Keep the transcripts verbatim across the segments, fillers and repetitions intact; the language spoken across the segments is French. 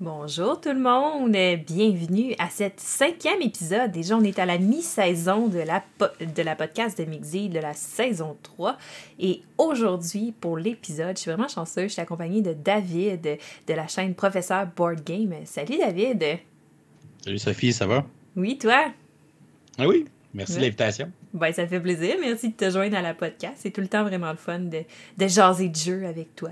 Bonjour tout le monde, bienvenue à cet cinquième épisode. Déjà, on est à la mi-saison de la, po- de la podcast de Mixie, de la saison trois. Et aujourd'hui, pour l'épisode, je suis vraiment chanceuse, je suis accompagnée de David de la chaîne Professeur Board Game. Salut David! Salut Sophie, ça va? Oui, toi? Ah oui, merci ouais. de l'invitation. Ben, ça fait plaisir, merci de te joindre à la podcast. C'est tout le temps vraiment le fun de, de jaser de jeu avec toi.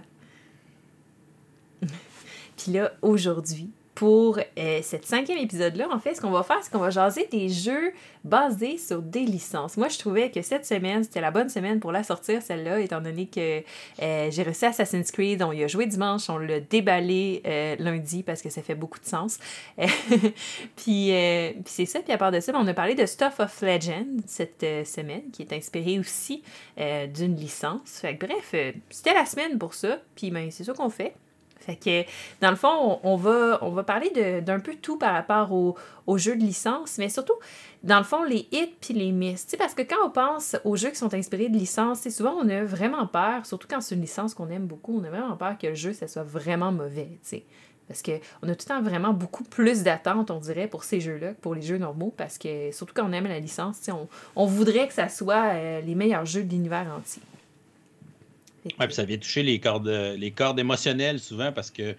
Puis là, aujourd'hui, pour euh, cet cinquième épisode-là, en fait, ce qu'on va faire, c'est qu'on va jaser des jeux basés sur des licences. Moi, je trouvais que cette semaine, c'était la bonne semaine pour la sortir, celle-là, étant donné que euh, j'ai reçu Assassin's Creed, on y a joué dimanche, on l'a déballé euh, lundi parce que ça fait beaucoup de sens. puis, euh, puis c'est ça, puis à part de ça, on a parlé de Stuff of Legends cette euh, semaine, qui est inspiré aussi euh, d'une licence. Fait que bref, euh, c'était la semaine pour ça, puis ben, c'est ça qu'on fait. Fait que, dans le fond, on va, on va parler de, d'un peu tout par rapport aux au jeux de licence, mais surtout, dans le fond, les hits puis les miss. Tu sais, parce que quand on pense aux jeux qui sont inspirés de licences, souvent, on a vraiment peur, surtout quand c'est une licence qu'on aime beaucoup, on a vraiment peur que le jeu, ça soit vraiment mauvais, tu sais. Parce qu'on a tout le temps vraiment beaucoup plus d'attentes, on dirait, pour ces jeux-là que pour les jeux normaux, parce que, surtout quand on aime la licence, tu sais, on, on voudrait que ça soit euh, les meilleurs jeux de l'univers entier. Oui, puis ça vient toucher les cordes, les cordes émotionnelles souvent parce que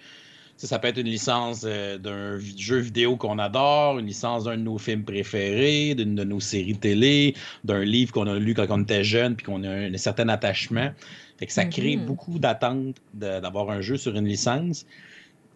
ça peut être une licence euh, d'un jeu vidéo qu'on adore, une licence d'un de nos films préférés, d'une de nos séries télé, d'un livre qu'on a lu quand on était jeune puis qu'on a un, un certain attachement. Fait que ça mm-hmm. crée beaucoup d'attentes de, d'avoir un jeu sur une licence.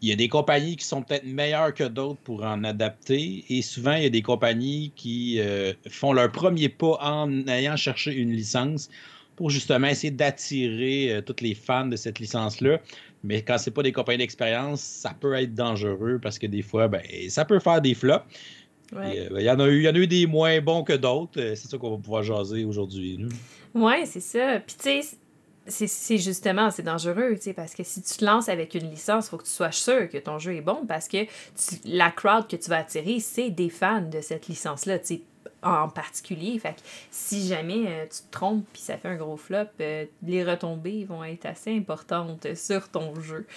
Il y a des compagnies qui sont peut-être meilleures que d'autres pour en adapter et souvent, il y a des compagnies qui euh, font leur premier pas en ayant cherché une licence pour justement essayer d'attirer euh, tous les fans de cette licence-là. Mais quand c'est pas des compagnies d'expérience, ça peut être dangereux parce que des fois, ben, ça peut faire des flops. Il ouais. euh, ben, y, y en a eu des moins bons que d'autres. Euh, c'est ça qu'on va pouvoir jaser aujourd'hui. Oui, c'est ça. Puis tu sais, c'est, c'est justement, c'est dangereux, tu sais, parce que si tu te lances avec une licence, il faut que tu sois sûr que ton jeu est bon parce que tu, la crowd que tu vas attirer, c'est des fans de cette licence-là, tu sais. En particulier, fait que si jamais euh, tu te trompes puis ça fait un gros flop, euh, les retombées vont être assez importantes sur ton jeu.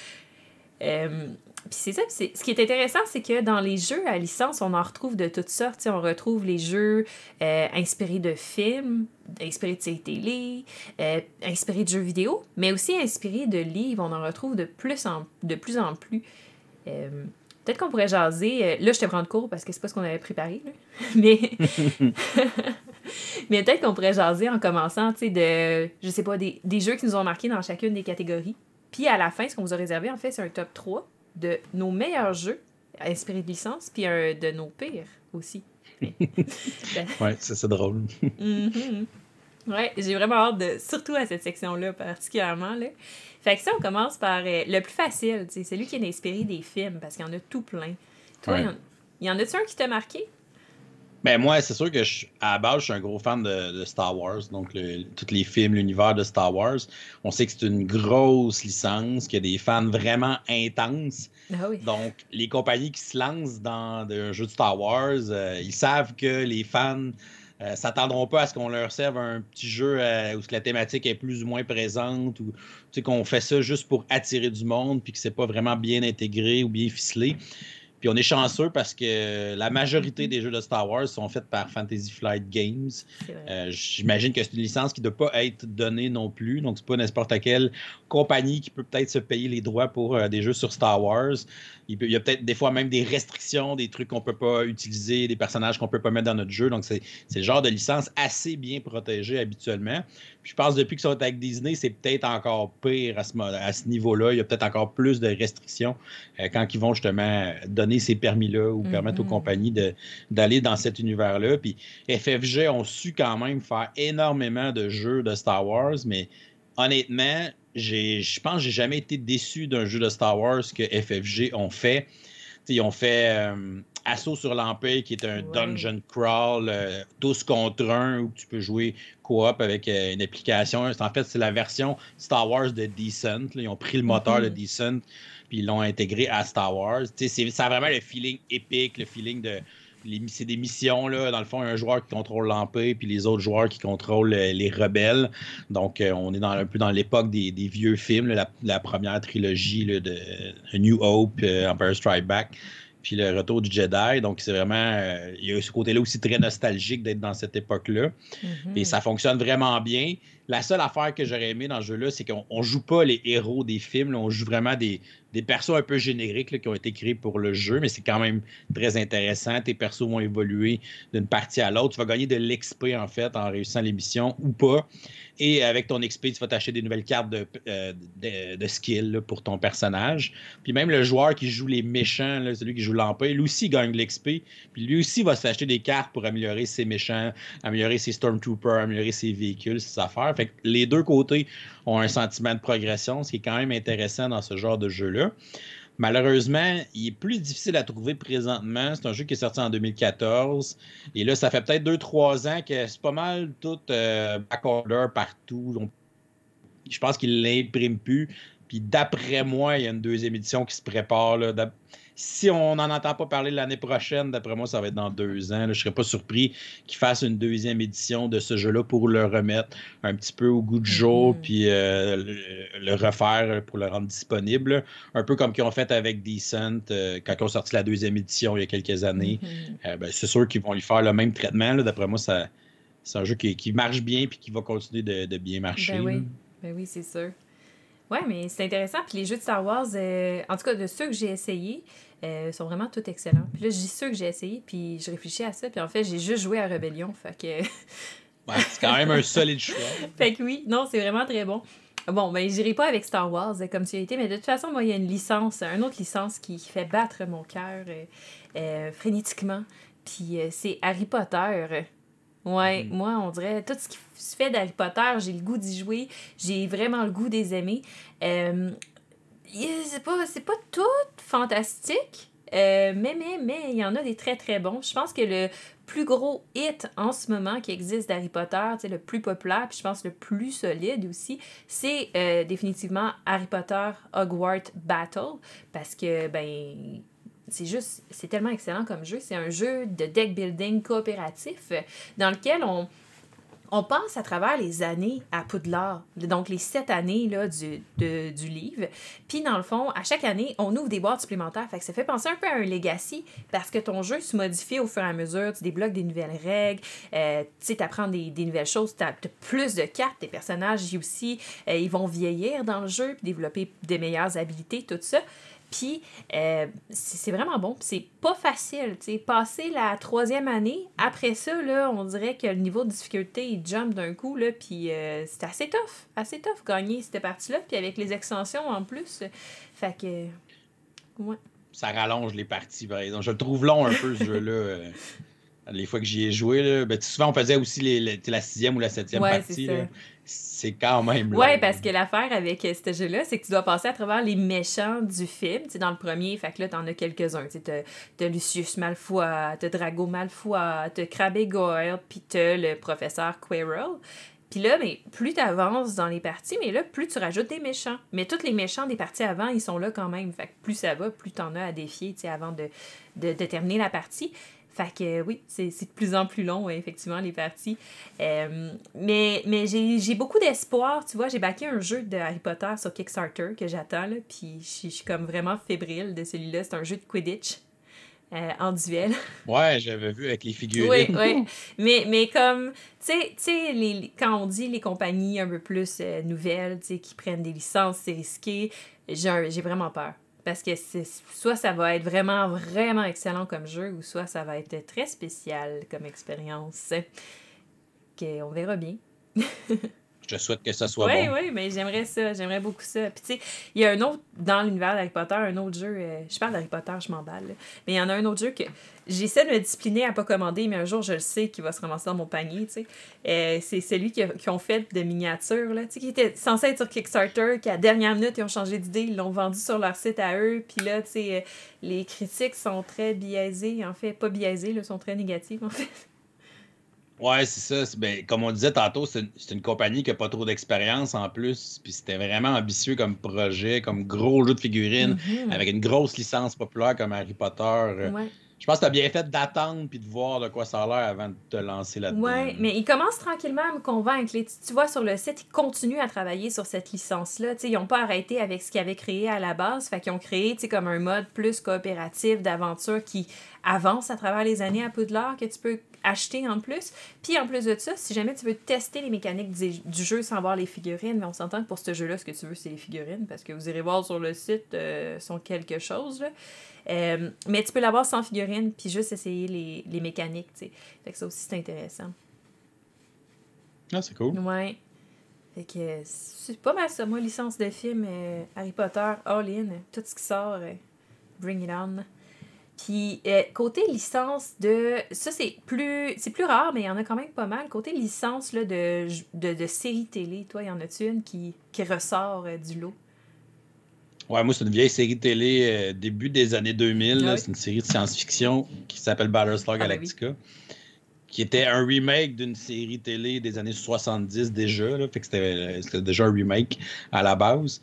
Euh, puis c'est ça, pis c'est, ce qui est intéressant, c'est que dans les jeux à licence, on en retrouve de toutes sortes. T'sais, on retrouve les jeux euh, inspirés de films, inspirés de séries télé, euh, inspirés de jeux vidéo, mais aussi inspirés de livres. On en retrouve de plus en, de plus, en plus. Euh, Peut-être qu'on pourrait jaser... Là, je te prends de court parce que c'est pas ce qu'on avait préparé, là. Mais... Mais peut-être qu'on pourrait jaser en commençant, tu sais, de... Je sais pas, des, des jeux qui nous ont marqués dans chacune des catégories. Puis à la fin, ce qu'on vous a réservé, en fait, c'est un top trois de nos meilleurs jeux inspirés de licence, puis un de nos pires aussi. Mais... ouais, ça, c'est drôle. mm-hmm. Ouais, j'ai vraiment hâte, de, surtout à cette section-là particulièrement, là. Fait que ça, on commence par euh, le plus facile, tu sais, celui qui est inspiré des films, parce qu'il y en a tout plein. Toi, ouais. il y en, en a-tu un qui t'a marqué? Ben moi, c'est sûr que je, à la base, je suis un gros fan de, de Star Wars, donc le, tous les films, l'univers de Star Wars. On sait que c'est une grosse licence, qu'il y a des fans vraiment intenses. Ah oui. Donc, les compagnies qui se lancent dans un jeu de Star Wars, euh, ils savent que les fans... Euh, s'attendront pas à ce qu'on leur serve un petit jeu euh, où la thématique est plus ou moins présente ou qu'on fait ça juste pour attirer du monde puis que c'est pas vraiment bien intégré ou bien ficelé. Puis on est chanceux parce que la majorité des jeux de Star Wars sont faits par Fantasy Flight Games. Euh, j'imagine que c'est une licence qui ne doit pas être donnée non plus. Donc, c'est pas n'importe quelle compagnie qui peut peut-être se payer les droits pour euh, des jeux sur Star Wars. Il, peut, il y a peut-être des fois même des restrictions, des trucs qu'on ne peut pas utiliser, des personnages qu'on ne peut pas mettre dans notre jeu. Donc, c'est, c'est le genre de licence assez bien protégée habituellement. Puis je pense que depuis qu'ils sont avec Disney, c'est peut-être encore pire à ce, à ce niveau-là. Il y a peut-être encore plus de restrictions euh, quand ils vont justement donner ces permis-là ou permettre mm-hmm. aux compagnies de, d'aller dans cet univers-là. Puis F F G ont su quand même faire énormément de jeux de Star Wars, mais honnêtement, j'ai, je pense que j'ai jamais été déçu d'un jeu de Star Wars que F F G ont fait. T'sais, ils ont fait euh, Assaut sur l'Empire, qui est un ouais. dungeon crawl, euh, tous contre un, où tu peux jouer coop avec euh, une application. En fait, c'est la version Star Wars de Descent. Là. Ils ont pris le moteur mm-hmm. de Descent puis ils l'ont intégré à Star Wars. Tu sais, c'est, ça a vraiment le feeling épique, le feeling de c'est des missions, là. Dans le fond, il y a un joueur qui contrôle l'Empire, puis les autres joueurs qui contrôlent euh, les rebelles. Donc, euh, on est dans, un peu dans l'époque des, des vieux films, là, la, la première trilogie là, de New Hope, euh, Empire Strikes Back, puis le Retour du Jedi. Donc, c'est vraiment... Euh, il y a ce côté-là aussi très nostalgique d'être dans cette époque-là. Mm-hmm. Et ça fonctionne vraiment bien. La seule affaire que j'aurais aimé dans ce jeu-là, c'est qu'on ne joue pas les héros des films. Là, on joue vraiment des, des persos un peu génériques là, qui ont été créés pour le jeu, mais c'est quand même très intéressant. Tes persos vont évoluer d'une partie à l'autre. Tu vas gagner de l'X P, en fait, en réussissant les missions ou pas. Et avec ton X P, tu vas t'acheter des nouvelles cartes de, euh, de, de skill là, pour ton personnage. Puis même le joueur qui joue les méchants, là, celui qui joue l'Empire, lui aussi gagne de l'X P. Puis lui aussi va s'acheter des cartes pour améliorer ses méchants, améliorer ses Stormtroopers, améliorer ses véhicules, ses affaires. Fait que les deux côtés ont un sentiment de progression, ce qui est quand même intéressant dans ce genre de jeu-là. Malheureusement, il est plus difficile à trouver présentement. C'est un jeu qui est sorti en deux mille quatorze. Et là, ça fait peut-être deux trois ans que c'est pas mal tout euh, backorder partout. Donc, je pense qu'il ne l'imprime plus. Puis d'après moi, il y a une deuxième édition qui se prépare. Là, si on n'en entend pas parler l'année prochaine, d'après moi, ça va être dans deux ans. Là, je ne serais pas surpris qu'ils fassent une deuxième édition de ce jeu-là pour le remettre un petit peu au goût du jour, mmh. puis euh, le, le refaire pour le rendre disponible. Un peu comme qu'ils ont fait avec Descent euh, quand ils ont sorti la deuxième édition il y a quelques années. Mmh. Euh, ben, c'est sûr qu'ils vont lui faire le même traitement. Là. D'après moi, ça, c'est un jeu qui, qui marche bien et qui va continuer de, de bien marcher. Ben oui. Ben oui, c'est sûr. Oui, mais c'est intéressant. Puis les jeux de Star Wars, euh, en tout cas, de ceux que j'ai essayés, euh, sont vraiment tous excellents. Puis là, je dis ceux que j'ai essayés, puis je réfléchis à ça. Puis en fait, j'ai juste joué à Rebellion. Fait que... ouais, c'est quand même un solide choix. Fait que oui, non, c'est vraiment très bon. Bon, ben j'irai pas avec Star Wars, comme tu as été, mais de toute façon, moi, il y a une licence, une autre licence qui fait battre mon cœur euh, euh, frénétiquement. Puis euh, c'est Harry Potter. Ouais, mm. moi, on dirait, tout ce qui se fait d'Harry Potter, j'ai le goût d'y jouer, j'ai vraiment le goût des aimer. Euh, c'est, pas, c'est pas tout fantastique, euh, mais mais mais il y en a des très très bons. Je pense que le plus gros hit en ce moment qui existe d'Harry Potter, le plus populaire, puis je pense le plus solide aussi, c'est euh, définitivement Harry Potter Hogwarts Battle, parce que, ben... c'est juste, c'est tellement excellent comme jeu. C'est un jeu de deck building coopératif dans lequel on, on passe à travers les années à Poudlard, donc les sept années là, du, de, du livre. Puis dans le fond, à chaque année, on ouvre des boîtes supplémentaires. Fait que ça fait penser un peu à un legacy parce que ton jeu se modifie au fur et à mesure. Tu débloques des nouvelles règles, euh, tu sais, t'apprends des, des nouvelles choses, t'as, t'as plus de cartes, tes personnages, ils aussi, euh, ils vont vieillir dans le jeu puis développer des meilleures habiletés, tout ça. Puis, euh, c'est vraiment bon. C'est pas facile, tu sais. Passer la troisième année, après ça, là, on dirait que le niveau de difficulté, il jump d'un coup, là, puis euh, c'est assez tough. Assez tough gagner cette partie-là, puis avec les extensions en plus. Fait que... ouais. Ça rallonge les parties, par exemple. Je le trouve long un peu, ce jeu-là. Les fois que j'y ai joué, là, ben, souvent, on faisait aussi les, les, la sixième ou la septième ouais, partie, c'est ça. Là. C'est quand même... Oui, parce que l'affaire avec euh, ce jeu-là, c'est que tu dois passer à travers les méchants du film. Tu sais, dans le premier, fait que là, t'en as quelques-uns. Tu sais, t'as, t'as Lucius Malfoy, t'as Drago Malfoy, t'as Crabbe Goyle, puis t'as le professeur Quirrell. Puis là, mais plus t'avances dans les parties, mais là, plus tu rajoutes des méchants. Mais tous les méchants des parties avant, ils sont là quand même. Fait que plus ça va, plus t'en as à défier, tu sais, avant de, de, de terminer la partie. Fait que euh, oui, c'est, c'est de plus en plus long, ouais, effectivement, les parties. Euh, mais mais j'ai, j'ai beaucoup d'espoir, tu vois. J'ai backé un jeu de Harry Potter sur Kickstarter que j'attends, là, puis je suis comme vraiment fébrile de celui-là. C'est un jeu de Quidditch euh, en duel. Ouais, j'avais vu avec les figurines. Oui, oui. Mais, mais comme, tu sais, les, quand on dit les compagnies un peu plus euh, nouvelles, tu sais, qui prennent des licences, c'est risqué, j'ai, un, j'ai vraiment peur. Parce que c'est, soit ça va être vraiment, vraiment excellent comme jeu, ou soit ça va être très spécial comme expérience. Okay, on verra bien. Je souhaite que ça soit ouais, bon. Oui, oui, mais j'aimerais ça. J'aimerais beaucoup ça. Puis tu sais, il y a un autre, dans l'univers d'Harry Potter, un autre jeu... Euh, je parle d'Harry Potter, je m'emballe. Là. Mais il y en a un autre jeu que j'essaie de me discipliner à pas commander, mais un jour, je le sais qu'il va se ramasser dans mon panier, tu sais. Euh, c'est celui qu'ils ont fait de miniatures, là. Tu sais, qui était censé être sur Kickstarter, qu'à la dernière minute, ils ont changé d'idée, ils l'ont vendu sur leur site à eux. Puis là, tu sais, euh, les critiques sont très biaisées, en fait. Pas biaisées, là, sont très négatives, en fait. Ouais, c'est ça. C'est, ben, comme on disait tantôt, c'est une, c'est une compagnie qui n'a pas trop d'expérience en plus. Puis c'était vraiment ambitieux comme projet, comme gros jeu de figurines, mm-hmm. avec une grosse licence populaire comme Harry Potter. Ouais. Je pense que tu as bien fait d'attendre puis de voir de quoi ça a l'air avant de te lancer là-dedans. Oui, mais il commence tranquillement à me convaincre. Les, tu, tu vois, sur le site, ils continuent à travailler sur cette licence-là. T'sais, ils n'ont pas arrêté avec ce qu'ils avaient créé à la base. Fait qu'ils ont créé comme un mode plus coopératif d'aventure qui avance à travers les années à Poudlard que tu peux acheter en plus. Puis en plus de ça, si jamais tu veux tester les mécaniques du, du jeu sans voir les figurines, mais on s'entend que pour ce jeu-là, ce que tu veux, c'est les figurines parce que vous irez voir sur le site, euh, sont quelque chose, là. Euh, mais tu peux l'avoir sans figurine puis juste essayer les, les mécaniques, tu sais. Fait que ça aussi, c'est intéressant. Ah, c'est cool. Ouais. Fait que c'est pas mal ça, moi, licence de film, euh, Harry Potter, all-in, tout ce qui sort, euh, bring it on. Puis euh, côté licence de... Ça, c'est plus c'est plus rare, mais il y en a quand même pas mal. Côté licence là, de, de, de série télé, toi, il y en a-tu une qui, qui ressort euh, du lot? Ouais, moi, c'est une vieille série télé euh, début des années deux mille. Oui. Là, c'est une série de science-fiction qui s'appelle Battlestar Galactica, ah, ben oui. qui était un remake d'une série télé des années soixante-dix déjà. Là, fait que c'était, c'était déjà un remake à la base.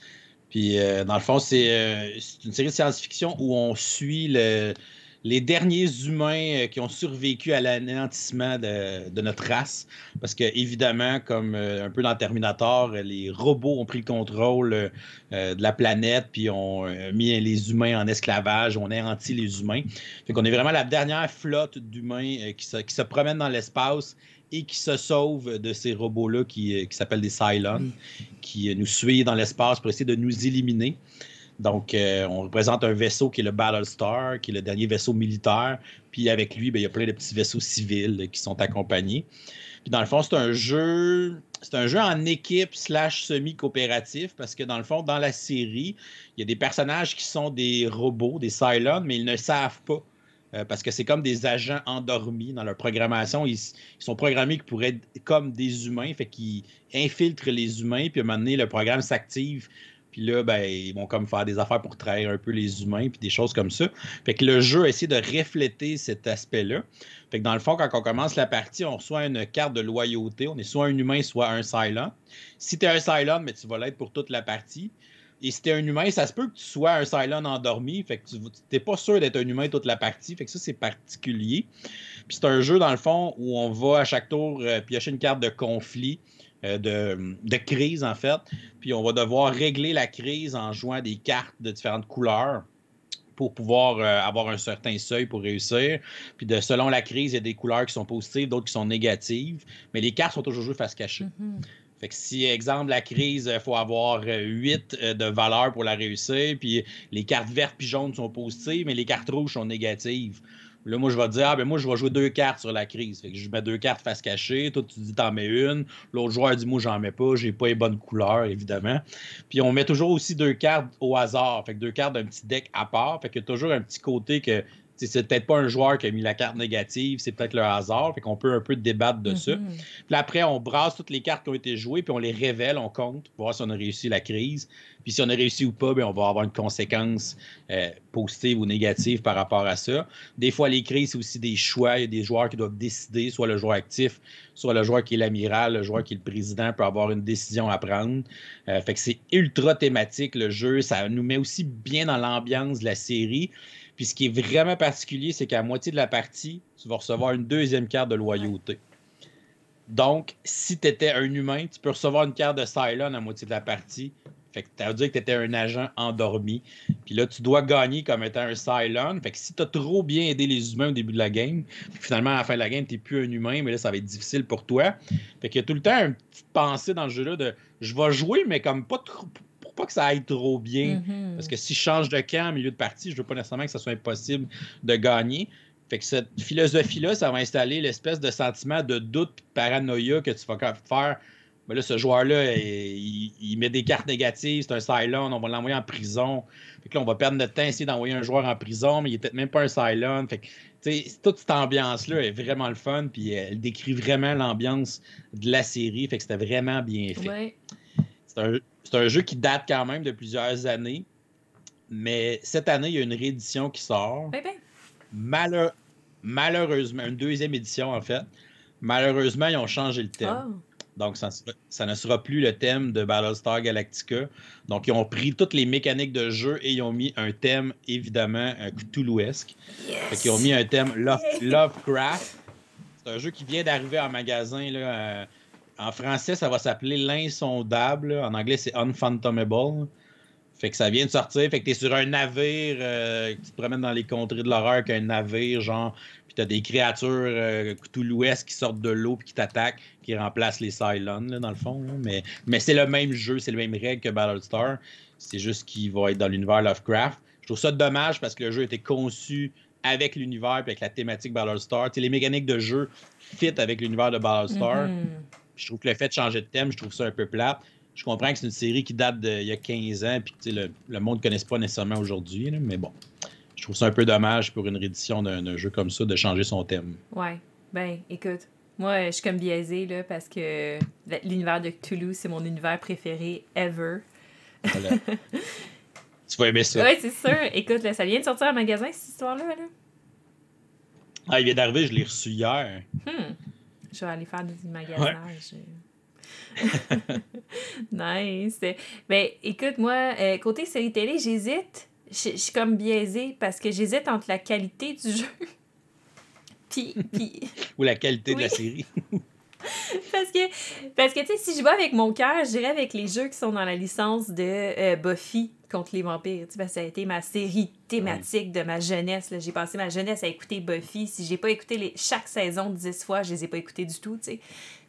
Puis, euh, dans le fond, c'est, euh, c'est une série de science-fiction où on suit le, les derniers humains qui ont survécu à l'anéantissement de, de notre race. Parce que, évidemment, comme euh, un peu dans Terminator, les robots ont pris le contrôle euh, de la planète, puis ont euh, mis les humains en esclavage, on a anéanti les humains. Fait qu'on est vraiment la dernière flotte d'humains euh, qui, se, qui se promène dans l'espace et qui se sauvent de ces robots-là qui, qui s'appellent des Cylons, mmh. qui nous suivent dans l'espace pour essayer de nous éliminer. Donc, euh, on représente un vaisseau qui est le Battlestar, qui est le dernier vaisseau militaire. Puis avec lui, bien, il y a plein de petits vaisseaux civils qui sont accompagnés. Puis dans le fond, c'est un jeu... C'est un jeu en équipe slash semi-coopératif parce que, dans le fond, dans la série, il y a des personnages qui sont des robots, des Cylons, mais ils ne savent pas. Euh, parce que c'est comme des agents endormis dans leur programmation. Ils, ils sont programmés pour être comme des humains, fait qu'ils infiltrent les humains, puis à un moment donné, le programme s'active. Puis là, ben, ils vont comme faire des affaires pour trahir un peu les humains, puis des choses comme ça. Fait que le jeu essaie de refléter cet aspect-là. Fait que dans le fond, quand on commence la partie, on reçoit une carte de loyauté. On est soit un humain, soit un Cylon. Si t'es un Cylon, mais tu vas l'être pour toute la partie. Et si t'es un humain, ça se peut que tu sois un Cylon endormi, fait que tu t'es pas sûr d'être un humain toute la partie, fait que ça, c'est particulier. Puis c'est un jeu, dans le fond, où on va à chaque tour euh, piocher une carte de conflit, euh, de, de crise, en fait, puis on va devoir régler la crise en jouant des cartes de différentes couleurs pour pouvoir euh, avoir un certain seuil pour réussir. Puis de, selon la crise, il y a des couleurs qui sont positives, d'autres qui sont négatives, mais les cartes sont toujours jouées face cachée. Mm-hmm. Fait que si, exemple, la crise, il faut avoir huit de valeur pour la réussir, puis les cartes vertes puis jaunes sont positives, mais les cartes rouges sont négatives. Là, moi, je vais te dire, ah, ben moi, je vais jouer deux cartes sur la crise. Fait que je mets deux cartes face cachée, toi, tu dis, t'en mets une. L'autre joueur dit, moi, j'en mets pas, j'ai pas les bonnes couleurs, évidemment. Puis on met toujours aussi deux cartes au hasard. Fait que deux cartes d'un petit deck à part. Fait qu'il y a toujours un petit côté que... T'sais, c'est peut-être pas un joueur qui a mis la carte négative, c'est peut-être le hasard, fait qu'on peut un peu débattre de mm-hmm. ça. Puis après, on brasse toutes les cartes qui ont été jouées, puis on les révèle, on compte, pour voir si on a réussi la crise. Puis si on a réussi ou pas, bien, on va avoir une conséquence euh, positive ou négative par rapport à ça. Des fois, les crises, c'est aussi des choix. Il y a des joueurs qui doivent décider, soit le joueur actif, soit le joueur qui est l'amiral, le joueur qui est le président peut avoir une décision à prendre. Euh, fait que c'est ultra thématique, le jeu. Ça nous met aussi bien dans l'ambiance de la série. Puis ce qui est vraiment particulier, c'est qu'à moitié de la partie, tu vas recevoir une deuxième carte de loyauté. Donc, si tu étais un humain, tu peux recevoir une carte de Cylon à moitié de la partie. Fait que ça veut dire que tu étais un agent endormi. Puis là, tu dois gagner comme étant un Cylon. Fait que si tu as trop bien aidé les humains au début de la game, finalement, à la fin de la game, tu n'es plus un humain, mais là, ça va être difficile pour toi. Fait qu'il y a tout le temps une petite pensée dans le jeu-là de « je vais jouer, mais comme pas trop... » pas que ça aille trop bien, mm-hmm. parce que si je change de camp au milieu de partie, je veux pas nécessairement que ça soit impossible de gagner. Fait que cette philosophie-là, ça va installer l'espèce de sentiment de doute et de paranoïa que tu vas faire. Mais là, ce joueur-là, il, il met des cartes négatives, c'est un Cylon, on va l'envoyer en prison. Fait que là, on va perdre notre temps à essayer d'envoyer un joueur en prison, mais il n'est peut-être même pas un Cylon. Fait que, tu sais, toute cette ambiance-là est vraiment le fun, puis elle décrit vraiment l'ambiance de la série. Fait que c'était vraiment bien fait. Ouais. C'est un... C'est un jeu qui date quand même de plusieurs années, mais cette année, il y a une réédition qui sort. Ben ben. Malheure... Malheureusement, une deuxième édition en fait. Malheureusement, ils ont changé le thème. Oh. Donc, ça, ça ne sera plus le thème de Battlestar Galactica. Donc, ils ont pris toutes les mécaniques de jeu et ils ont mis un thème, évidemment, cthulhuesque. Yes. Ils ont mis un thème Love, Lovecraft. C'est un jeu qui vient d'arriver en magasin. Là, euh, en français, ça va s'appeler L'Insondable. Là. En anglais, c'est Unfathomable. Fait que ça vient de sortir. Fait que t'es sur un navire, euh, tu te promènes dans les contrées de l'horreur qu'un navire, genre... T'as des créatures euh, cthulhuesques qui sortent de l'eau et qui t'attaquent, qui remplacent les Cylons, là, dans le fond. Là. Mais, mais c'est le même jeu, c'est le même règle que Battlestar. C'est juste qu'il va être dans l'univers Lovecraft. Je trouve ça dommage parce que le jeu a été conçu avec l'univers et avec la thématique Battlestar. T'sais, les mécaniques de jeu fit avec l'univers de Battlestar. Mm-hmm. Je trouve que le fait de changer de thème, je trouve ça un peu plate. Je comprends que c'est une série qui date d'il y a quinze ans et que le, le monde ne connaisse pas nécessairement aujourd'hui, là, mais bon. Je trouve ça un peu dommage pour une réédition d'un, d'un jeu comme ça de changer son thème. Ouais, ben écoute, moi je suis comme biaisée là parce que l'univers de Cthulhu c'est mon univers préféré ever. Voilà. Tu vas aimer ça. Ouais, c'est sûr. Écoute, là, ça vient de sortir en magasin cette histoire-là. Là. Ah, il vient d'arriver, je l'ai reçu hier. Hmm. Je vais aller faire du magasinage. Ouais. Nice. Ben écoute, moi euh, côté série télé, j'hésite. Je, je suis comme biaisée parce que j'hésite entre la qualité du jeu puis, puis... ou la qualité oui. de la série. Parce que, parce que tu sais, si je vais avec mon cœur, j'irai avec les jeux qui sont dans la licence de euh, Buffy contre les vampires. Parce que ça a été ma série thématique oui. de ma jeunesse. Là. J'ai passé ma jeunesse à écouter Buffy. Si j'ai pas écouté les... chaque saison dix fois, je les ai pas écoutés du tout. T'sais.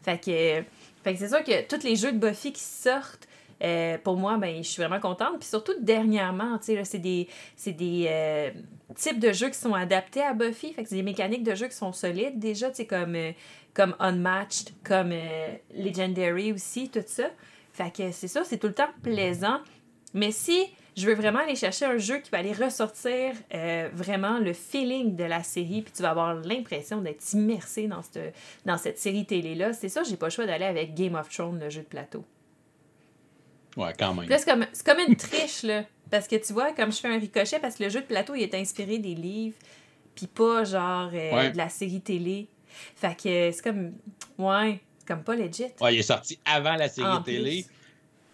Fait que, euh... fait que c'est sûr que tous les jeux de Buffy qui sortent, Euh, pour moi, ben, je suis vraiment contente. Puis surtout, dernièrement, tu sais, là, c'est des, c'est des euh, types de jeux qui sont adaptés à Buffy. Fait que c'est des mécaniques de jeu qui sont solides déjà, tu sais, comme, euh, comme Unmatched, comme euh, Legendary aussi, tout ça. Fait que c'est ça, c'est tout le temps plaisant. Mais si je veux vraiment aller chercher un jeu qui va aller ressortir euh, vraiment le feeling de la série, puis tu vas avoir l'impression d'être immersé dans cette, dans cette série télé-là, c'est ça, j'ai pas le choix d'aller avec Game of Thrones, le jeu de plateau. Ouais, quand même. Là, c'est, comme, c'est comme une triche, là. Parce que tu vois, comme je fais un ricochet, parce que le jeu de plateau, il est inspiré des livres, puis pas genre euh, ouais. de la série télé. Fait que c'est comme. Ouais, c'est comme pas legit. Ouais, il est sorti avant la série en télé.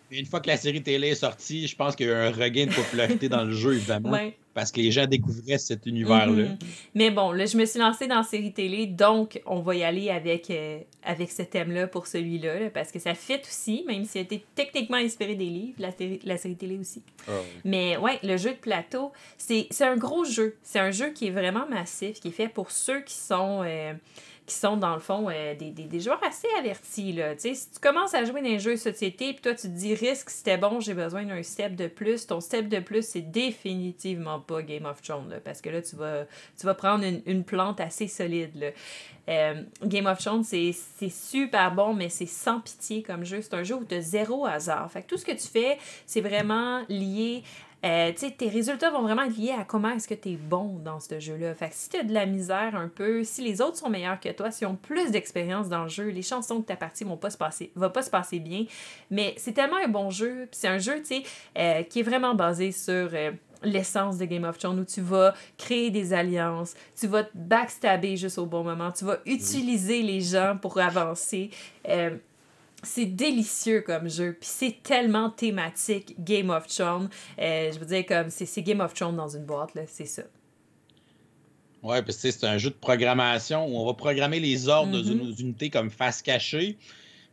Plus. Une fois que la série télé est sortie, je pense qu'il y a eu un regain de popularité dans le jeu, évidemment. Ouais. Parce que les gens découvraient cet univers-là. Mm-hmm. Mais bon, là, je me suis lancée dans la série télé, donc on va y aller avec, euh, avec ce thème-là pour celui-là, là, parce que ça fit aussi, même si elle était techniquement inspirée des livres, la, série, la série télé aussi. Oh. Mais ouais, le jeu de plateau, c'est, c'est un gros jeu. C'est un jeu qui est vraiment massif, qui est fait pour ceux qui sont, euh, qui sont dans le fond, euh, des, des, des joueurs assez avertis, là. Tu sais, si tu commences à jouer dans un jeu de société, puis toi, tu te dis « risque, c'était bon, j'ai besoin d'un step de plus », ton step de plus, c'est définitivement pas Game of Thrones, là, parce que là, tu vas, tu vas prendre une, une plante assez solide. Là. Euh, Game of Thrones, c'est, c'est super bon, mais c'est sans pitié comme jeu. C'est un jeu où tu as zéro hasard. Fait que tout ce que tu fais, c'est vraiment lié... Euh, tu sais, tes résultats vont vraiment être liés à comment est-ce que t'es bon dans ce jeu-là. Fait que si t'as de la misère un peu, si les autres sont meilleurs que toi, s'ils ont plus d'expérience dans le jeu, les chansons que ta partie vont pas se passer, va pas se passer bien. Mais c'est tellement un bon jeu. Puis c'est un jeu, tu sais, euh, qui est vraiment basé sur... Euh, l'essence de Game of Thrones, où tu vas créer des alliances, tu vas te backstabber juste au bon moment, tu vas utiliser les gens pour avancer. Euh, c'est délicieux comme jeu, puis c'est tellement thématique, Game of Thrones. Euh, je veux dire, comme c'est, c'est Game of Thrones dans une boîte, là, c'est ça. Ouais, puis c'est un jeu de programmation où on va programmer les ordres mm-hmm. de nos unités comme face cachée.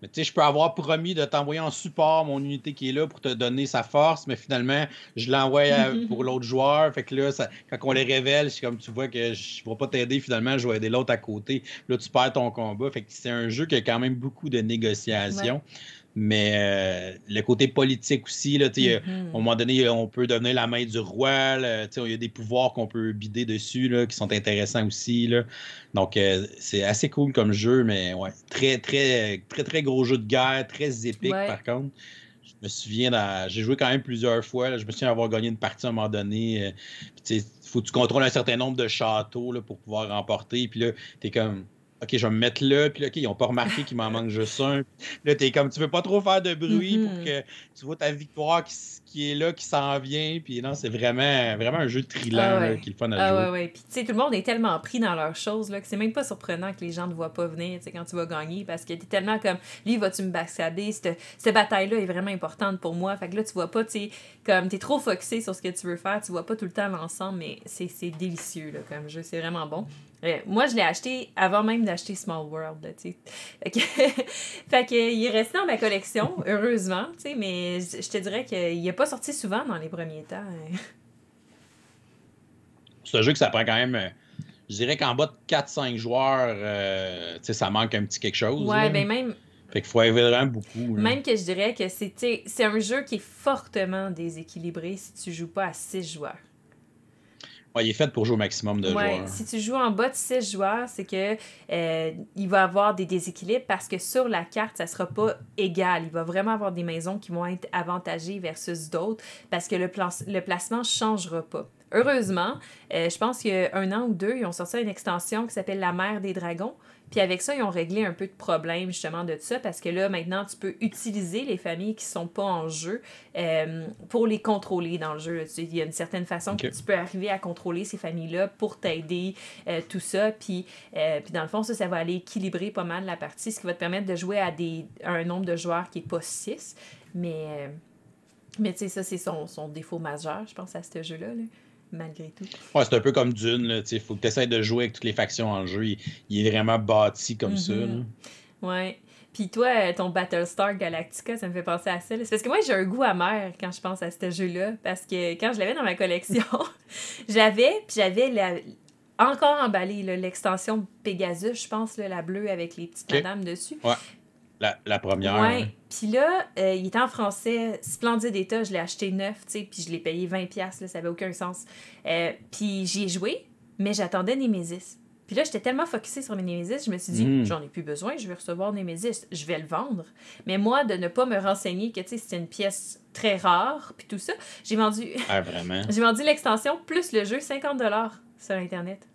Mais tu sais, je peux avoir promis de t'envoyer en support mon unité qui est là pour te donner sa force, mais finalement, je l'envoie à, pour l'autre joueur. Fait que là, ça, quand on les révèle, c'est comme tu vois que je ne vais pas t'aider, finalement, je vais aider l'autre à côté. Là, tu perds ton combat. Fait que c'est un jeu qui a quand même beaucoup de négociations. Ouais. Mais euh, le côté politique aussi, là, tu sais, mm-hmm. à un moment donné, on peut devenir la main du roi. Là, tu sais, il y a des pouvoirs qu'on peut bider dessus là, qui sont intéressants aussi. Là. Donc, euh, c'est assez cool comme jeu, mais ouais, très, très, très, très gros jeu de guerre, très épique ouais. par contre. Je me souviens, dans... j'ai joué quand même plusieurs fois. Là. Je me souviens avoir gagné une partie à un moment donné. Euh, tu sais, faut que tu contrôles un certain nombre de châteaux là, pour pouvoir remporter. Puis là, t'es comme... OK, je vais me mettre là, puis là, OK, ils n'ont pas remarqué qu'il m'en manque juste un. Là, t'es comme, tu veux pas trop faire de bruit mm-hmm. pour que tu vois ta victoire qui, qui est là, qui s'en vient. Puis non, c'est vraiment, vraiment un jeu thrillant ah ouais. là, qui est le fun à ah jouer. Ah ouais, ouais. Puis tu sais, tout le monde est tellement pris dans leurs choses là, que c'est même pas surprenant que les gens ne voient pas venir quand tu vas gagner, parce que t'es tellement comme, lui, vas-tu me backsader? Cette, cette bataille-là est vraiment importante pour moi. Fait que là, tu vois pas, tu sais, comme, t'es trop focusé sur ce que tu veux faire, tu vois pas tout le temps l'ensemble, mais c'est, c'est délicieux là, comme jeu, c'est vraiment bon. Moi, je l'ai acheté avant même d'acheter Small World, tu sais. Fait qu'il est resté dans ma collection, heureusement, tu sais, mais je te dirais qu'il n'est pas sorti souvent dans les premiers temps. C'est un jeu que ça prend quand même, je dirais qu'en bas de quatre cinq joueurs, euh, tu sais, ça manque un petit quelque chose. Ouais, là. Ben même... Fait qu'il faut aimer vraiment beaucoup. Là. Même que je dirais que c'est, c'est un jeu qui est fortement déséquilibré si tu ne joues pas à six joueurs. Ouais, il est fait pour jouer au maximum de ouais, joueurs. Si tu joues en bas de six joueurs, c'est que euh, il va y avoir des déséquilibres parce que sur la carte, ça ne sera pas égal. Il va vraiment avoir des maisons qui vont être avantagées versus d'autres parce que le, plan- le placement ne changera pas. Heureusement, euh, je pense qu'il y a un an ou deux, ils ont sorti une extension qui s'appelle « La mer des dragons ». Puis avec ça, ils ont réglé un peu de problème justement de ça, parce que là, maintenant, tu peux utiliser les familles qui sont pas en jeu euh, pour les contrôler dans le jeu. Il y a une certaine façon okay. que tu peux arriver à contrôler ces familles-là pour t'aider, euh, tout ça. Puis, euh, puis dans le fond, ça, ça va aller équilibrer pas mal la partie, ce qui va te permettre de jouer à, des, à un nombre de joueurs qui n'est pas six. Mais, euh, mais tu sais, ça, c'est son, son défaut majeur, je pense, à ce jeu-là, là. Malgré tout. Ouais, c'est un peu comme Dune. Il faut que tu essaies de jouer avec toutes les factions en jeu. Il, il est vraiment bâti comme mm-hmm. ça. Oui. Puis toi, ton Battlestar Galactica, ça me fait penser à ça. Là. C'est parce que moi, j'ai un goût amer quand je pense à ce jeu-là. Parce que quand je l'avais dans ma collection, j'avais, puis j'avais la... encore emballé là, l'extension Pegasus, je pense, là, la bleue avec les petites okay. madames dessus. Ouais. La, la première. Oui. Puis là, euh, il était en français, splendide état, je l'ai acheté neuf, tu sais, puis je l'ai payé vingt dollars, là, ça n'avait aucun sens. Euh, puis j'y ai joué, mais j'attendais Nemesis. Puis là, j'étais tellement focusée sur mes Nemesis, je me suis dit, mmh. j'en ai plus besoin, je vais recevoir Nemesis, je vais le vendre. Mais moi, de ne pas me renseigner que, tu sais, c'était une pièce très rare, puis tout ça, j'ai vendu... Ah, vraiment? J'ai vendu l'extension plus le jeu, cinquante dollars sur Internet.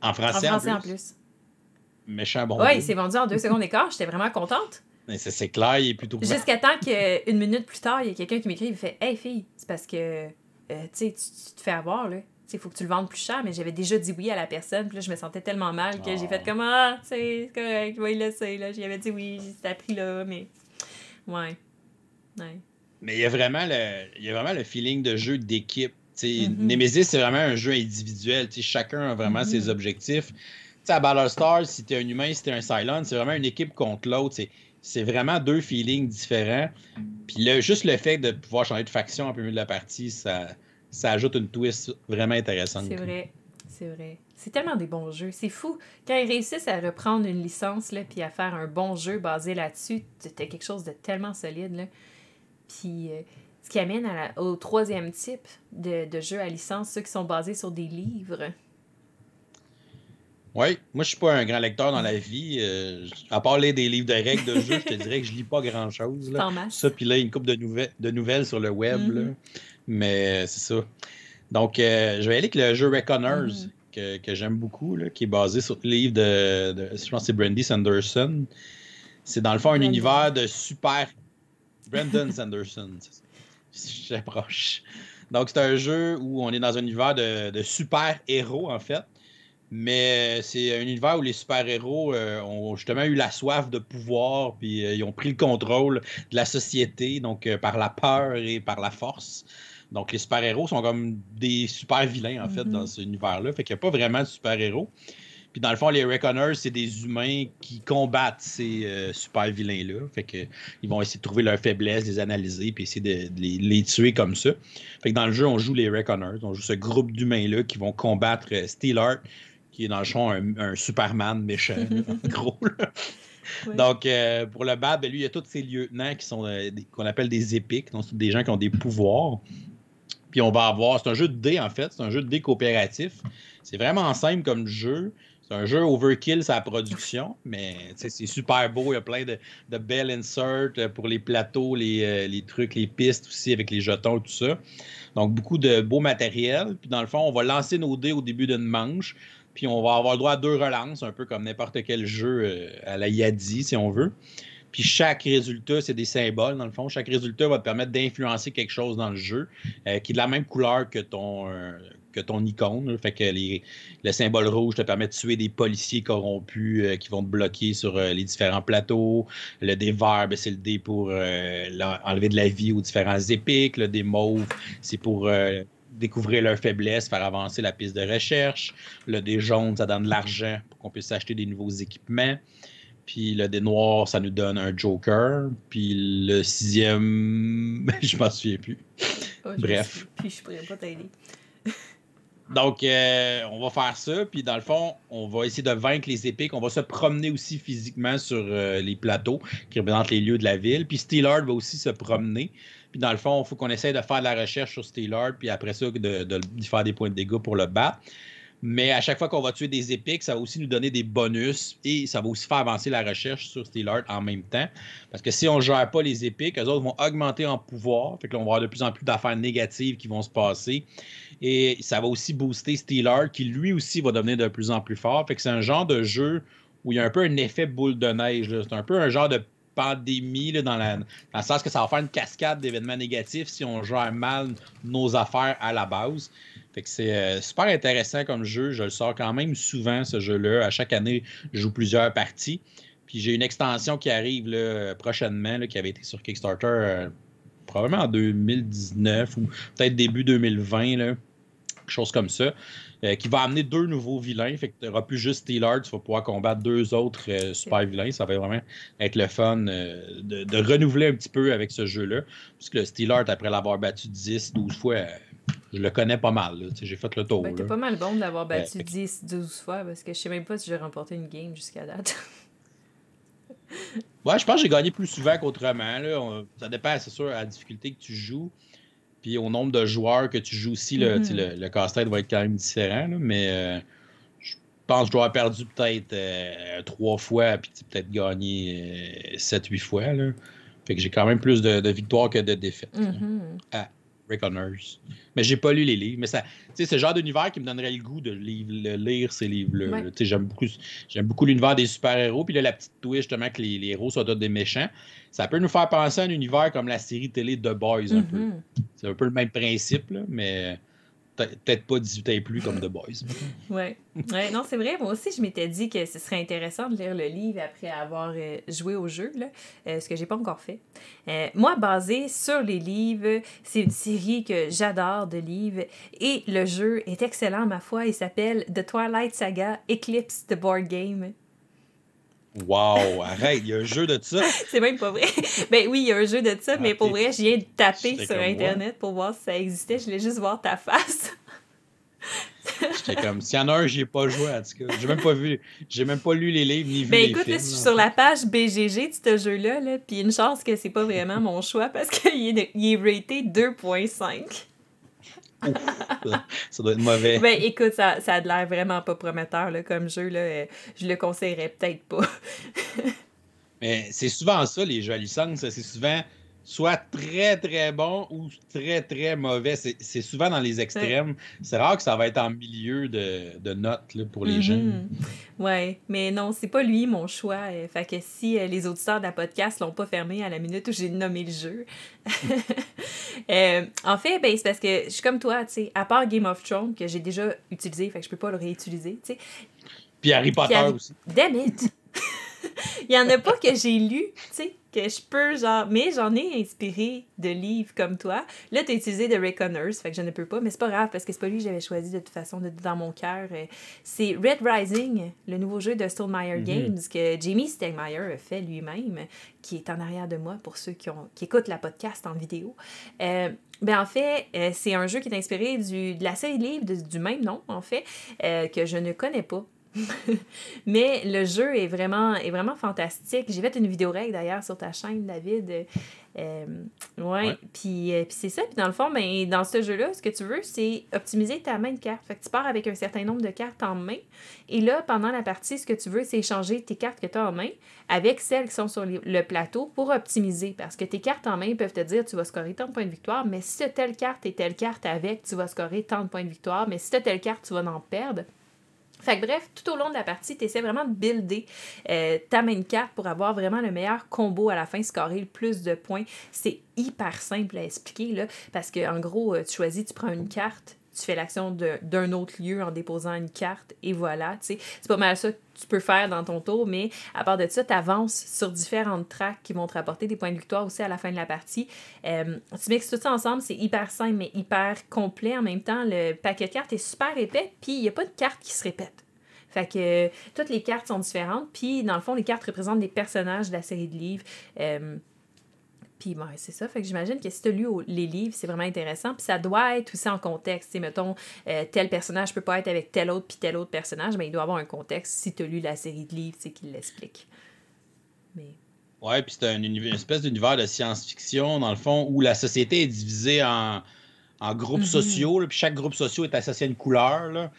En français en plus? En français en plus. En plus. Méchant bon. Oui, il s'est vendu en deux secondes et quart. J'étais vraiment contente. Mais c'est, c'est clair, il est plutôt... Jusqu'à temps qu'une minute plus tard, il y a quelqu'un qui m'écrit, il fait « Hey fille, c'est parce que euh, tu, tu, tu te fais avoir, là. Il faut que tu le vendes plus cher. » Mais j'avais déjà dit oui à la personne. Puis là, je me sentais tellement mal que oh. j'ai fait comme « Ah, tu sais, c'est correct, je vais y laisser. » J'avais dit oui, c'était appris là, mais... Ouais. Ouais. Mais il y a vraiment le, il y a vraiment le feeling de jeu d'équipe. Mm-hmm. Nemesis, c'est vraiment un jeu individuel. T'sais, chacun a vraiment mm-hmm. ses objectifs. Tu sais, à Battlestar, si t'es un humain, si t'es un Cylon, c'est vraiment une équipe contre l'autre. C'est, c'est vraiment deux feelings différents. Puis le, juste le fait de pouvoir changer de faction en plein milieu de la partie, ça, ça ajoute une twist vraiment intéressante. C'est vrai, c'est vrai. C'est tellement des bons jeux. C'est fou. Quand ils réussissent à reprendre une licence, là, puis à faire un bon jeu basé là-dessus, t'as quelque chose de tellement solide, là. Puis... Euh... Ce qui amène à la, au troisième type de, de jeux à licence, ceux qui sont basés sur des livres. Oui, moi je suis pas un grand lecteur dans la vie. Euh, à part lire des livres de règles de jeu, je te dirais que je lis pas grand-chose. Là. Ça, puis là, une couple de, nouvel, de nouvelles sur le web. Mm-hmm. Là. Mais c'est ça. Donc, euh, je vais aller avec le jeu Reckoners, mm-hmm. que, que j'aime beaucoup, là, qui est basé sur le livre de, de je pense que c'est Brandon Sanderson. C'est dans le fond un Brandon. univers de super... Brandon Sanderson, c'est ça. J'approche. Donc, c'est un jeu où on est dans un univers de, de super-héros, en fait. Mais c'est un univers où les super-héros euh, ont justement eu la soif de pouvoir, puis euh, ils ont pris le contrôle de la société, donc euh, par la peur et par la force. Donc, les super-héros sont comme des super-vilains, en mm-hmm. fait, dans cet univers-là. Fait qu'il n'y a pas vraiment de super-héros. Puis dans le fond, les Reckoners, c'est des humains qui combattent ces euh, super vilains-là. Fait que, ils vont essayer de trouver leurs faiblesses, les analyser, puis essayer de, de, les, de les tuer comme ça. Fait que dans le jeu, on joue les Reckoners. On joue ce groupe d'humains-là qui vont combattre euh, Steelheart, qui est dans le fond un, un Superman méchant, là, en gros. Là. Oui. Donc, euh, pour le battre, ben, lui, il y a tous ces lieutenants qui sont euh, des, qu'on appelle des épiques. Donc, c'est des gens qui ont des pouvoirs. Puis on va avoir... C'est un jeu de dés, en fait. C'est un jeu de dés coopératif. C'est vraiment simple comme jeu. C'est un jeu overkill, sa production, mais c'est super beau. Il y a plein de, de belles inserts pour les plateaux, les, les trucs, les pistes aussi avec les jetons et tout ça. Donc, beaucoup de beau matériel. Puis, dans le fond, on va lancer nos dés au début d'une manche. Puis, on va avoir le droit à deux relances, un peu comme n'importe quel jeu à la Yadi, si on veut. Puis chaque résultat, c'est des symboles, dans le fond. Chaque résultat va te permettre d'influencer quelque chose dans le jeu euh, qui est de la même couleur que ton, euh, que ton icône. Là. Fait que les, le symbole rouge te permet de tuer des policiers corrompus euh, qui vont te bloquer sur euh, les différents plateaux. Le dé vert, bien, c'est le dé pour euh, enlever de la vie aux différents épiques. Le dé mauve, c'est pour... Euh, découvrir leurs faiblesses, faire avancer la piste de recherche. Le dé jaune, ça donne de l'argent pour qu'on puisse acheter des nouveaux équipements. Puis le dé noir, ça nous donne un joker. Puis le sixième, je m'en souviens plus. Oh, Bref. Puis je pourrais pas t'aider. Donc, euh, on va faire ça. Puis, dans le fond, on va essayer de vaincre les épiques. On va se promener aussi physiquement sur euh, les plateaux qui représentent les lieux de la ville. Puis, Steelheart va aussi se promener. Puis, dans le fond, il faut qu'on essaye de faire de la recherche sur Steelheart. Puis, après ça, de, de, de faire des points de dégâts pour le battre. Mais à chaque fois qu'on va tuer des épiques, ça va aussi nous donner des bonus et ça va aussi faire avancer la recherche sur Steelheart en même temps. Parce que si on ne gère pas les épiques, eux autres vont augmenter en pouvoir. Fait que là, on va avoir de plus en plus d'affaires négatives qui vont se passer. Et ça va aussi booster Steelheart qui, lui aussi, va devenir de plus en plus fort. Fait que c'est un genre de jeu où il y a un peu un effet boule de neige. Là. C'est un peu un genre de pandémie là, dans, la, dans le sens que ça va faire une cascade d'événements négatifs si on gère mal nos affaires à la base. Fait que c'est euh, super intéressant comme jeu. Je le sors quand même souvent, ce jeu-là. À chaque année, je joue plusieurs parties. Puis j'ai une extension qui arrive là, prochainement, là, qui avait été sur Kickstarter euh, probablement en deux mille dix-neuf ou peut-être début deux mille vingt, là, quelque chose comme ça, euh, qui va amener deux nouveaux vilains. Fait que tu n'auras plus juste Steelheart, tu vas pouvoir combattre deux autres euh, super vilains. Ça va vraiment être le fun euh, de, de renouveler un petit peu avec ce jeu-là. Parce que le Steelheart, après l'avoir battu dix, douze fois... Euh, Je le connais pas mal. Là. J'ai fait le tour. Ben, t'es là. Pas mal bon de l'avoir battu euh, dix, douze fois parce que je sais même pas si j'ai remporté une game jusqu'à date. Ouais, je pense que j'ai gagné plus souvent qu'autrement. Là. On, ça dépend, c'est sûr, à la difficulté que tu joues puis au nombre de joueurs que tu joues aussi. Là, mm-hmm. le, le casse-tête va être quand même différent. Là, mais euh, je pense que je dois avoir perdu peut-être euh, trois fois puis peut-être gagné euh, sept huit fois. Là. Fait que j'ai quand même plus de, de victoires que de défaites. Mm-hmm. Ah. Reckoners. Mais j'ai pas lu les livres. Mais ça, c'est le genre d'univers qui me donnerait le goût de lire, lire ces livres-là. Ouais. J'aime beaucoup, j'aime beaucoup l'univers des super-héros. Puis là, la petite twist, justement, que les, les héros soient tous des méchants. Ça peut nous faire penser à un univers comme la série télé The Boys, mm-hmm. un peu. C'est un peu le même principe, là, mais peut-être pas dix-huit ans et plus comme The Boys. Oui. Ouais, non, c'est vrai. Moi aussi, je m'étais dit que ce serait intéressant de lire le livre après avoir euh, joué au jeu, là, euh, ce que j'ai pas encore fait. Euh, moi, basé sur les livres, c'est une série que j'adore de livres et le jeu est excellent, ma foi. Il s'appelle The Twilight Saga Eclipse the Board Game. Wow! Arrête! Il y a un jeu de ça! C'est même pas vrai! Ben oui, il y a un jeu de ça, ah, mais pour vrai, je viens de taper sur Internet moi. Pour voir si ça existait. Je voulais juste voir ta face. J'étais comme, s'il y en a un, j'y ai pas joué, en tout cas. J'ai même pas vu, j'ai même pas lu les livres, ni vu ben les écoute, films. Ben écoute, je suis sur la page B G G de ce jeu-là, là, puis une chance que c'est pas vraiment mon choix, parce qu'il est, il est raté deux virgule cinq. Ça doit être mauvais. Ben écoute, ça, ça a l'air vraiment pas prometteur là, comme jeu. Là, je le conseillerais peut-être pas. Mais c'est souvent ça, les jeux à licence. C'est souvent soit très, très bon ou très, très mauvais. C'est, c'est souvent dans les extrêmes. Ouais. C'est rare que ça va être en milieu de, de notes là, pour les mm-hmm. jeunes. Oui, mais non, c'est pas lui mon choix. Fait que si les auditeurs de la podcast l'ont pas fermé à la minute où j'ai nommé le jeu... Euh, en fait, ben, c'est parce que je suis comme toi, tu sais, à part Game of Thrones, que j'ai déjà utilisé, fait que je peux pas le réutiliser, tu sais. Puis Harry Potter Harry... aussi. Damn it! Il y en a pas que j'ai lu, tu sais, que je peux, genre... Mais j'en ai inspiré de livres comme toi. Là, t'as utilisé The Reckoners, fait que je ne peux pas, mais c'est pas grave, parce que c'est pas lui que j'avais choisi de toute façon de, dans mon cœur. C'est Red Rising, le nouveau jeu de Stonemaier mm-hmm. Games, que Jamie Stegmaier a fait lui-même, qui est en arrière de moi, pour ceux qui, ont, qui écoutent la podcast en vidéo. Euh, ben en fait, euh, c'est un jeu qui est inspiré du, de la série de livres de, du même nom, en fait, euh, que je ne connais pas. Mais le jeu est vraiment, est vraiment fantastique. J'ai fait une vidéo règle d'ailleurs sur ta chaîne, David. Euh, ouais. Puis euh, c'est ça. Puis dans le fond, ben, dans ce jeu-là, ce que tu veux, c'est optimiser ta main de cartes. Fait que tu pars avec un certain nombre de cartes en main. Et là, pendant la partie, ce que tu veux, c'est échanger tes cartes que tu as en main avec celles qui sont sur les, le plateau pour optimiser. Parce que tes cartes en main peuvent te dire tu vas scorer tant de points de victoire, mais si tu as telle carte et telle carte avec, tu vas scorer tant de points de victoire, mais si tu as telle carte, tu vas en perdre. Fait que bref, tout au long de la partie, tu essaies vraiment de builder euh, ta main de carte pour avoir vraiment le meilleur combo à la fin, scorer le plus de points. C'est hyper simple à expliquer, là, parce qu'en gros, tu choisis, tu prends une carte, tu fais l'action de, d'un autre lieu en déposant une carte, et voilà, tu sais. C'est pas mal ça que tu peux faire dans ton tour, mais à part de ça, tu avances sur différentes tracks qui vont te rapporter des points de victoire aussi à la fin de la partie. Euh, tu mixes tout ça ensemble, c'est hyper simple, mais hyper complet. En même temps, le paquet de cartes est super épais, puis il n'y a pas de carte qui se répète. Fait que euh, toutes les cartes sont différentes, puis dans le fond, les cartes représentent des personnages de la série de livres. Euh, Puis bon, c'est ça. Fait que j'imagine que si tu as lu les livres, c'est vraiment intéressant. Puis ça doit être aussi en contexte. T'sais, mettons, euh, tel personnage peut pas être avec tel autre puis tel autre personnage, mais il doit avoir un contexte si tu as lu la série de livres, c'est qu'il l'explique. Mais... Ouais, puis c'est un univers, une espèce d'univers de science-fiction, dans le fond, où la société est divisée en, en groupes mm-hmm. sociaux. Puis chaque groupe social est associé à une couleur. Là.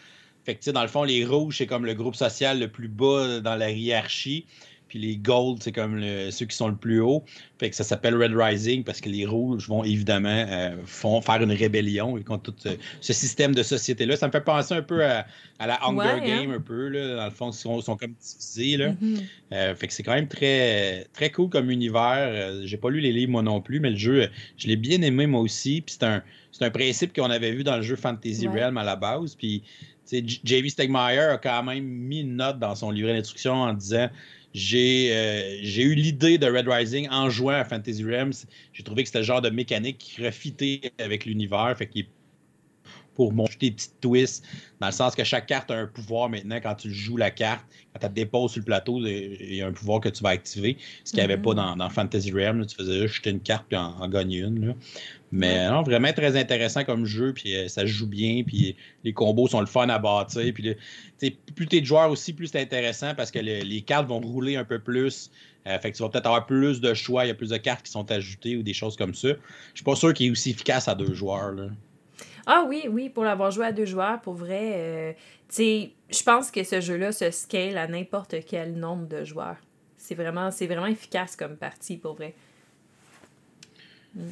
Fait que tu sais, dans le fond, les rouges, c'est comme le groupe social le plus bas dans la hiérarchie. Puis les gold, c'est comme le, ceux qui sont le plus haut. Fait que ça s'appelle Red Rising parce que les rouges vont évidemment euh, font faire une rébellion contre tout euh, ce système de société-là. Ça me fait penser un peu à, à la Hunger ouais, Game, hein? Un peu. Là, dans le fond, ils sont, sont comme divisés. Là. Mm-hmm. Euh, fait que c'est quand même très, très cool comme univers. Euh, j'ai pas lu les livres, moi non plus, mais le jeu, je l'ai bien aimé, moi aussi. Puis c'est un, c'est un principe qu'on avait vu dans le jeu Fantasy ouais. Realms à la base. Puis J V Stegmaier a quand même mis une note dans son livret d'instruction en disant... J'ai, euh, j'ai eu l'idée de Red Rising en jouant à Fantasy Realms. J'ai trouvé que c'était le genre de mécanique qui refitait avec l'univers. Fait qu'il pour montrer des petites twists, dans le sens que chaque carte a un pouvoir maintenant quand tu joues la carte. Quand tu la déposes sur le plateau, il y a un pouvoir que tu vas activer, ce qu'il n'y avait mm-hmm. pas dans, dans Fantasy Realms. Là, tu faisais juste jeter une carte et en, en gagner une. Là. Mais mm-hmm. non, vraiment très intéressant comme jeu, puis euh, ça se joue bien, puis les combos sont le fun à bâtir. Puis le, plus tu es de joueur aussi, plus c'est intéressant parce que le, les cartes vont rouler un peu plus. Euh, fait que tu vas peut-être avoir plus de choix, il y a plus de cartes qui sont ajoutées ou des choses comme ça. Je ne suis pas sûr qu'il est aussi efficace à deux joueurs. Là. Ah oui, oui, pour l'avoir joué à deux joueurs, pour vrai, euh, tu sais, je pense que ce jeu-là se scale à n'importe quel nombre de joueurs. C'est vraiment, c'est vraiment efficace comme partie, pour vrai.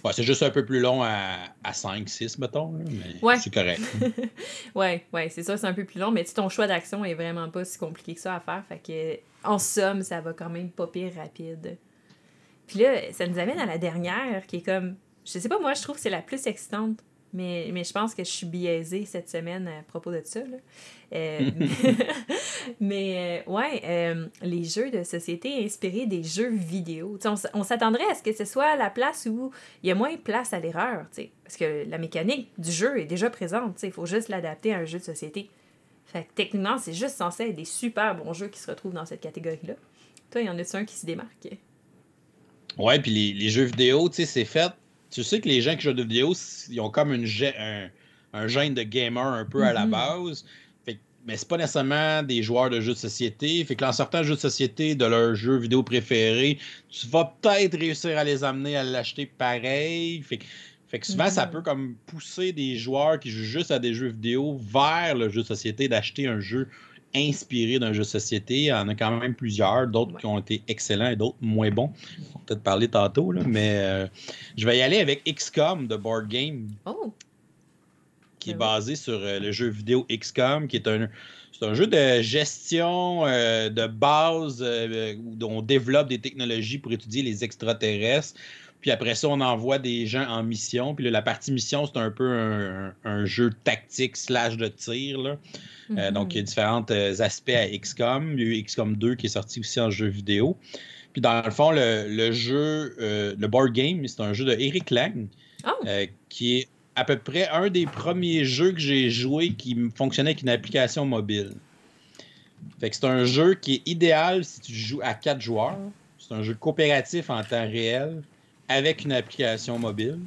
Ouais, c'est juste un peu plus long à, à cinq six, mettons, mais ouais. C'est correct. ouais, ouais, c'est ça, c'est un peu plus long, mais ton choix d'action est vraiment pas si compliqué que ça à faire, fait que, en somme, ça va quand même pas pire rapide. Puis là, ça nous amène à la dernière, qui est comme, je sais pas, moi, je trouve que c'est la plus excitante. Mais, mais je pense que je suis biaisée cette semaine à propos de ça. Là. Euh, mais euh, ouais, euh, les jeux de société inspirés des jeux vidéo. On, on s'attendrait à ce que ce soit la place où il y a moins de place à l'erreur. T'sais, parce que la mécanique du jeu est déjà présente. Il faut juste l'adapter à un jeu de société. Fait que techniquement, c'est juste censé être des super bons jeux qui se retrouvent dans cette catégorie-là. Toi, il y en a-tu un qui se démarque? Ouais, puis les, les jeux vidéo, tu sais, c'est fait. Tu sais que les gens qui jouent de vidéo, ils ont comme une ge- un, un gène de gamer un peu à mm-hmm. la base. Fait que, mais c'est pas nécessairement des joueurs de jeux de société. Fait que en sortant de jeux de société de leur jeu vidéo préféré, tu vas peut-être réussir à les amener à l'acheter pareil. Fait que, fait que souvent, mm-hmm. ça peut comme pousser des joueurs qui jouent juste à des jeux vidéo vers le jeu de société, d'acheter un jeu inspiré d'un jeu de société. Il y en a quand même plusieurs, d'autres ouais. qui ont été excellents et d'autres moins bons. On va peut-être parler tantôt, là, mais euh, je vais y aller avec X COM de Board Game, oh. qui est ouais. basé sur euh, le jeu vidéo X COM, qui est un, c'est un jeu de gestion euh, de base euh, où on développe des technologies pour étudier les extraterrestres. Puis après ça, on envoie des gens en mission. Puis là, la partie mission, c'est un peu un, un jeu tactique slash de tir. Là. Mm-hmm. Euh, donc, il y a différents aspects à X COM. Il y a eu X COM deux qui est sorti aussi en jeu vidéo. Puis dans le fond, le, le jeu, euh, le board game, c'est un jeu de Eric Lang, oh. euh, qui est à peu près un des premiers jeux que j'ai joué qui fonctionnait avec une application mobile. Fait que c'est un jeu qui est idéal si tu joues à quatre joueurs. C'est un jeu coopératif en temps réel, avec une application mobile.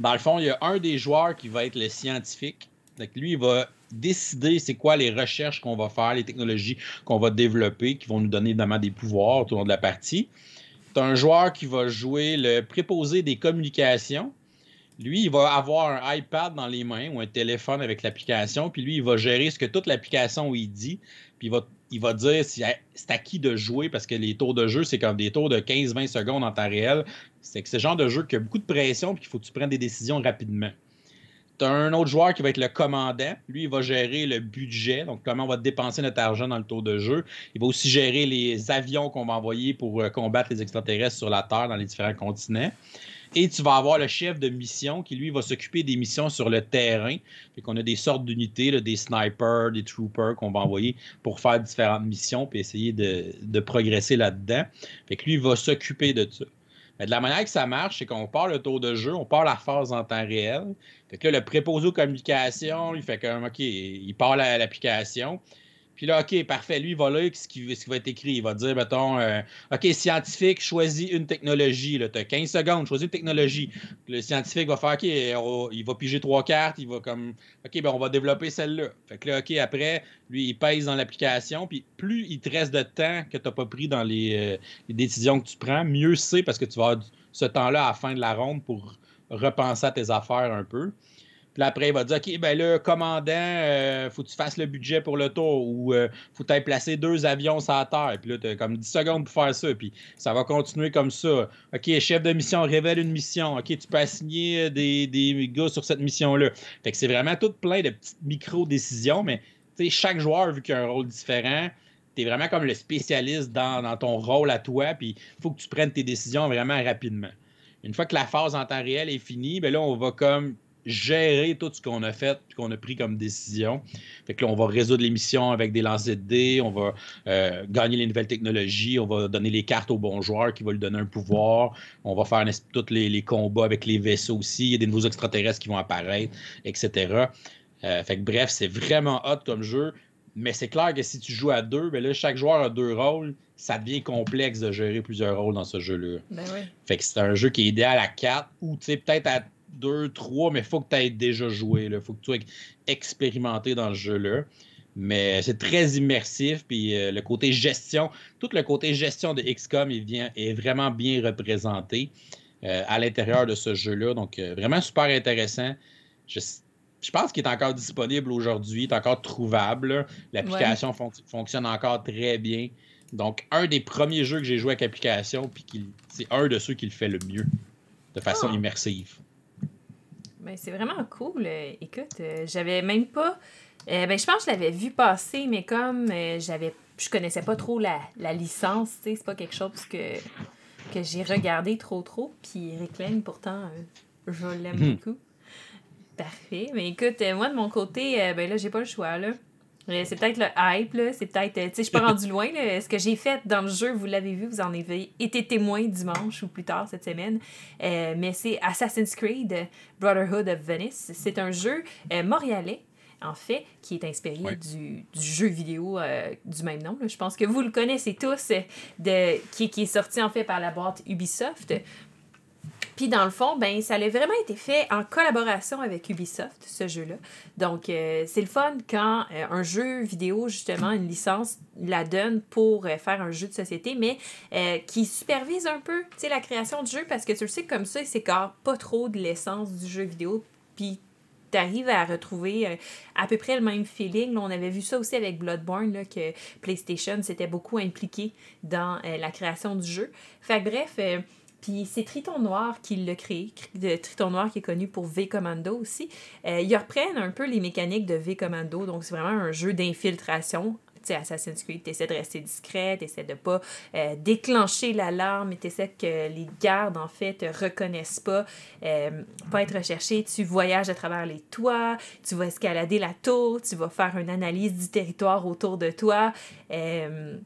Dans le fond, il y a un des joueurs qui va être le scientifique, Donc, lui, il va décider c'est quoi les recherches qu'on va faire, les technologies qu'on va développer, qui vont nous donner évidemment des pouvoirs tout au long de la partie. C'est un joueur qui va jouer le préposé des communications. Lui, il va avoir un iPad dans les mains ou un téléphone avec l'application, puis lui, il va gérer ce que toute l'application il dit, puis il va, il va dire si, c'est à qui de jouer, parce que les tours de jeu, c'est comme des tours de quinze à vingt secondes en temps réel. C'est que c'est le genre de jeu qui a beaucoup de pression, puis qu'il faut que tu prennes des décisions rapidement. Tu as un autre joueur qui va être le commandant. Lui, il va gérer le budget, donc comment on va dépenser notre argent dans le tour de jeu. Il va aussi gérer les avions qu'on va envoyer pour combattre les extraterrestres sur la Terre dans les différents continents. Et tu vas avoir le chef de mission qui, lui, va s'occuper des missions sur le terrain. Fait qu'on a des sortes d'unités, là, des snipers, des troopers qu'on va envoyer pour faire différentes missions puis essayer de, de progresser là-dedans. Fait que lui, il va s'occuper de ça. Mais de la manière que ça marche, c'est qu'on part le tour de jeu, on part la phase en temps réel. Fait que là, le préposé aux communications, il fait comme, OK, il part la, l'application. Puis là, OK, parfait, lui, il va là, ce qui, ce qui va être écrit. Il va dire, mettons, euh, OK, scientifique, choisis une technologie. Tu as quinze secondes, choisis une technologie. Le scientifique va faire, OK, on, il va piger trois cartes, il va comme, OK, ben on va développer celle-là. Fait que là, OK, après, lui, il pèse dans l'application. Puis plus il te reste de temps que tu n'as pas pris dans les, euh, les décisions que tu prends, mieux c'est parce que tu vas avoir ce temps-là à la fin de la ronde pour repenser à tes affaires un peu. Puis après, il va dire, OK, ben là, commandant, euh, faut que tu fasses le budget pour le tour ou euh, faut que tu ailles placer deux avions sur la Terre. Puis là, tu as comme dix secondes pour faire ça. Puis ça va continuer comme ça. OK, chef de mission, révèle une mission. OK, tu peux assigner des, des gars sur cette mission-là. Fait que c'est vraiment tout plein de petites micro-décisions. Mais tu sais, chaque joueur, vu qu'il a un rôle différent, tu es vraiment comme le spécialiste dans, dans ton rôle à toi. Puis il faut que tu prennes tes décisions vraiment rapidement. Une fois que la phase en temps réel est finie, ben là, on va comme gérer tout ce qu'on a fait et qu'on a pris comme décision. Fait que là, on va résoudre les missions avec des lancers de dés, on va euh, gagner les nouvelles technologies, on va donner les cartes au bon joueur qui va lui donner un pouvoir, on va faire tous les, les combats avec les vaisseaux aussi, il y a des nouveaux extraterrestres qui vont apparaître, et cetera. Euh, fait que bref, c'est vraiment hot comme jeu, mais c'est clair que si tu joues à deux, ben là, chaque joueur a deux rôles, ça devient complexe de gérer plusieurs rôles dans ce jeu-là. Ben oui. Fait que c'est un jeu qui est idéal à quatre ou peut-être à deux, trois, mais il faut que tu aies déjà joué. Il faut que tu aies expérimenté dans le jeu-là. Mais c'est très immersif. Puis euh, le côté gestion, tout le côté gestion de X COM il vient, est vraiment bien représenté euh, à l'intérieur de ce jeu-là. Donc, euh, vraiment super intéressant. Je, je pense qu'il est encore disponible aujourd'hui. Il est encore trouvable. Là. L'application ouais. fon- fonctionne encore très bien. Donc, un des premiers jeux que j'ai joué avec application, puis c'est un de ceux qui le fait le mieux de façon oh. immersive. Ben, c'est vraiment cool. Euh, écoute, euh, j'avais même pas... Euh, ben, je pense que je l'avais vu passer, mais comme euh, j'avais je connaissais pas trop la, la licence, tu sais, c'est pas quelque chose que, que j'ai regardé trop, trop. Puis Reclaim, pourtant, euh, je l'aime mmh. beaucoup. Parfait. Mais écoute, euh, moi, de mon côté, euh, ben là, j'ai pas le choix, là. Euh, c'est peut-être le hype, là. C'est peut-être... Euh, tu sais, je suis pas rendue loin, là. Ce que j'ai fait dans le jeu, vous l'avez vu, vous en avez été témoin dimanche ou plus tard cette semaine. Euh, mais c'est Assassin's Creed, euh, Brotherhood of Venice. C'est un jeu euh, montréalais, en fait, qui est inspiré ouais. du, du jeu vidéo euh, du même nom. Là. Je pense que vous le connaissez tous, euh, de, qui, qui est sorti, en fait, par la boîte Ubisoft. Puis dans le fond, ben ça a vraiment été fait en collaboration avec Ubisoft, ce jeu-là. Donc, euh, c'est le fun quand euh, un jeu vidéo, justement, une licence, la donne pour euh, faire un jeu de société, mais euh, qui supervise un peu, tu sais, la création du jeu, parce que tu le sais, comme ça, il s'écarte pas trop de l'essence du jeu vidéo, puis t'arrives à retrouver euh, à peu près le même feeling. Là, on avait vu ça aussi avec Bloodborne, là, que PlayStation s'était beaucoup impliqué dans euh, la création du jeu. Fait que bref... Euh, Puis c'est Triton Noir qui l'a créé, Triton Noir qui est connu pour V-Commando aussi. Euh, ils reprennent un peu les mécaniques de V-Commando, donc c'est vraiment un jeu d'infiltration. Tu sais, Assassin's Creed, t'essaies de rester discret, t'essaies de pas euh, déclencher l'alarme, t'essaies que les gardes, en fait, te reconnaissent pas, euh, pas être recherché. Tu voyages à travers les toits, tu vas escalader la tour, tu vas faire une analyse du territoire autour de toi, euh,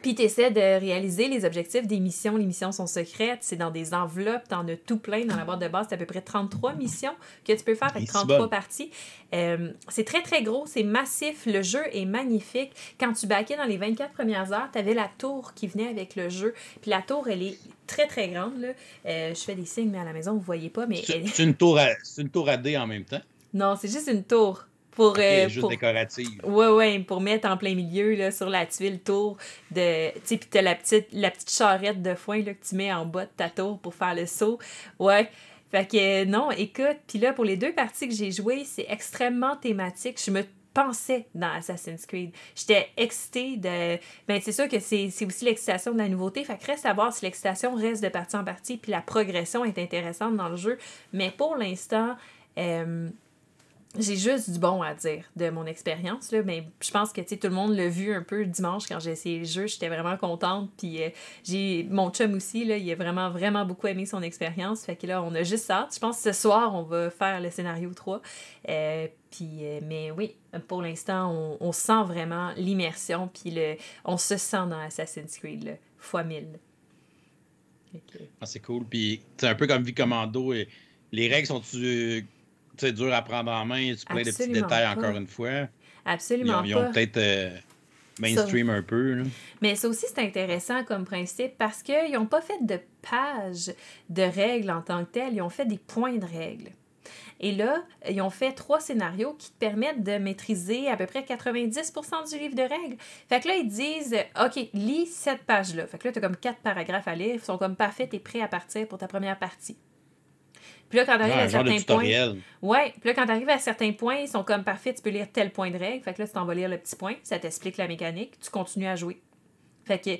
puis t'essaies de réaliser les objectifs des missions. Les missions sont secrètes, c'est dans des enveloppes, t'en as tout plein. Dans la boîte de base, c'est à peu près trente-trois missions que tu peux faire, avec trente-trois bon. parties. Euh, c'est très, très gros, c'est massif. Le jeu est magnifique. Quand tu backais dans les vingt-quatre premières heures, t'avais la tour qui venait avec le jeu. Puis la tour, elle est très, très grande. Là. Euh, je fais des signes, mais à la maison, vous voyez pas. Mais c'est, elle... c'est, une tour à, c'est une tour à dés en même temps? Non, c'est juste une tour. Pour, okay, euh, juste pour, décorative. Ouais, ouais, pour mettre en plein milieu là, sur la tuile tour de. Tu sais, puis t'as la petite, la petite charrette de foin là, que tu mets en bas de ta tour pour faire le saut. Ouais. Fait que euh, non, écoute, puis là, pour les deux parties que j'ai jouées, c'est extrêmement thématique. Je me pensais dans Assassin's Creed. J'étais excitée de... Ben, c'est sûr que c'est, c'est aussi l'excitation de la nouveauté. Fait que reste à voir si l'excitation reste de partie en partie, puis la progression est intéressante dans le jeu. Mais pour l'instant, euh, j'ai juste du bon à dire de mon expérience. Là. Mais je pense que tu sais, tout le monde l'a vu un peu dimanche quand j'ai essayé le jeu. J'étais vraiment contente. Puis euh, j'ai... mon chum aussi, là, il a vraiment, vraiment beaucoup aimé son expérience. Fait que là, on a juste hâte. Je pense que ce soir, on va faire le scénario trois. Euh, Puis, euh, mais oui, pour l'instant, on, on sent vraiment l'immersion, puis le, on se sent dans Assassin's Creed, là, fois mille. Okay. Ah, c'est cool. Puis, c'est un peu comme V-Commando. Et les règles sont-tu dures à prendre en main? Tu plein de petits détails, pas. Encore une fois. Absolument. Ils ont, ils ont pas. peut-être euh, mainstream ça, un peu. Là. Mais ça aussi, c'est intéressant comme principe parce qu'ils n'ont pas fait de pages de règles en tant que telles. Ils ont fait des points de règles. Et là, ils ont fait trois scénarios qui te permettent de maîtriser à peu près quatre-vingt-dix pour cent du livre de règles. Fait que là, ils disent « OK, lis cette page-là. » Fait que là, t'as comme quatre paragraphes à lire. Ils sont comme parfaits et prêts à partir pour ta première partie. Puis là, quand t'arrives à certains points... Ouais. Puis là, quand t'arrives à certains points, ils sont comme parfaits. Tu peux lire tel point de règle. Fait que là, tu t'en vas lire le petit point. Ça t'explique la mécanique. Tu continues à jouer. Fait que...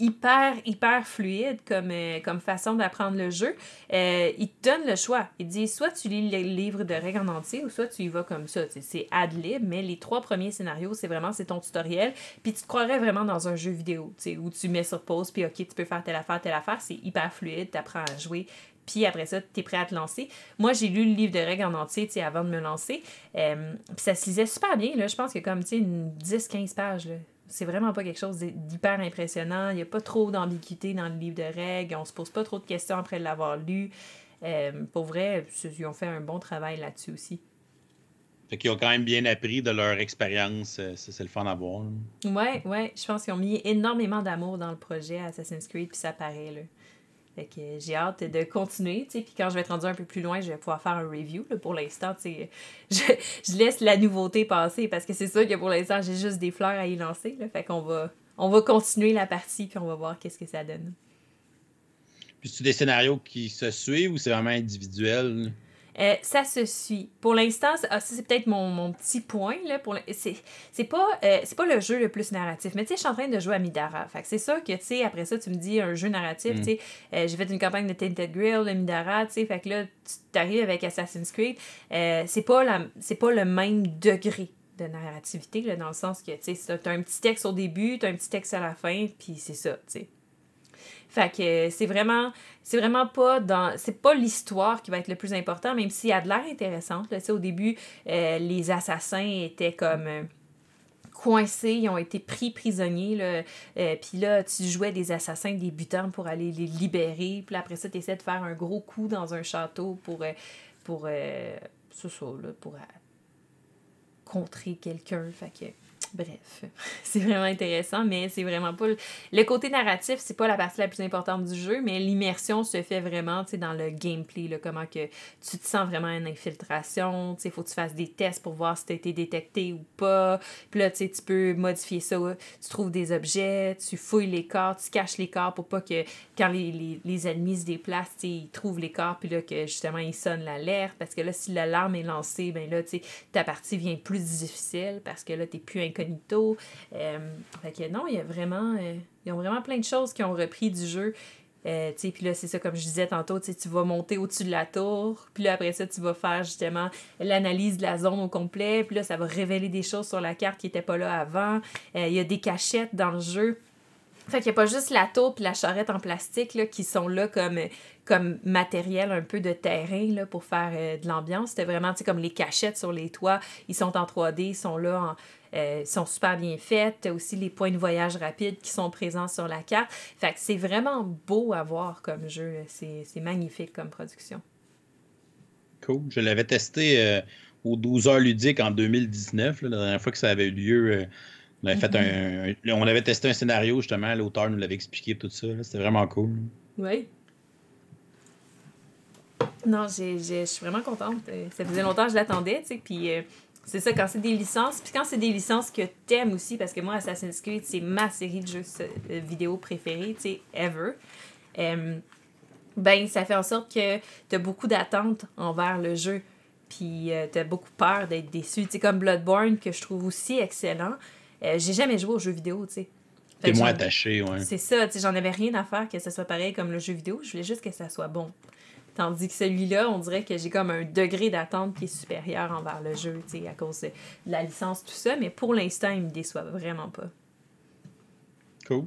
hyper, hyper fluide comme, euh, comme façon d'apprendre le jeu. Euh, il te donne le choix. Il dit soit tu lis le livre de règles en entier ou soit tu y vas comme ça. T'sais, c'est ad lib, mais les trois premiers scénarios, c'est vraiment c'est ton tutoriel. Puis tu te croirais vraiment dans un jeu vidéo où tu mets sur pause, puis OK, tu peux faire telle affaire, telle affaire. C'est hyper fluide, tu apprends à jouer. Puis après ça, t'es prêt à te lancer. Moi, j'ai lu le livre de règles en entier, tu sais, avant de me lancer. Euh, puis ça se lisait super bien, là. Je pense que comme, tu sais, une dix à quinze pages, là. C'est vraiment pas quelque chose d'hyper impressionnant. Il n'y a pas trop d'ambiguïté dans le livre de règles. On se pose pas trop de questions après l'avoir lu. Euh, pour vrai, ils ont fait un bon travail là-dessus aussi. Fait qu'ils ont quand même bien appris de leur expérience. C'est, c'est le fun à voir. Ouais, ouais. Je pense qu'ils ont mis énormément d'amour dans le projet Assassin's Creed, puis ça paraît, là. Fait que j'ai hâte de continuer, tu sais, puis quand je vais être rendu un peu plus loin, je vais pouvoir faire un review, là, pour l'instant, tu sais, je, je laisse la nouveauté passer, parce que c'est sûr que pour l'instant, j'ai juste des fleurs à y lancer, là, fait qu'on va, on va continuer la partie, puis on va voir qu'est-ce que ça donne. Puis c'est-tu des scénarios qui se suivent, ou c'est vraiment individuel? Euh, ça se suit. Pour l'instant, c'est, ah, c'est peut-être mon, mon petit point. Là, pour, c'est, c'est, pas, euh, c'est pas le jeu le plus narratif. Mais tu sais, je suis en train de jouer à Middara. Fait que c'est sûr que, tu sais, après ça, tu me dis un jeu narratif. Mm. Tu sais, euh, j'ai fait une campagne de Tainted Grill, de Middara. Tu sais, fait que là, tu arrives avec Assassin's Creed. Euh, c'est, pas la, c'est pas le même degré de narrativité, là, dans le sens que, tu sais, t'as un petit texte au début, t'as un petit texte à la fin, puis c'est ça, tu sais. Fait que c'est vraiment, c'est vraiment pas dans... C'est pas l'histoire qui va être le plus important, même s'il y a de l'air intéressante. Là, au début, euh, les assassins étaient comme... Euh, coincés, ils ont été pris prisonniers, là. Euh, puis là, tu jouais des assassins débutants pour aller les libérer. Puis après ça, t'essaies de faire un gros coup dans un château pour... Euh, pour euh, c'est ça, là, pour euh, contrer quelqu'un. Fait que... Bref, c'est vraiment intéressant, mais c'est vraiment pas... Le, le côté narratif, c'est pas la partie la plus importante du jeu, mais l'immersion se fait vraiment, tu sais, dans le gameplay, là, comment que tu te sens vraiment une infiltration, tu sais, faut que tu fasses des tests pour voir si t'as été détecté ou pas, puis là, tu sais, tu peux modifier ça, tu trouves des objets, tu fouilles les corps, tu caches les corps pour pas que, quand les, les, les ennemis se déplacent, tu sais, ils trouvent les corps, puis là, que justement, ils sonnent l'alerte, parce que là, si l'alarme est lancée, ben là, tu sais, ta partie vient plus difficile, parce que là, t'es plus inc- Cognito. Euh, fait que non, il y a vraiment... Euh, ils ont vraiment plein de choses qui ont repris du jeu. Euh, tu sais, puis là, c'est ça, comme je disais tantôt, tu vas monter au-dessus de la tour, puis là, après ça, tu vas faire, justement, l'analyse de la zone au complet, puis là, ça va révéler des choses sur la carte qui n'étaient pas là avant. Il euh, y a des cachettes dans le jeu. Fait qu'il n'y a pas juste la tour puis la charrette en plastique, là, qui sont là comme... comme matériel un peu de terrain, là, pour faire euh, de l'ambiance. C'était vraiment, tu sais, comme les cachettes sur les toits. Ils sont en trois D, ils sont là, en, euh, ils sont super bien faits. T'as aussi les points de voyage rapide qui sont présents sur la carte. Fait que c'est vraiment beau à voir comme jeu. C'est, c'est magnifique comme production. Cool. Je l'avais testé euh, aux douze heures ludiques en deux mille dix-neuf, là, la dernière fois que ça avait eu lieu... Euh... On avait, fait un, un, on avait testé un scénario, justement, l'auteur nous l'avait expliqué, tout ça. Là, c'était vraiment cool. Oui. Non, je j'ai, j'ai, suis vraiment contente. Ça faisait longtemps que je l'attendais, tu sais, puis euh, C'est ça, quand c'est des licences. Puis quand c'est des licences que t'aimes aussi, parce que moi, Assassin's Creed, c'est ma série de jeux vidéo préférée, tu sais, ever. Euh, ben, ça fait en sorte que t'as beaucoup d'attentes envers le jeu. Puis euh, t'as beaucoup peur d'être déçu. Tu sais, comme Bloodborne, que je trouve aussi excellent. Euh, j'ai jamais joué aux jeux vidéo, tu sais. T'es moins attaché, ouais. C'est ça, tu sais, j'en avais rien à faire que ça soit pareil comme le jeu vidéo. Je voulais juste que ça soit bon. Tandis que celui-là, on dirait que j'ai comme un degré d'attente qui est supérieur envers le jeu, tu sais, à cause de la licence, tout ça. Mais pour l'instant, ils me déçoivent vraiment pas. Cool.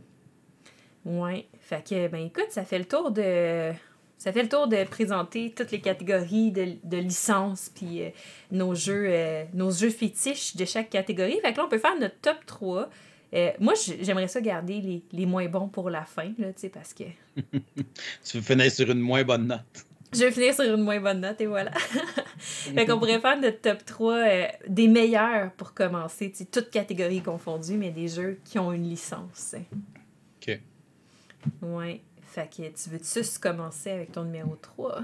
Ouais. Fait que, ben écoute, ça fait le tour de... Ça fait le tour de présenter toutes les catégories de, de licences, puis euh, nos jeux euh, nos jeux fétiches de chaque catégorie. Fait que là, on peut faire notre top trois. Euh, moi, j'aimerais ça garder les, les moins bons pour la fin, là, tu sais, parce que... Tu veux finir sur une moins bonne note. Je vais finir sur une moins bonne note, et voilà. Fait qu'on pourrait faire notre top trois euh, des meilleurs pour commencer, toutes catégories confondues, mais des jeux qui ont une licence. OK. Ouais. Fait que tu veux juste commencer avec ton numéro trois?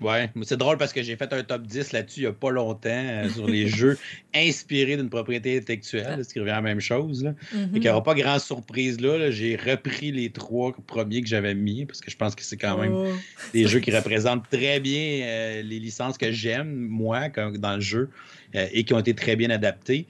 Ouais, mais c'est drôle parce que j'ai fait un top dix là-dessus il n'y a pas longtemps euh, sur les jeux inspirés d'une propriété intellectuelle, ce qui revient à la même chose. Là. Mm-hmm. Il n'y aura pas grande surprise là, là. J'ai repris les trois premiers que j'avais mis parce que je pense que c'est quand même oh. des jeux qui représentent très bien euh, les licences que j'aime, moi, comme dans le jeu, euh, et qui ont été très bien adaptées.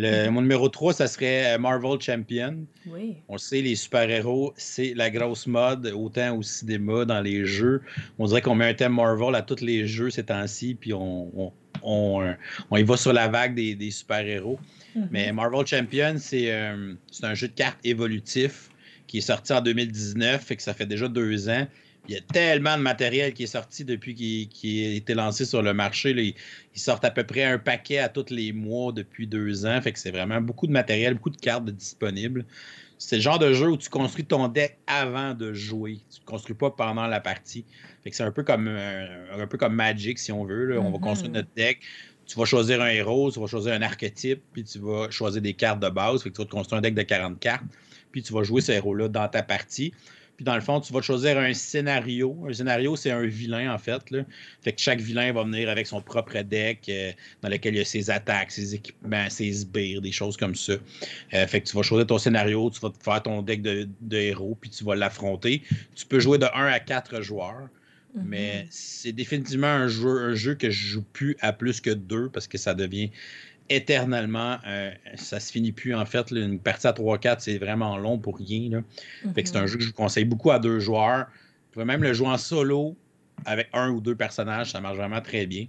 Le, mon numéro trois, ça serait Marvel Champion. Oui. On le sait, les super-héros, c'est la grosse mode, autant au cinéma, dans les jeux. On dirait qu'on met un thème Marvel à tous les jeux ces temps-ci, puis on, on, on, on y va sur la vague des, des super-héros. Mm-hmm. Mais Marvel Champion, c'est, euh, c'est un jeu de cartes évolutif qui est sorti en deux mille dix-neuf, et que ça fait déjà deux ans. Il y a tellement de matériel qui est sorti depuis qu'il, qu'il a été lancé sur le marché. Là, ils, ils sortent à peu près un paquet à tous les mois depuis deux ans. Fait que c'est vraiment beaucoup de matériel, beaucoup de cartes disponibles. C'est le genre de jeu où tu construis ton deck avant de jouer. Tu ne construis pas pendant la partie. Fait que c'est un peu comme un, un peu comme Magic, si on veut. Là. On mm-hmm. va construire notre deck. Tu vas choisir un héros, tu vas choisir un archétype, puis tu vas choisir des cartes de base. Fait que tu vas te construire un deck de quarante cartes, puis tu vas jouer ce héros-là dans ta partie. Puis dans le fond, tu vas choisir un scénario. Un scénario, c'est un vilain, en fait. Là. Fait que chaque vilain va venir avec son propre deck euh, dans lequel il y a ses attaques, ses équipements, ses sbires, des choses comme ça. Euh, fait que tu vas choisir ton scénario, tu vas faire ton deck de, de héros, puis tu vas l'affronter. Tu peux jouer de un à quatre joueurs, mm-hmm. mais c'est définitivement un jeu, un jeu que je joue plus à plus que deux parce que ça devient... éternellement, euh, ça se finit plus en fait, là, une partie à trois quatre, c'est vraiment long pour rien. Là. Mm-hmm. Fait que c'est un jeu que je vous conseille beaucoup à deux joueurs. Vous pouvez même le jouer en solo avec un ou deux personnages, ça marche vraiment très bien.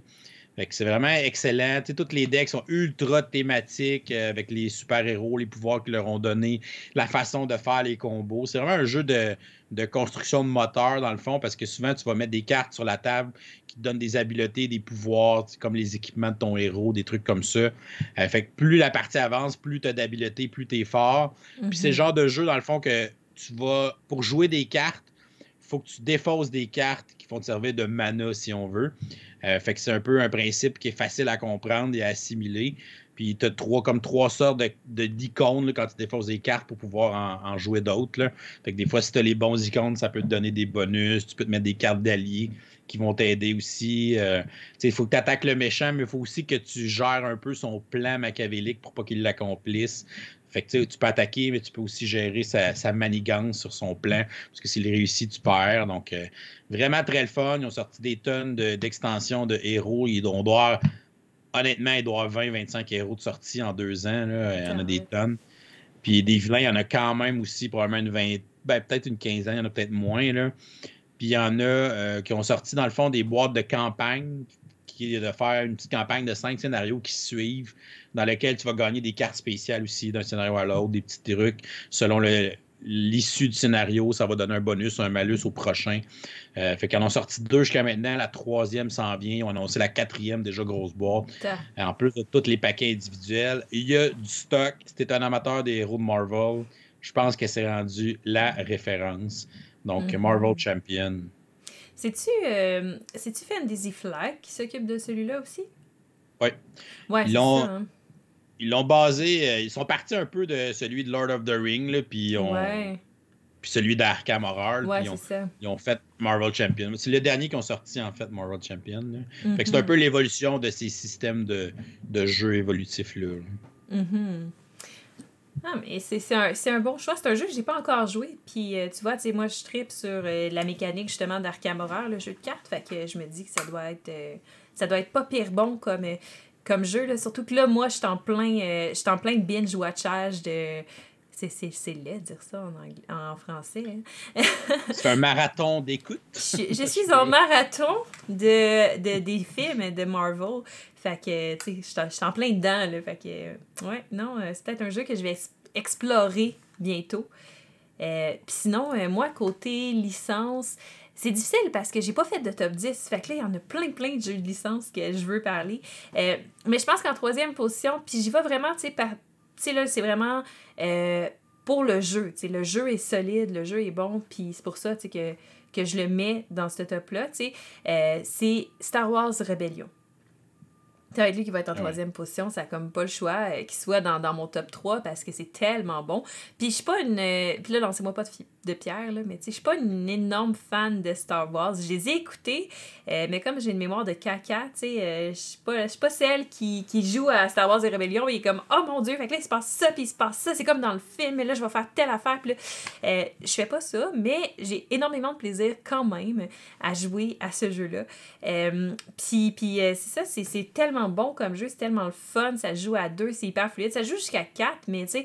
Fait que c'est vraiment excellent. T'sais, toutes les decks sont ultra thématiques euh, avec les super-héros, les pouvoirs qu'ils leur ont donnés, la façon de faire les combos. C'est vraiment un jeu de, de construction de moteur dans le fond parce que souvent, tu vas mettre des cartes sur la table qui te donnent des habiletés, des pouvoirs, comme les équipements de ton héros, des trucs comme ça. Euh, fait que plus la partie avance, plus tu as d'habileté, plus tu es fort. Mm-hmm. Puis c'est le genre de jeu dans le fond que tu vas, pour jouer des cartes, faut que tu défausses des cartes qui vont te servir de mana, si on veut. Euh, fait que c'est un peu un principe qui est facile à comprendre et à assimiler. Puis tu as trois, comme trois sortes de, de, d'icônes là, quand tu défausses des cartes pour pouvoir en, en jouer d'autres. Là. Fait que des fois, si tu as les bons icônes, ça peut te donner des bonus. Tu peux te mettre des cartes d'alliés qui vont t'aider aussi. Euh, il faut que tu attaques le méchant, mais il faut aussi que tu gères un peu son plan machiavélique pour pas qu'il l'accomplisse. Fait que tu peux attaquer, mais tu peux aussi gérer sa, sa manigance sur son plan. Parce que s'il réussit, tu perds. Donc, euh, vraiment très le fun. Ils ont sorti des tonnes de, d'extensions de héros. Ils, on doit, honnêtement, ils doivent vingt à vingt-cinq héros de sortie en deux ans. Là. Il y en a des tonnes. Puis des vilains, il y en a quand même aussi probablement une vingtaine, ben, peut-être une quinzaine, il y en a peut-être moins. Là. Puis il y en a euh, qui ont sorti, dans le fond, des boîtes de campagne. Qui est de faire une petite campagne de cinq scénarios qui suivent, dans lesquels tu vas gagner des cartes spéciales aussi, d'un scénario à l'autre, des petits trucs. Selon le, l'issue du scénario, ça va donner un bonus ou un malus au prochain. Euh, fait qu'ils en ont sorti deux jusqu'à maintenant. La troisième s'en vient. Ils ont annoncé la quatrième, déjà grosse boîte. Euh, en plus de tous les paquets individuels, il y a du stock. Si t'es un amateur des héros de Marvel, je pense que c'est rendu la référence. Donc, mm-hmm. Marvel Champion. C'est-tu, euh, c'est-tu Fantasy Flight qui s'occupe de celui-là aussi? Oui. Ouais, ils, l'ont, ça, hein? ils l'ont basé... Euh, ils sont partis un peu de celui de Lord of the Ring, là, puis on, ouais. puis celui d'Arkham Horror. Ouais, ils, ont, ça. ils ont fait Marvel Champion. C'est le dernier qu'ils ont sorti, en fait, Marvel Champion. Mm-hmm. Fait que c'est un peu l'évolution de ces systèmes de, de jeux évolutifs-là. Mm-hmm. Ah, mais c'est, c'est, un, c'est un bon choix. C'est un jeu que j'ai pas encore joué. Puis, euh, tu vois, tu sais, moi, je trippe sur euh, la mécanique, justement, d'Arkham Horror, le jeu de cartes. Fait que euh, je me dis que ça doit être... Euh, ça doit être pas pire bon comme... Euh, comme jeu, là. Surtout que là, moi, je suis en plein, euh, en plein binge-watchage de... C'est, c'est, c'est laid de dire ça en, anglais, en français. Hein. C'est un marathon d'écoute. Je, je suis en marathon de, de, des films de Marvel. Fait que, tu sais, je suis en plein dedans, là. Fait que, ouais, non, c'est peut-être un jeu que je vais explorer bientôt. Euh, Puis sinon, euh, moi, côté licence... C'est difficile parce que j'ai pas fait de top dix. Fait que là, il y en a plein, plein de jeux de licence que je veux parler. Euh, mais je pense qu'en troisième position, puis j'y vais vraiment, tu sais, par... là, c'est vraiment euh, pour le jeu. T'sais, le jeu est solide, le jeu est bon, puis c'est pour ça que, que je le mets dans ce top-là. Euh, c'est Star Wars Rebellion. Ça va être lui qui va être en troisième ouais. position, ça n'a comme pas le choix euh, qu'il soit dans, dans mon top trois parce que c'est tellement bon. Puis je suis pas une... Euh, puis là, lancez-moi pas de, fi- de pierre, là, mais tu sais, je suis pas une énorme fan de Star Wars. Je les ai écoutés, euh, mais comme j'ai une mémoire de caca, tu sais, euh, je suis pas, j'suis pas celle qui, qui joue à Star Wars et Rébellion et est comme « Oh mon Dieu! » Fait que là, il se passe ça, puis il se passe ça. C'est comme dans le film, et là, je vais faire telle affaire, puis là... Euh, je fais pas ça, mais j'ai énormément de plaisir quand même à jouer à ce jeu-là. Euh, puis puis euh, c'est ça, c'est, c'est tellement bon comme jeu, c'est tellement le fun, ça joue à deux, c'est hyper fluide, ça joue jusqu'à quatre, mais tu sais,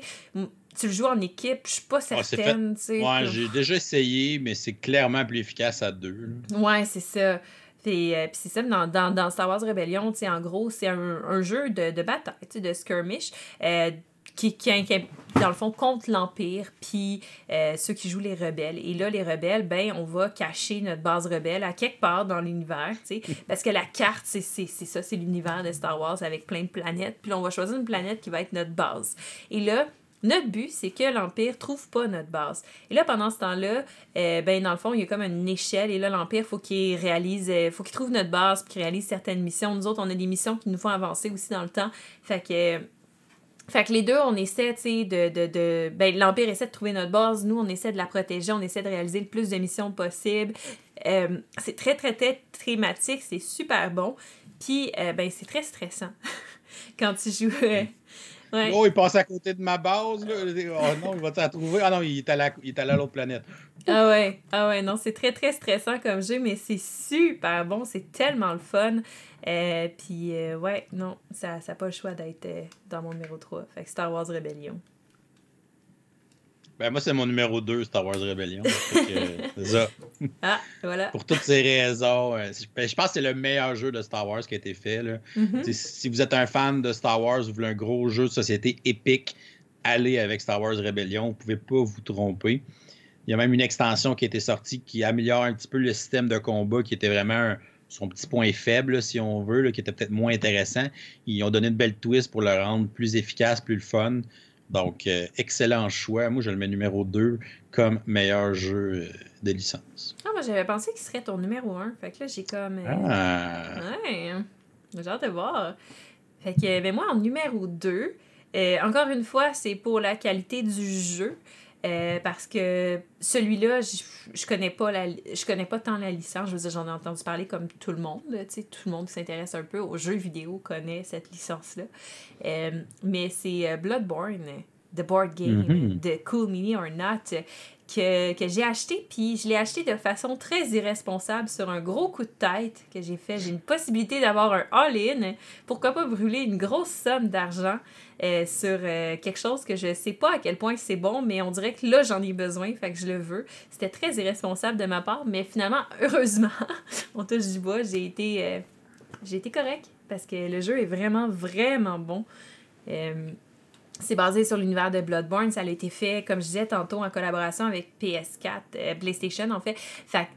tu le joues en équipe, je suis pas certaine, tu sais. Ouais, j'ai déjà essayé, mais c'est clairement plus efficace à deux. Là. Ouais, c'est ça. Puis, euh, puis c'est ça, dans, dans, dans Star Wars Rebellion, tu sais, en gros, c'est un, un jeu de, de bataille, tu sais, de skirmish, euh, Qui, qui, qui, dans le fond, contre l'Empire, puis euh, ceux qui jouent les rebelles. Et là, les rebelles, ben on va cacher notre base rebelle à quelque part dans l'univers, tu sais, parce que la carte, c'est, c'est, c'est ça, c'est l'univers de Star Wars avec plein de planètes. Puis là, on va choisir une planète qui va être notre base. Et là, notre but, c'est que l'Empire trouve pas notre base. Et là, pendant ce temps-là, euh, ben dans le fond, il y a comme une échelle. Et là, l'Empire, faut qu'il réalise, euh, faut qu'il trouve notre base, puis qu'il réalise certaines missions. Nous autres, on a des missions qui nous font avancer aussi dans le temps. Fait que... Euh, Fait que les deux, on essaie, tu sais, de, de, de... Ben, l'Empire essaie de trouver notre base. Nous, on essaie de la protéger. On essaie de réaliser le plus de missions possible. Euh, c'est très, très, très thématique. C'est super bon. Puis, euh, ben, c'est très stressant quand tu joues... Euh... Ouais. Oh, il passe à côté de ma base, là. Oh non, il va t'en trouver. Ah non, il est allé à, il est allé à l'autre planète. Ah ouais, ah ouais, non, c'est très, très stressant comme jeu, mais c'est super bon. C'est tellement le fun. Euh, puis, euh, ouais, non, ça n'a pas le choix d'être euh, dans mon numéro trois. Fait que Star Wars Rebellion. Ben, moi, c'est mon numéro deux, Star Wars Rebellion. C'est ça. Ah, voilà. Pour toutes ces raisons, je pense que c'est le meilleur jeu de Star Wars qui a été fait. Là. Mm-hmm. Si vous êtes un fan de Star Wars, vous voulez un gros jeu de société épique, allez avec Star Wars Rebellion. Vous ne pouvez pas vous tromper. Il y a même une extension qui a été sortie qui améliore un petit peu le système de combat qui était vraiment... Un, son petit point faible, si on veut, là, qui était peut-être moins intéressant. Ils ont donné de belles twists pour le rendre plus efficace, plus le fun. Donc, euh, excellent choix. Moi, je le mets numéro deux comme meilleur jeu de licence. Ah, moi, j'avais pensé qu'il serait ton numéro un. Fait que là, j'ai comme... Euh... Ah! Ouais! J'ai hâte de voir. Fait que, mais moi, en numéro deux, euh, encore une fois, c'est pour la qualité du jeu. Euh, parce que celui-là, je, je connais pas la, je connais pas tant la licence. Je veux dire, j'en ai entendu parler comme tout le monde. Tu sais, tout le monde qui s'intéresse un peu aux jeux vidéo connaît cette licence-là. Euh, mais c'est Bloodborne, The Board Game, mm-hmm. de Cool Mini or Not, que, que j'ai acheté. Puis je l'ai acheté de façon très irresponsable sur un gros coup de tête que j'ai fait. J'ai une possibilité d'avoir un all-in. Pourquoi pas brûler une grosse somme d'argent Euh, sur euh, quelque chose que je sais pas à quel point c'est bon, mais on dirait que là, j'en ai besoin, fait que je le veux. C'était très irresponsable de ma part, mais finalement, heureusement, on touche du bois, j'ai été, euh, j'ai été correcte, parce que le jeu est vraiment, vraiment bon. Euh, c'est basé sur l'univers de Bloodborne, ça a été fait, comme je disais tantôt, en collaboration avec P S quatre, euh, PlayStation, en fait. Fait que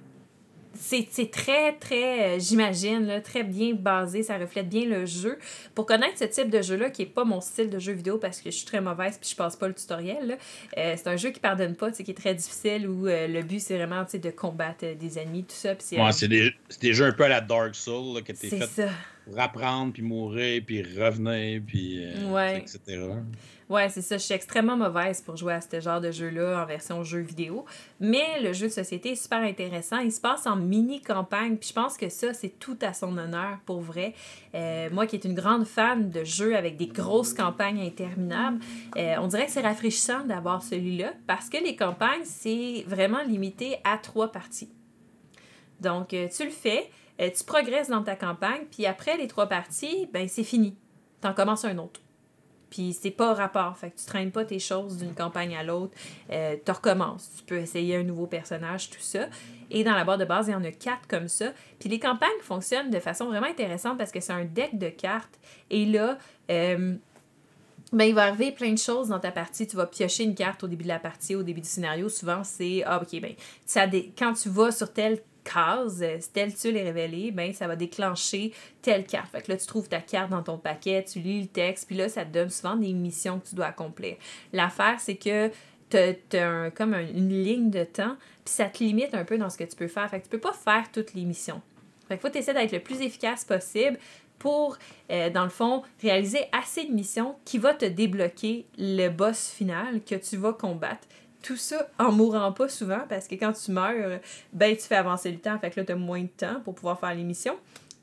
C'est, c'est très, très, euh, j'imagine, là, très bien basé, ça reflète bien le jeu. Pour connaître ce type de jeu-là, qui n'est pas mon style de jeu vidéo parce que je suis très mauvaise puis je passe pas le tutoriel, là, euh, c'est un jeu qui pardonne pas, qui est très difficile, où euh, le but, c'est vraiment de combattre euh, des ennemis, tout ça. Pis c'est, ouais, euh, c'est, des, c'est des jeux un peu à la Dark Souls, là, que t'es fait rapprendre, puis mourir, puis revenir, puis euh, ouais. et cetera. Ouais, c'est ça. Je suis extrêmement mauvaise pour jouer à ce genre de jeu-là en version jeu vidéo. Mais le jeu de société est super intéressant. Il se passe en mini-campagne, puis je pense que ça, c'est tout à son honneur, pour vrai. Euh, moi qui est une grande fan de jeux avec des grosses campagnes interminables, euh, on dirait que c'est rafraîchissant d'avoir celui-là, parce que les campagnes, c'est vraiment limité à trois parties. Donc, euh, tu le fais... Euh, tu progresses dans ta campagne, puis après les trois parties, ben c'est fini. T'en commences un autre. Puis c'est pas rapport, fait que tu traînes pas tes choses d'une campagne à l'autre, euh, tu recommences. Tu peux essayer un nouveau personnage, tout ça. Et dans la boîte de base, il y en a quatre comme ça. Puis les campagnes fonctionnent de façon vraiment intéressante parce que c'est un deck de cartes. Et là... Euh, Ben, il va arriver plein de choses dans ta partie. Tu vas piocher une carte au début de la partie, au début du scénario. Souvent, c'est ah, ok, ben, ça dé... quand tu vas sur telle case, euh, telle tuile est révélée, ben, ça va déclencher telle carte. Fait que là, tu trouves ta carte dans ton paquet, tu lis le texte, puis là, ça te donne souvent des missions que tu dois accomplir. L'affaire, c'est que t'as, t'as un, comme un, une ligne de temps, puis ça te limite un peu dans ce que tu peux faire. Fait que tu peux pas faire toutes les missions. Fait que faut t'essayer d'être le plus efficace possible. Pour, euh, dans le fond, réaliser assez de missions qui va te débloquer le boss final que tu vas combattre. Tout ça en mourant pas souvent, parce que quand tu meurs, ben tu fais avancer le temps, fait que là, tu as moins de temps pour pouvoir faire les missions.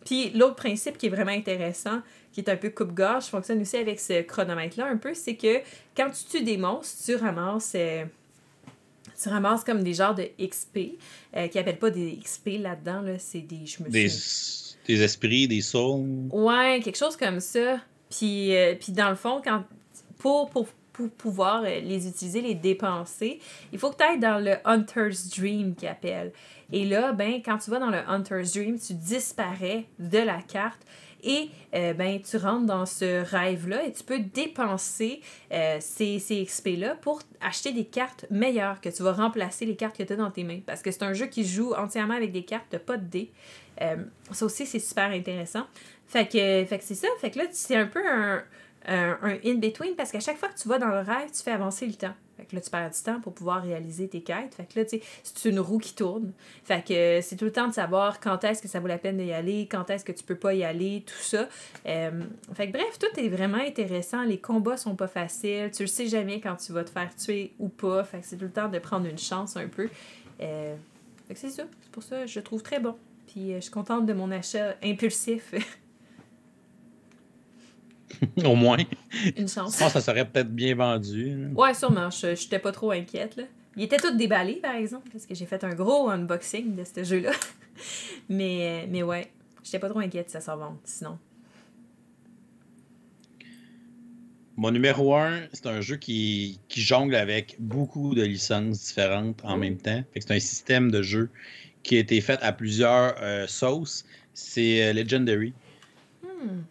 Puis l'autre principe qui est vraiment intéressant, qui est un peu coupe-gorge, fonctionne aussi avec ce chronomètre-là un peu, c'est que quand tu tues des monstres, tu ramasses... Euh, Tu ramasses comme des genres de X P, euh, qui n'appellent pas des X P là-dedans, là, c'est des... Je me des, des esprits, des souls. Ouais, quelque chose comme ça. Puis, euh, puis dans le fond, quand, pour, pour, pour pouvoir les utiliser, les dépenser, il faut que tu ailles dans le Hunter's Dream, qu'ils appellent. Et là, ben, quand tu vas dans le Hunter's Dream, tu disparais de la carte. Et euh, ben, tu rentres dans ce rêve-là et tu peux dépenser euh, ces, ces X P-là pour acheter des cartes meilleures, que tu vas remplacer les cartes que tu as dans tes mains. Parce que c'est un jeu qui joue entièrement avec des cartes, tu n'as pas de dés. Euh, ça aussi, c'est super intéressant. Fait que, fait que c'est ça. Fait que là, c'est un peu un, un, un in-between parce qu'à chaque fois que tu vas dans le rêve, tu fais avancer le temps. Fait que là, tu perds du temps pour pouvoir réaliser tes quêtes. Fait que là, tu sais, c'est une roue qui tourne. Fait que euh, c'est tout le temps de savoir quand est-ce que ça vaut la peine d'y aller, quand est-ce que tu peux pas y aller, tout ça. Euh, fait que bref, tout est vraiment intéressant. Les combats sont pas faciles. Tu le sais jamais quand tu vas te faire tuer ou pas. Fait que c'est tout le temps de prendre une chance un peu. Euh, fait que c'est ça. C'est pour ça que je le trouve très bon. Puis euh, je suis contente de mon achat impulsif. Au moins. Une chance. Je pense que ça serait peut-être bien vendu. Ouais, sûrement. Je n'étais pas trop inquiète. Là. Il était tout déballé, par exemple, parce que j'ai fait un gros unboxing de ce jeu-là. Mais, mais ouais, j'étais pas trop inquiète si ça s'en vende, sinon. Mon numéro un, c'est un jeu qui, qui jongle avec beaucoup de licences différentes en mmh. même temps. Fait que c'est un système de jeu qui a été fait à plusieurs euh, sauces. C'est euh, Legendary. Hmm.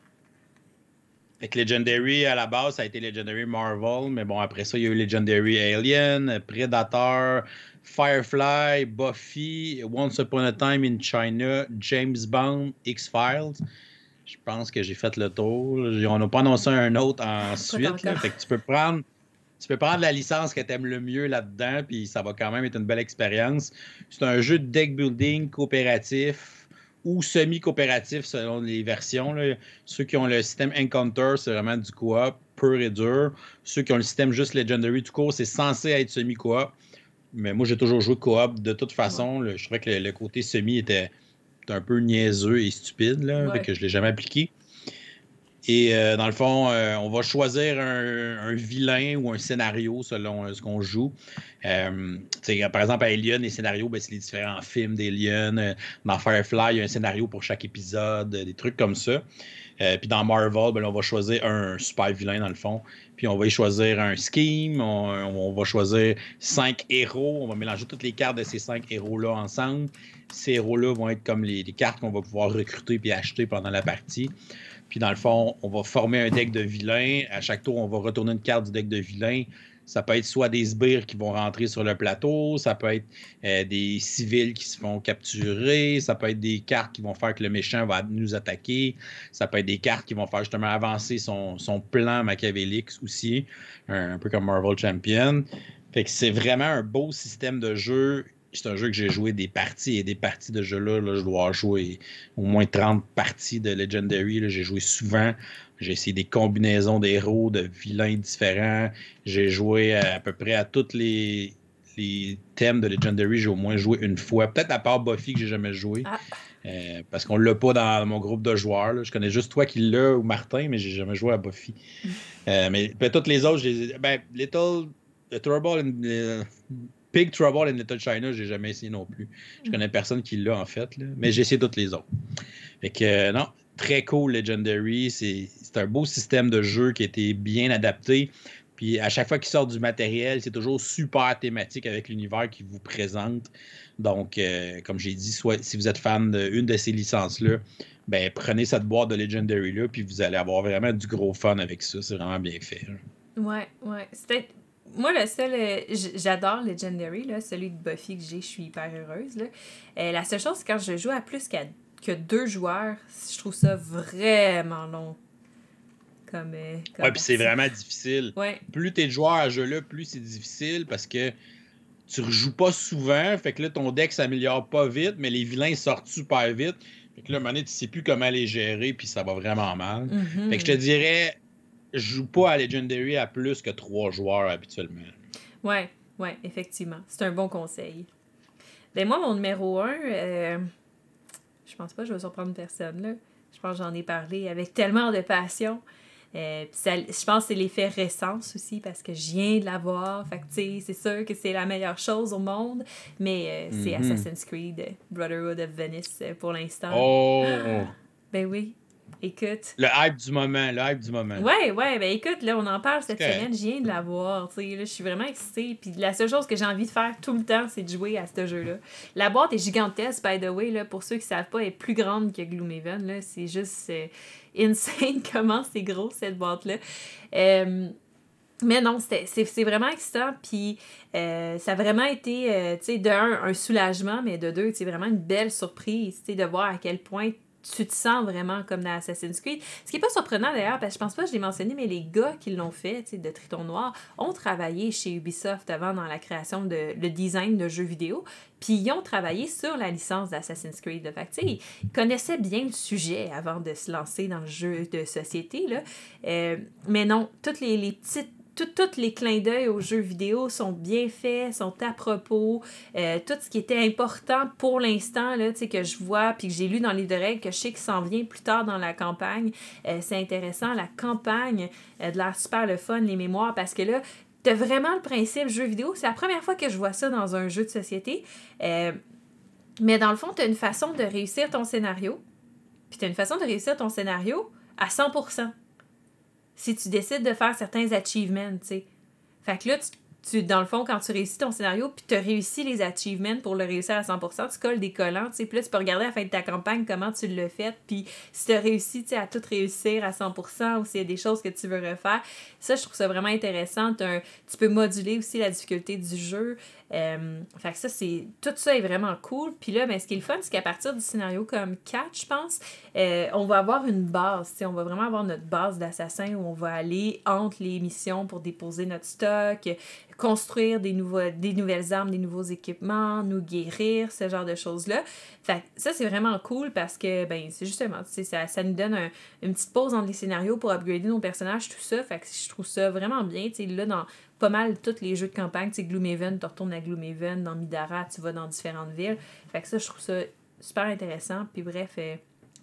Fait que Legendary, à la base, ça a été Legendary Marvel, mais bon, après ça, il y a eu Legendary Alien, Predator, Firefly, Buffy, Once Upon a Time in China, James Bond, X-Files. Je pense que j'ai fait le tour. On n'a pas annoncé un autre ensuite. Là. Fait que tu peux prendre... Tu peux prendre la licence que tu aimes le mieux là-dedans, puis ça va quand même être une belle expérience. C'est un jeu de deck building coopératif, ou semi-coopératif selon les versions. Là. Ceux qui ont le système Encounter, c'est vraiment du coop, pur et dur. Ceux qui ont le système juste Legendary tout court, c'est censé être semi-coop. Mais moi, j'ai toujours joué coop de toute façon. Ouais. Là, je trouvais que le, le côté semi était un peu niaiseux et stupide, là, ouais. que je ne l'ai jamais appliqué. Et euh, dans le fond, euh, on va choisir un, un vilain ou un scénario selon euh, ce qu'on joue. Euh, par exemple, à Alien, les scénarios, ben, c'est les différents films d'Alien. Dans Firefly, il y a un scénario pour chaque épisode, des trucs comme ça. Euh, Puis dans Marvel, ben, on va choisir un super vilain dans le fond. Puis on va y choisir un scheme, on, on va choisir cinq héros. On va mélanger toutes les cartes de ces cinq héros-là ensemble. Ces héros-là vont être comme les, les cartes qu'on va pouvoir recruter et acheter pendant la partie. Puis dans le fond, on va former un deck de vilains. À chaque tour, on va retourner une carte du deck de vilains. Ça peut être soit des sbires qui vont rentrer sur le plateau, ça peut être euh, des civils qui se font capturer, ça peut être des cartes qui vont faire que le méchant va nous attaquer, ça peut être des cartes qui vont faire justement avancer son, son plan machiavélique aussi, un, un peu comme Marvel Champion. Fait que c'est vraiment un beau système de jeu c'est un jeu que j'ai joué des parties et des parties de jeu-là. Là, je dois jouer au moins trente parties de Legendary. Là, j'ai joué souvent. J'ai essayé des combinaisons d'héros, de vilains différents. J'ai joué à, à peu près à tous les, les thèmes de Legendary. J'ai au moins joué une fois. Peut-être à part Buffy que j'ai jamais joué. Ah. Euh, parce qu'on ne l'a pas dans mon groupe de joueurs. Là. Je connais juste toi qui l'as ou Martin, mais j'ai jamais joué à Buffy. Mm. Euh, mais ben, toutes les autres, j'ai, ben, Little... The Trouble in... The... Big Trouble in Little China, j'ai jamais essayé non plus. Je connais personne qui l'a, en fait, là, mais j'ai essayé toutes les autres. Fait que, euh, non, très cool, Legendary. C'est, c'est un beau système de jeu qui a été bien adapté. Puis, à chaque fois qu'il sort du matériel, c'est toujours super thématique avec l'univers qu'il vous présente. Donc, euh, comme j'ai dit, soit, si vous êtes fan d'une de ces licences-là, ben prenez cette boîte de Legendary-là, puis vous allez avoir vraiment du gros fun avec ça. C'est vraiment bien fait. Là. Ouais, ouais. C'était... Moi, le seul... Euh, j'adore Legendary, là, celui de Buffy que j'ai, je suis hyper heureuse. Là. Euh, la seule chose, c'est quand je joue à plus qu'à, que deux joueurs, je trouve ça vraiment long. Comme, euh, comme ouais, puis c'est vraiment difficile. Ouais. Plus t'es de joueur à ce jeu-là, plus c'est difficile parce que tu rejoues pas souvent, fait que là, ton deck s'améliore pas vite, mais les vilains sortent super vite. Fait que là, à un moment donné, tu sais plus comment les gérer, puis ça va vraiment mal. Mm-hmm. Fait que je te dirais... Je joue pas à Legendary à plus que trois joueurs habituellement. Ouais, ouais, effectivement. C'est un bon conseil. Ben moi, mon numéro un, euh, je pense pas que je vais surprendre personne, là. Je pense que j'en ai parlé avec tellement de passion. Euh, ça, je pense que c'est l'effet récence aussi, parce que je viens de l'avoir. Fait que, tu sais, c'est sûr que c'est la meilleure chose au monde, mais euh, c'est mm-hmm. Assassin's Creed, Brotherhood of Venice, pour l'instant. Oh! Ah, ben oui. Écoute. Le hype du moment, le hype du moment. Ouais, ouais, ben écoute, là, on en parle cette okay. semaine, je viens de l'avoir, tu sais, là, je suis vraiment excitée, puis la seule chose que j'ai envie de faire tout le temps, c'est de jouer à ce jeu-là. La boîte est gigantesque, by the way, là, pour ceux qui savent pas, elle est plus grande que Gloomhaven, là, c'est juste euh, insane comment c'est gros, cette boîte-là. Euh... Mais non, c'était, c'est, c'est vraiment excitant, puis euh, ça a vraiment été, euh, tu sais, de un, un soulagement, mais de deux, c'est vraiment une belle surprise, tu sais, de voir à quel point tu te sens vraiment comme dans Assassin's Creed. Ce qui n'est pas surprenant d'ailleurs, parce que je pense pas que je l'ai mentionné, mais les gars qui l'ont fait, tu sais, de Triton Noir, ont travaillé chez Ubisoft avant dans la création de le design de jeux vidéo, puis ils ont travaillé sur la licence d'Assassin's Creed. Fait que, tu sais, ils connaissaient bien le sujet avant de se lancer dans le jeu de société, là. Euh, mais non, toutes les, les petites tous les clins d'œil aux jeux vidéo sont bien faits, sont à propos. Euh, tout ce qui était important pour l'instant, là, tu sais, que je vois, puis que j'ai lu dans les deux règles, que je sais qu'il s'en vient plus tard dans la campagne. Euh, c'est intéressant. La campagne euh, de l'air super le fun, les mémoires, parce que là, t'as vraiment le principe jeu vidéo. C'est la première fois que je vois ça dans un jeu de société. Euh, mais dans le fond, t'as une façon de réussir ton scénario. Puis t'as une façon de réussir ton scénario à cent pour cent. Si tu décides de faire certains achievements, tu sais. Fait que là, tu, tu, dans le fond, quand tu réussis ton scénario, puis tu as réussi les achievements pour le réussir à cent pour cent, tu colles des collants, tu sais. Puis là, tu peux regarder à la fin de ta campagne comment tu l'as fait, puis si tu as réussi, tu sais, à tout réussir à cent pour cent, ou s'il y a des choses que tu veux refaire. Ça, je trouve ça vraiment intéressant. T'as un, tu peux moduler aussi la difficulté du jeu. Euh, fait que ça, c'est... Tout ça est vraiment cool. Puis là, ben, ce qui est le fun, c'est qu'à partir du scénario comme quatre, je pense, euh, on va avoir une base. T'sais, on va vraiment avoir notre base d'assassins où on va aller entre les missions pour déposer notre stock, construire des, nouveaux, des nouvelles armes, des nouveaux équipements, nous guérir, ce genre de choses-là. Fait que ça, c'est vraiment cool parce que, ben, c'est justement, ça, ça nous donne un, une petite pause entre les scénarios pour upgrader nos personnages, tout ça. Fait que je trouve ça vraiment bien. T'sais, là, dans... pas mal tous les jeux de campagne, tu sais, Gloomhaven, tu retournes à Gloomhaven, dans Middara, tu vas dans différentes villes. Fait que ça, je trouve ça super intéressant, puis bref, euh,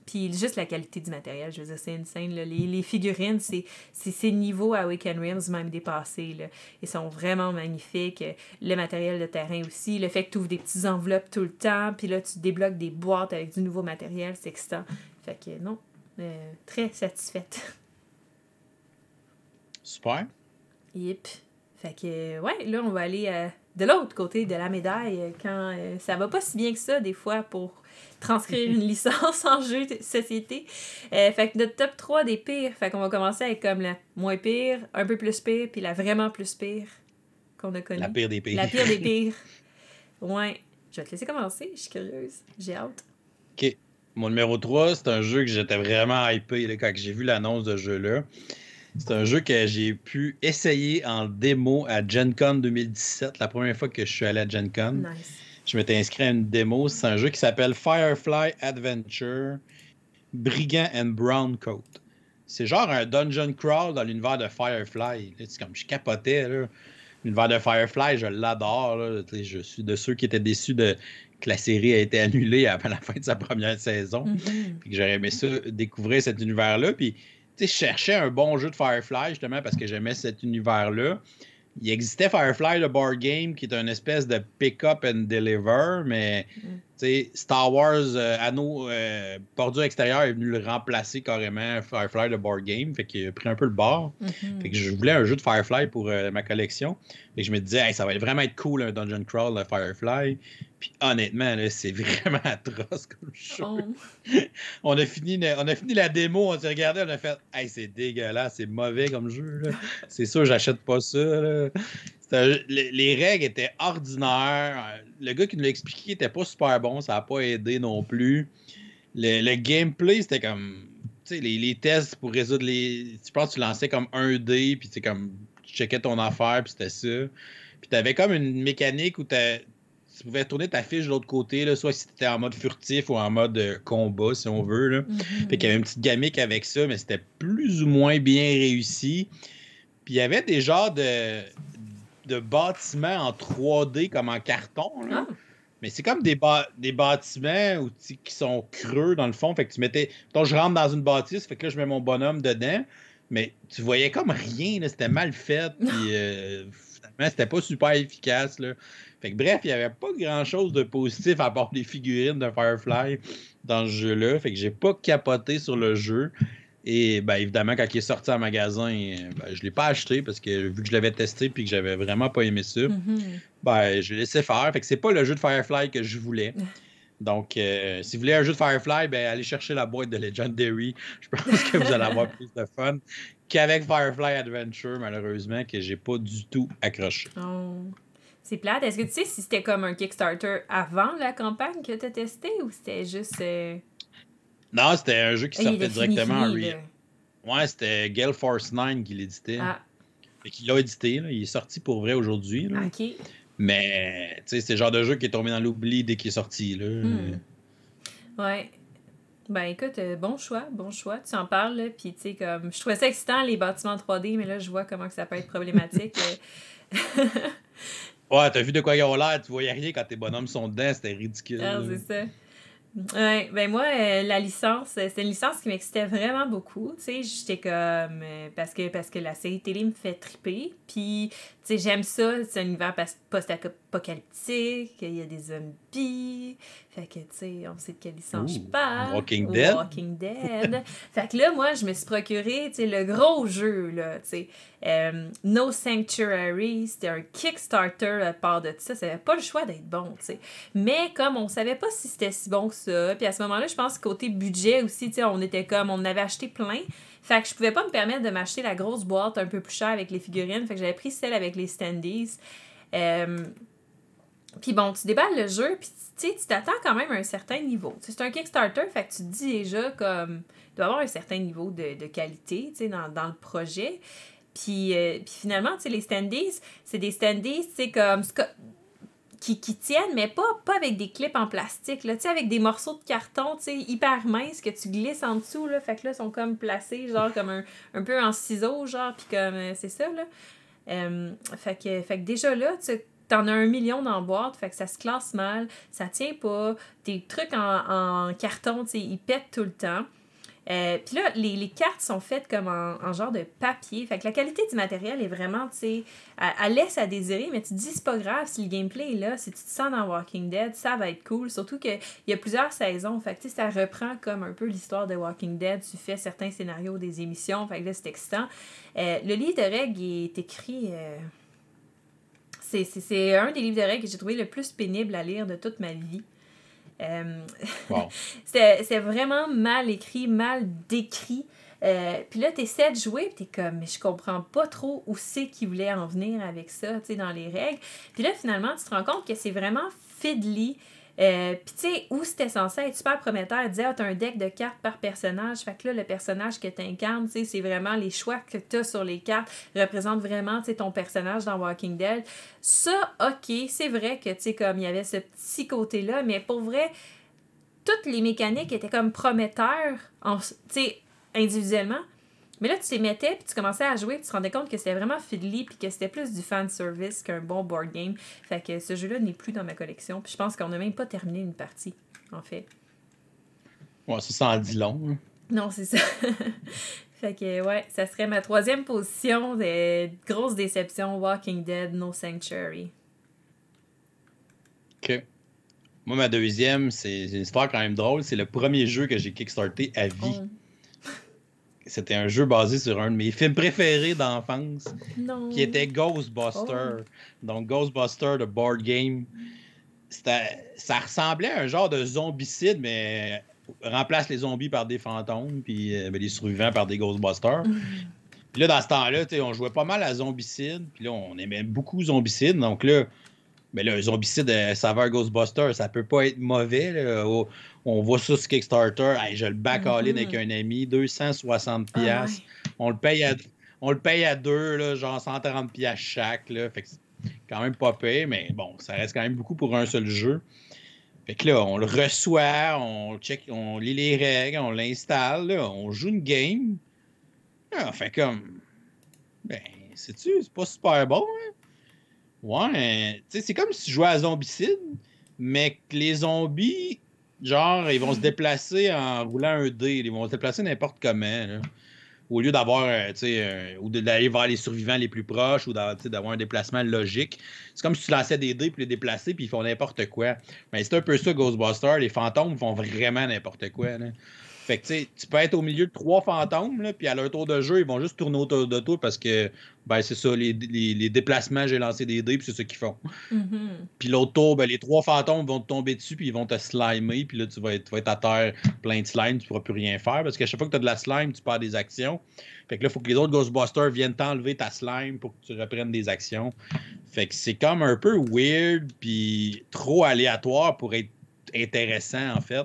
puis juste la qualité du matériel, je veux dire, c'est insane, là. Les, les figurines, c'est, c'est ces niveaux à Awaken Realms même dépassés, là. Ils sont vraiment magnifiques. Le matériel de terrain aussi, le fait que tu ouvres des petites enveloppes tout le temps, puis là, tu débloques des boîtes avec du nouveau matériel, c'est excitant. Fait que non, euh, très satisfaite. Super. Yep. Fait que, ouais, là, on va aller euh, de l'autre côté de la médaille quand euh, ça va pas si bien que ça, des fois, pour transcrire une licence en jeu de société. Euh, fait que notre top trois des pires, fait qu'on va commencer avec comme la moins pire, un peu plus pire, puis la vraiment plus pire qu'on a connue. La pire des pires. La pire des pires. Ouais. Je vais te laisser commencer, je suis curieuse. J'ai hâte. OK. Mon numéro trois, c'est un jeu que j'étais vraiment hypé là, quand j'ai vu l'annonce de ce jeu-là. C'est un jeu que j'ai pu essayer en démo à Gen Con deux mille dix-sept, la première fois que je suis allé à Gen Con. Nice. je m'étais inscrit à une démo. C'est un jeu qui s'appelle Firefly Adventure Brigand and Brown Coat. C'est genre un dungeon crawl dans l'univers de Firefly. Là, c'est comme je capotais. Là. L'univers de Firefly, je l'adore. Là. Je suis de ceux qui étaient déçus de... que la série a été annulée avant la fin de sa première saison. Mm-hmm. Puis que j'aurais aimé ça, découvrir cet univers-là. Puis, tu sais, je cherchais un bon jeu de Firefly, justement, parce que j'aimais cet univers-là. Il existait Firefly, le board game, qui est une espèce de pick-up and deliver, mais, mm-hmm. tu sais, Star Wars, euh, Anneau, euh, Bordure extérieure est venu le remplacer carrément, Firefly, le board game, fait qu'il a pris un peu le bord. Mm-hmm. Fait que je voulais un jeu de Firefly pour euh, ma collection. Et je me disais, hey, ça va vraiment être cool, un dungeon crawl, le Firefly. Puis honnêtement, là, c'est vraiment atroce comme jeu. Oh. on, a fini, on a fini la démo, on s'est regardé, on a fait « Hey, c'est dégueulasse, c'est mauvais comme jeu. Là. C'est sûr, j'achète pas ça. » Les règles étaient ordinaires. Le gars qui nous l'a expliqué n'était pas super bon, ça n'a pas aidé non plus. Le, le gameplay, c'était comme... tu sais, les, les tests pour résoudre les... Tu penses que tu lançais comme un dé, puis comme, tu checkais ton affaire, puis c'était ça. Puis t'avais comme une mécanique où t'as... tu pouvais tourner ta fiche de l'autre côté, là, soit si tu étais en mode furtif ou en mode euh, combat, si on veut. Là. Mm-hmm. Fait qu'il y avait une petite gamique avec ça, mais c'était plus ou moins bien réussi. Puis il y avait des genres de, de bâtiments en trois D comme en carton. Là. Ah. Mais c'est comme des, ba- des bâtiments où qui sont creux dans le fond. Fait que tu mettais. Donc, je rentre dans une bâtisse, fait que là, je mets mon bonhomme dedans. Mais tu voyais comme rien, là, c'était mal fait. Puis euh, finalement, c'était pas super efficace. Là. Fait que bref, il n'y avait pas grand-chose de positif à part des figurines de Firefly dans ce jeu-là. Fait que j'ai pas capoté sur le jeu. Et ben évidemment, quand il est sorti en magasin, ben, je ne l'ai pas acheté parce que vu que je l'avais testé puis que j'avais vraiment pas aimé ça, mm-hmm. ben je l'ai laissé faire. Fait que c'est pas le jeu de Firefly que je voulais. Donc, euh, si vous voulez un jeu de Firefly, ben allez chercher la boîte de Legendary. Je pense que vous allez avoir plus de fun qu'avec Firefly Adventure, malheureusement, que j'ai pas du tout accroché. Oh. C'est plate. Est-ce que tu sais si c'était comme un Kickstarter avant la campagne que tu as testé ou c'était juste... Euh... Non, c'était un jeu qui sortait directement fini, fini, en re... Ouais, c'était Gale Force neuf qui l'éditait. Ah. Et qui l'a édité. Là. Il est sorti pour vrai aujourd'hui. Là. OK. Mais, tu sais, c'est le genre de jeu qui est tombé dans l'oubli dès qu'il est sorti. Là. Hmm. Ouais. Ben, écoute, euh, bon choix, bon choix. Tu en parles, là, puis tu sais, comme... Je trouvais ça excitant, les bâtiments trois D, mais là, je vois comment que ça peut être problématique. euh... Ouais, t'as vu de quoi ils ont l'air, tu voyais rien quand tes bonhommes sont dedans, c'était ridicule. Ah, c'est ça. Ouais, ben moi, euh, la licence, c'était une licence qui m'excitait vraiment beaucoup, tu sais, j'étais comme... Euh, parce, que, parce que la série télé me fait triper, puis, tu sais, j'aime ça, c'est un univers post-apocalyptique, il y a des zombies, fait que, tu sais, on sait de quelle licence Ooh, je parle. Walking Dead. Walking Dead. Fait que là, moi, je me suis procuré, tu sais, le gros jeu, là, tu sais. Euh, No Sanctuary, c'était un Kickstarter à part de ça, ça n'avait pas le choix d'être bon, tu sais. Mais comme on savait pas si c'était si bon que ça, puis à ce moment-là, je pense que côté budget aussi, tu sais, on était comme, on avait acheté plein, fait que je pouvais pas me permettre de m'acheter la grosse boîte un peu plus chère avec les figurines, fait que j'avais pris celle avec les standees. Euh, puis bon, tu déballes le jeu, puis tu sais, tu t'attends quand même à un certain niveau. T'sais, c'est un Kickstarter, fait que tu te dis déjà comme, il doit y avoir un certain niveau de, de qualité, tu sais, dans, dans le projet. Puis, euh, puis finalement, tu sais, les standees, c'est des standees, tu sais, comme... Qui, qui tiennent, mais pas, pas avec des clips en plastique, là, tu sais, avec des morceaux de carton, tu sais, hyper minces que tu glisses en dessous, là, fait que là, ils sont comme placés, genre, comme un, un peu en ciseaux, genre, puis comme, euh, c'est ça, là. Euh, fait, que, fait que déjà, là, tu t'en as un million dans la boîte, fait que ça se classe mal, ça tient pas, tes trucs en, en carton, tu sais, ils pètent tout le temps. Euh, puis là, les, les cartes sont faites comme en, en genre de papier. Fait que la qualité du matériel est vraiment, tu sais, elle, elle laisse à désirer, mais tu te dis, c'est pas grave si le gameplay est là, si tu te sens dans Walking Dead, ça va être cool. Surtout qu'il y a plusieurs saisons. Fait que, tu sais, ça reprend comme un peu l'histoire de Walking Dead. Tu fais certains scénarios des émissions. Fait que là, c'est excitant. Euh, le livre de règles est écrit... Euh... C'est, c'est, c'est un des livres de règles que j'ai trouvé le plus pénible à lire de toute ma vie. Euh, wow. c'est, c'est vraiment mal écrit, mal décrit. Euh, puis là, t'essaies de jouer, puis t'es comme, mais je comprends pas trop où c'est qu'ils voulaient en venir avec ça, tu sais, dans les règles. Puis là, finalement, tu te rends compte que c'est vraiment fiddly. Euh, Puis, tu sais, où c'était censé être super prometteur, disait, ah, t'as un deck de cartes par personnage. Fait que là, le personnage que t'incarnes, tu sais, c'est vraiment les choix que t'as sur les cartes, représentent vraiment, tu sais, ton personnage dans Walking Dead. Ça, OK, c'est vrai que, tu sais, comme il y avait ce petit côté-là, mais pour vrai, toutes les mécaniques étaient comme prometteurs, tu sais, individuellement. Mais là, tu les mettais, puis tu commençais à jouer, puis tu te rendais compte que c'était vraiment fiddly, puis que c'était plus du fanservice qu'un bon board game. Fait que ce jeu-là n'est plus dans ma collection, puis je pense qu'on n'a même pas terminé une partie, en fait. Ouais, ça, ça en dit long. Hein. Non, c'est ça. Fait que, ouais, ça serait ma troisième position. Grosse déception, Walking Dead, No Sanctuary. OK. Moi, ma deuxième, c'est, c'est une histoire quand même drôle. C'est le premier jeu que j'ai kickstarté à vie. Oh. C'était un jeu basé sur un de mes films préférés d'enfance, non. qui était Ghostbusters. Oh. Donc, Ghostbusters, le board game. C'était, ça ressemblait à un genre de zombicide, mais remplace les zombies par des fantômes, puis euh, les survivants par des Ghostbusters. Mm. Puis là, dans ce temps-là, on jouait pas mal à zombicide, puis là, on aimait beaucoup zombicide. Donc là, mais là, zombicide euh, saveur Ghostbusters, ça peut pas être mauvais, là. Oh, on voit ça sur Kickstarter, hey, je le back-all-in mm-hmm. avec un ami, deux cent soixante dollars. Ah ouais. On le paye à, on le paye à deux, là, genre cent trente dollars chaque. Là. Fait que c'est quand même pas payé, mais bon, ça reste quand même beaucoup pour un seul jeu. Fait que là, on le reçoit, on check, on lit les règles, on l'installe, là, on joue une game. Là, fait comme, ben, sais-tu, c'est pas super bon, hein? Ouais, tu sais, c'est comme si tu jouais à Zombicide, mais que les zombies... Genre, ils vont se déplacer en roulant un dé. Ils vont se déplacer n'importe comment. Là. Au lieu d'avoir, euh, tu sais, euh, ou d'aller vers les survivants les plus proches ou d'a, d'avoir un déplacement logique. C'est comme si tu lançais des dés puis les déplaçais puis ils font n'importe quoi. Mais c'est un peu ça, Ghostbusters. Les fantômes font vraiment n'importe quoi. Là. Fait que, tu sais, tu peux être au milieu de trois fantômes là, puis à leur tour de jeu, ils vont juste tourner autour de toi parce que, ben, c'est ça, les, les, les déplacements, j'ai lancé des dés, puis c'est ce qu'ils font. Mm-hmm. Puis l'autre tour, ben, les trois fantômes vont te tomber dessus, puis ils vont te slimer, puis là, tu vas être, tu vas être à terre plein de slime, tu ne pourras plus rien faire parce qu'à chaque fois que tu as de la slime, tu perds des actions. Fait que là, il faut que les autres Ghostbusters viennent t'enlever ta slime pour que tu reprennes des actions. Fait que c'est comme un peu weird, puis trop aléatoire pour être intéressant, en fait.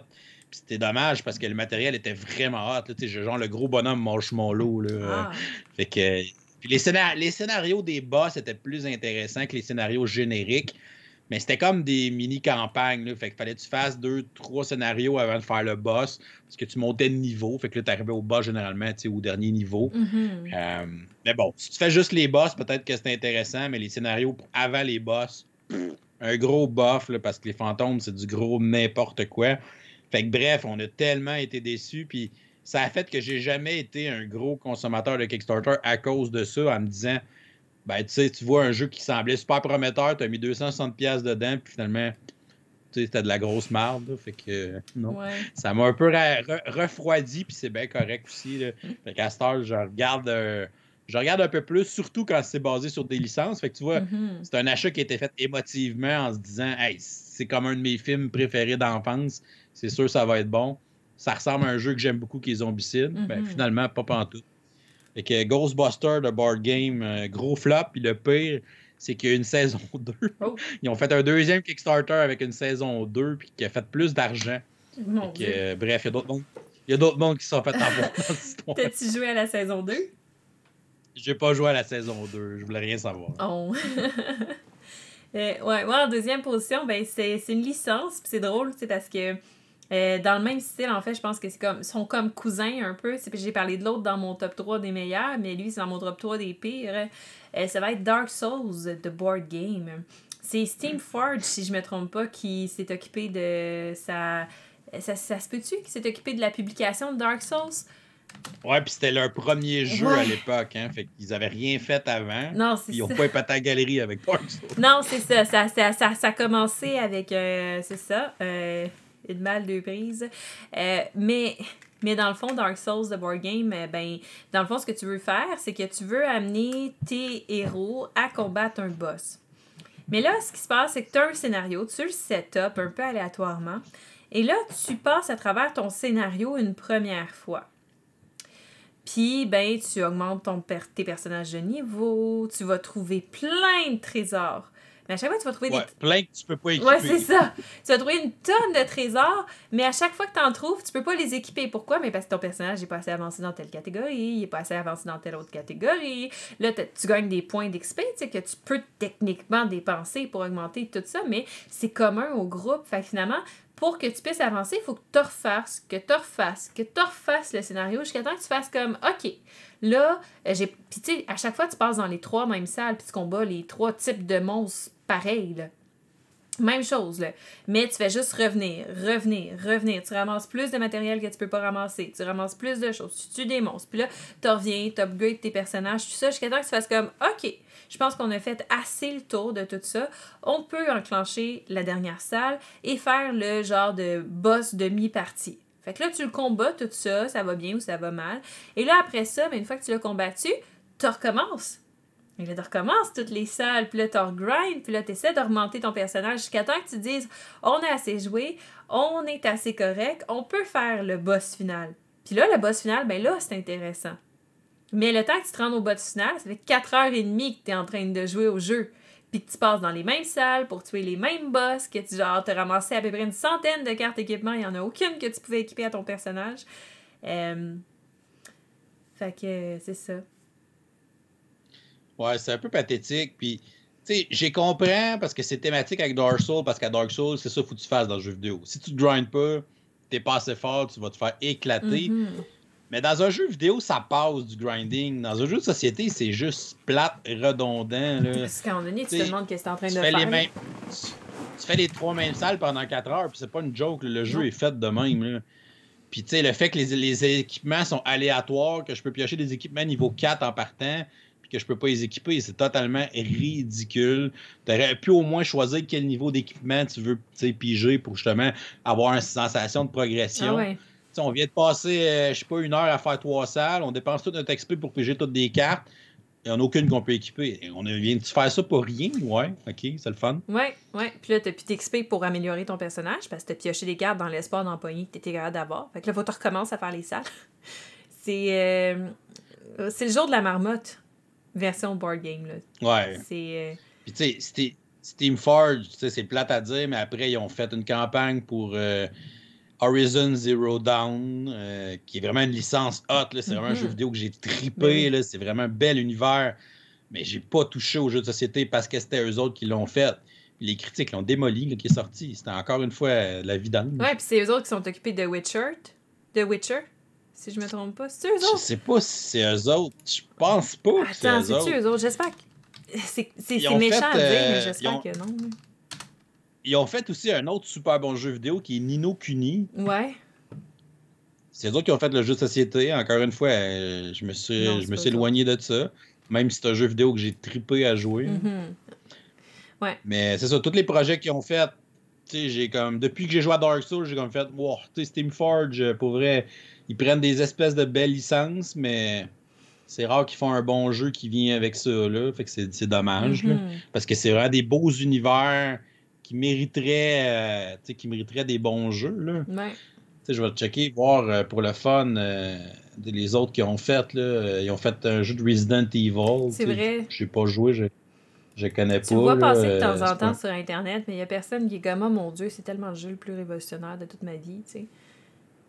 Puis c'était dommage parce que le matériel était vraiment hot. Tu sais, genre le gros bonhomme Marshmallow. Là. Ah. Fait que. Puis les, scénar- les scénarios des boss étaient plus intéressants que les scénarios génériques. Mais c'était comme des mini-campagnes. Là. Fait qu'il fallait que tu fasses deux, trois scénarios avant de faire le boss. Parce que tu montais de niveau. Fait que là, t'arrivais au boss généralement, tu sais, au dernier niveau. Mm-hmm. Euh, mais bon, si tu fais juste les boss, peut-être que c'est intéressant, mais les scénarios avant les boss, pff, un gros bof, là, parce que les fantômes, c'est du gros n'importe quoi. Fait que bref, on a tellement été déçus, puis ça a fait que j'ai jamais été un gros consommateur de Kickstarter à cause de ça, en me disant, ben tu sais, tu vois un jeu qui semblait super prometteur, t'as mis deux cent soixante dollars dedans, puis finalement, tu sais, c'était de la grosse marde, là, fait que euh, non. Ouais. Ça m'a un peu ra- re- refroidi, puis c'est bien correct aussi, là. Fait qu'à cette heure, je regarde... Euh, Je regarde un peu plus, surtout quand c'est basé sur des licences. Fait que tu vois, mm-hmm. c'est un achat qui a été fait émotivement en se disant « Hey, c'est comme un de mes films préférés d'enfance. C'est sûr, ça va être bon. Ça ressemble à un jeu que j'aime beaucoup qui est Zombicide. Mm-hmm. » Ben, finalement, pas pantoute. Fait que Ghostbusters, le board game, gros flop. Puis le pire, c'est qu'il y a une saison deux. Oh. Ils ont fait un deuxième Kickstarter avec une saison deux puis qui a fait plus d'argent. Mon Dieu. Que, bref, il y a d'autres mondes, il y a d'autres mondes qui se sont fait avoir dans cette histoire. T'as-tu joué à la saison deux? J'ai pas joué à la saison deux, je voulais rien savoir. Oh. euh, ouais, moi, en deuxième position, ben c'est, c'est une licence, puis c'est drôle, tu sais, parce que euh, dans le même style, en fait, je pense que c'est comme sont comme cousins un peu. C'est, j'ai parlé de l'autre dans mon top trois des meilleurs, mais lui, c'est dans mon top trois des pires. Euh, ça va être Dark Souls, The Board Game. C'est Steam Forge, si je me trompe pas, qui s'est occupé de sa... Ça, ça se peut-tu qui s'est occupé de la publication de Dark Souls? Ouais, puis c'était leur premier jeu ouais. à l'époque, hein. Fait qu'ils avaient rien fait avant. Non, c'est ils ont ça. Pas épaté à galerie avec Dark Souls. Non, c'est ça. Ça, ça, ça, ça a commencé avec, euh, c'est ça, euh, une balle de prise. Euh, mais... Mais dans le fond, Dark Souls, The Board Game, ben, dans le fond, ce que tu veux faire, c'est que tu veux amener tes héros à combattre un boss. Mais là, ce qui se passe, c'est que tu as un scénario, tu le set-up un peu aléatoirement, et là, tu passes à travers ton scénario une première fois. Puis, ben, tu augmentes ton per- tes personnages de niveau, tu vas trouver plein de trésors. Mais à chaque fois, tu vas trouver ouais, des... plein que tu peux pas équiper. Ouais, c'est ça. Tu vas trouver une tonne de trésors, mais à chaque fois que tu en trouves, tu peux pas les équiper. Pourquoi? Mais parce que ton personnage n'est pas assez avancé dans telle catégorie, il est pas assez avancé dans telle autre catégorie. Là, tu gagnes des points d'X P, tu sais, que tu peux techniquement dépenser pour augmenter tout ça, mais c'est commun au groupe. Fait que finalement, pour que tu puisses avancer, il faut que tu refasses, que tu refasses, que tu refasses le scénario jusqu'à temps que tu fasses comme, OK, là, j'ai... Puis tu sais, à chaque fois, tu passes dans les trois mêmes salles puis tu combats les trois types de monstres pareils, là. Même chose, là. Mais tu fais juste revenir, revenir, revenir. Tu ramasses plus de matériel que tu peux pas ramasser. Tu ramasses plus de choses. Tu tues des monstres. Puis là, tu reviens, tu upgrades tes personnages, tout ça, jusqu'à temps que tu fasses comme, OK, je pense qu'on a fait assez le tour de tout ça. On peut enclencher la dernière salle et faire le genre de boss de mi-partie. Fait que là, tu le combats, tout ça, ça va bien ou ça va mal. Et là, après ça, ben, une fois que tu l'as combattu, tu recommences. Et là, tu recommences toutes les salles, puis là, tu regrindes, puis là, tu essaies de remonter ton personnage jusqu'à temps que tu dises « On a assez joué, on est assez correct, on peut faire le boss final. » Puis là, le boss final, ben là, c'est intéressant. Mais le temps que tu te rendes au boss final, ça fait quatre heures trente que tu es en train de jouer au jeu. Puis que tu passes dans les mêmes salles pour tuer les mêmes boss, que tu genre, t'as ramassé à peu près une centaine de cartes d'équipement, il n'y en a aucune que tu pouvais équiper à ton personnage. Euh... Fait que c'est ça. Ouais, c'est un peu pathétique, puis tu sais, j'ai compris parce que c'est thématique avec Dark Souls, parce qu'à Dark Souls, c'est ça faut que tu fasses dans le jeu vidéo. Si tu te grindes pas, t'es pas assez fort, tu vas te faire éclater. Mm-hmm. Mais dans un jeu vidéo, ça passe du grinding. Dans un jeu de société, c'est juste plate, redondant, là. Parce qu'à un moment donné, tu te demandes qu'est-ce que t'es en train de faire. Les mêmes, tu, tu fais les trois mêmes salles pendant quatre heures, puis c'est pas une joke, le jeu non. est fait de même, là. Puis tu sais, le fait que les, les équipements sont aléatoires, que je peux piocher des équipements niveau quatre en partant... que je peux pas les équiper, c'est totalement ridicule. T'aurais pu au moins choisir quel niveau d'équipement tu veux piger pour justement avoir une sensation de progression. Ah ouais. On vient de passer, euh, je sais pas, une heure à faire trois salles, on dépense toute notre X P pour piger toutes des cartes, il n'y en a aucune qu'on peut équiper. On vient de faire ça pour rien? Ouais, OK, c'est le fun. Ouais, ouais. Puis là, t'as pu t'expier pour améliorer ton personnage parce que t'as pioché des cartes dans l'espoir d'empoigner que t'étais capable d'avoir. Fait que là, faut que tu recommences à faire les salles. c'est, euh, c'est le jour de la marmotte. Version board game, là. Ouais. C'est... Euh... Puis, tu sais, Steamforge, tu sais, c'est plate à dire, mais après, ils ont fait une campagne pour euh, Horizon Zero Dawn, euh, qui est vraiment une licence hot, là. C'est mm-hmm. vraiment un jeu vidéo que j'ai trippé, mm-hmm. là. C'est vraiment un bel univers. Mais j'ai pas touché aux jeux de société parce que c'était eux autres qui l'ont fait. Puis les critiques l'ont démoli, là, qui est sorti. C'était encore une fois euh, la vidange. Ouais, puis c'est eux autres qui sont occupés de Witcher. De Witcher. Si je me trompe pas. C'est-tu eux autres? Je sais pas si c'est eux autres. Je pense pas que c'est eux autres. Attends, c'est-tu eux autres? J'espère que... C'est, c'est, c'est méchant fait, à dire, euh, mais j'espère ont... que non. Ils ont fait aussi un autre super bon jeu vidéo qui est Nino Kuni. Ouais. C'est eux autres qui ont fait le jeu de société. Encore une fois, je me suis, non, je me suis éloigné de ça. Même si c'est un jeu vidéo que j'ai trippé à jouer. Mm-hmm. Ouais. Mais c'est ça, tous les projets qu'ils ont fait, tu sais, j'ai comme... Depuis que j'ai joué à Dark Souls, j'ai comme fait... Wow, tu sais, Steamforge, pour vrai... Ils prennent des espèces de belles licences, mais c'est rare qu'ils font un bon jeu qui vient avec ça, là. Fait que c'est, c'est dommage, mm-hmm. là, parce que c'est vraiment des beaux univers qui mériteraient, euh, tu sais, qui mériteraient des bons jeux, là. Ouais. Tu sais, je vais checker, voir euh, pour le fun euh, les autres qui ont fait, là. Euh, ils ont fait un jeu de Resident Evil. C'est vrai. Je n'ai pas joué, je je connais tu pas. Tu vois là, passer de temps euh, en temps pas... sur Internet, mais il n'y a personne qui est comme « Oh mon Dieu, c'est tellement le jeu le plus révolutionnaire de toute ma vie, tu sais. »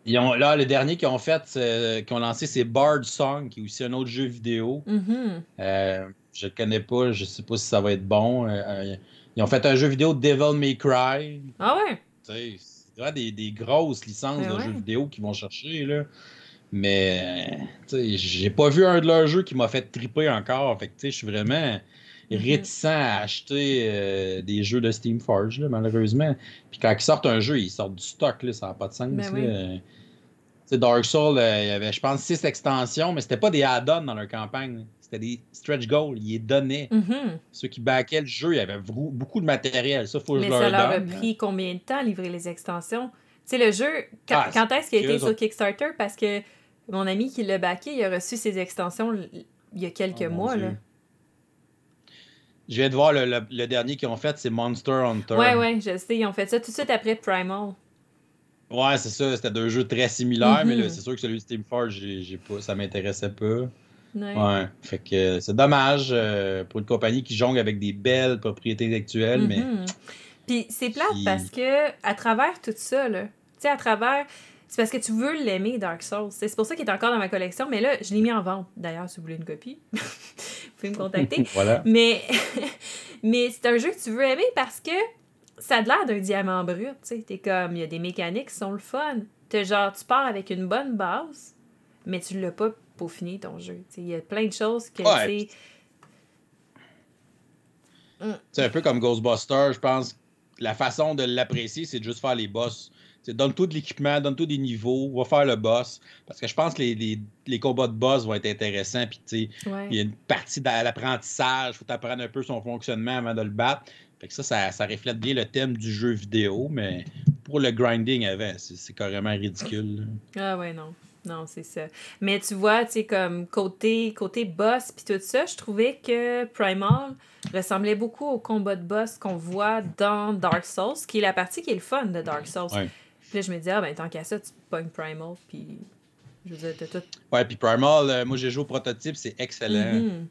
Ils ont, là, le dernier qu'ils ont fait, euh, qu'ils ont lancé, c'est Bard Song, qui est aussi un autre jeu vidéo. Mm-hmm. Euh, je le connais pas, je sais pas si ça va être bon. Euh, euh, ils ont fait un jeu vidéo Devil May Cry. Ah ouais? T'sais, c'est vraiment des, des grosses licences mais de ouais. jeux vidéo qu'ils vont chercher, là. Mais, t'sais, j'ai pas vu un de leurs jeux qui m'a fait triper encore. Fait que, t'sais, je suis vraiment... réticent à acheter euh, des jeux de Steamforge, là, malheureusement. Puis quand ils sortent un jeu, ils sortent du stock, là, ça n'a pas de sens. Ben oui. C'est Dark Souls, il euh, y avait, je pense, six extensions, mais c'était pas des add-ons dans leur campagne. Là. C'était des stretch goals, ils les donnaient. Mm-hmm. Ceux qui backaient le jeu, il y avait vrou- beaucoup de matériel. Ça, faut que je leur donne. Mais ça leur a pris combien de temps à livrer les extensions? Tu sais, le jeu, quand, ah, quand est-ce qu'il a été sur Kickstarter? Parce que mon ami qui l'a backé, il a reçu ses extensions il y a quelques oh, mois, là. Je viens de voir le, le, le dernier qu'ils ont fait, c'est Monster Hunter. Ouais, ouais, je sais. Ils ont fait ça tout de suite après Primal. Ouais, c'est ça. C'était deux jeux très similaires, mm-hmm. mais là, c'est sûr que celui de Steamforge, j'ai, j'ai pas, ça m'intéressait pas. Ouais. Ouais. Fait que c'est dommage euh, pour une compagnie qui jongle avec des belles propriétés intellectuelles, mm-hmm. mais. Puis c'est plate qui... parce que à travers tout ça, là, tu sais, à travers. C'est parce que tu veux l'aimer, Dark Souls. C'est pour ça qu'il est encore dans ma collection. Mais là, je l'ai mis en vente. D'ailleurs, si vous voulez une copie, vous pouvez me contacter. Voilà. Mais, mais c'est un jeu que tu veux aimer parce que ça a l'air d'un diamant brut. T'sais. T'es comme, il y a des mécaniques qui sont le fun. T'es genre, tu pars avec une bonne base, mais tu l'as pas peaufiné, ton jeu. Il y a plein de choses que ouais. c'est... Mm. C'est un peu comme Ghostbusters, je pense. La façon de l'apprécier, c'est de juste faire les boss... C'est, donne-toi de l'équipement, donne-toi des niveaux, va faire le boss. Parce que je pense que les, les, les combats de boss vont être intéressants. Puis, tu sais, ouais. il y a une partie de l'apprentissage, il faut apprendre un peu son fonctionnement avant de le battre. Fait que ça, ça, ça reflète bien le thème du jeu vidéo, mais pour le grinding avant, c'est, c'est carrément ridicule. Là. Ah, ouais, non. Non, c'est ça. Mais tu vois, tu sais, comme côté, côté boss, puis tout ça, je trouvais que Primal ressemblait beaucoup au combat de boss qu'on voit dans Dark Souls, qui est la partie qui est le fun de Dark Souls. Ouais. Puis là, je me dis, ah, ben, tant qu'à ça, tu pognes Primal, puis je veux dire, t'as tout. Ouais, puis Primal, euh, moi, j'ai joué au prototype, c'est excellent. Mm-hmm.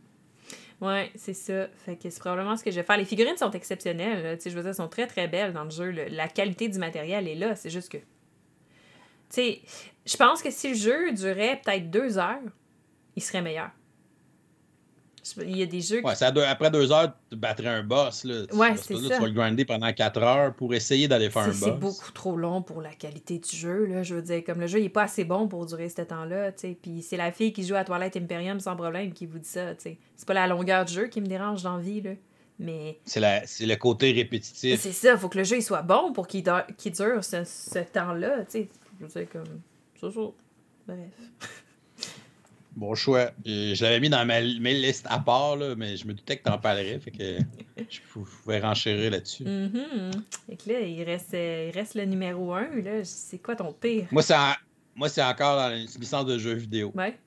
Ouais, c'est ça. Fait que c'est probablement ce que je vais faire. Les figurines sont exceptionnelles, là. Tu sais, je veux dire, elles sont très, très belles dans le jeu. Là. La qualité du matériel est là, c'est juste que... Tu sais, je pense que si le jeu durait peut-être deux heures, il serait meilleur. Il y a des jeux... Ouais, qui... ça deux, après deux heures, tu battrais un boss. Là. Ouais, c'est ça. Là, tu vas le grinder pendant quatre heures pour essayer d'aller faire c'est, un c'est boss. C'est beaucoup trop long pour la qualité du jeu. Là, je veux dire, comme le jeu, il n'est pas assez bon pour durer ce temps-là. T'sais. Puis c'est la fille qui joue à Twilight Imperium sans problème qui vous dit ça. T'sais. C'est pas la longueur du jeu qui me dérange dans la vie. Là. Mais... C'est, la, c'est le côté répétitif. C'est ça, il faut que le jeu il soit bon pour qu'il, dure, qu'il dure ce, ce temps-là. T'sais. Je veux dire, comme... Toujours. Bref... Bon choix. Je l'avais mis dans ma, mes listes à part, là, mais je me doutais que t'en parlerais, fait que je pouvais renchérir là-dessus. Mm-hmm. Fait que là, il reste, il reste le numéro un. Là. C'est quoi ton pire? Moi, c'est, en, moi, c'est encore dans une licence de jeu vidéo. Ouais.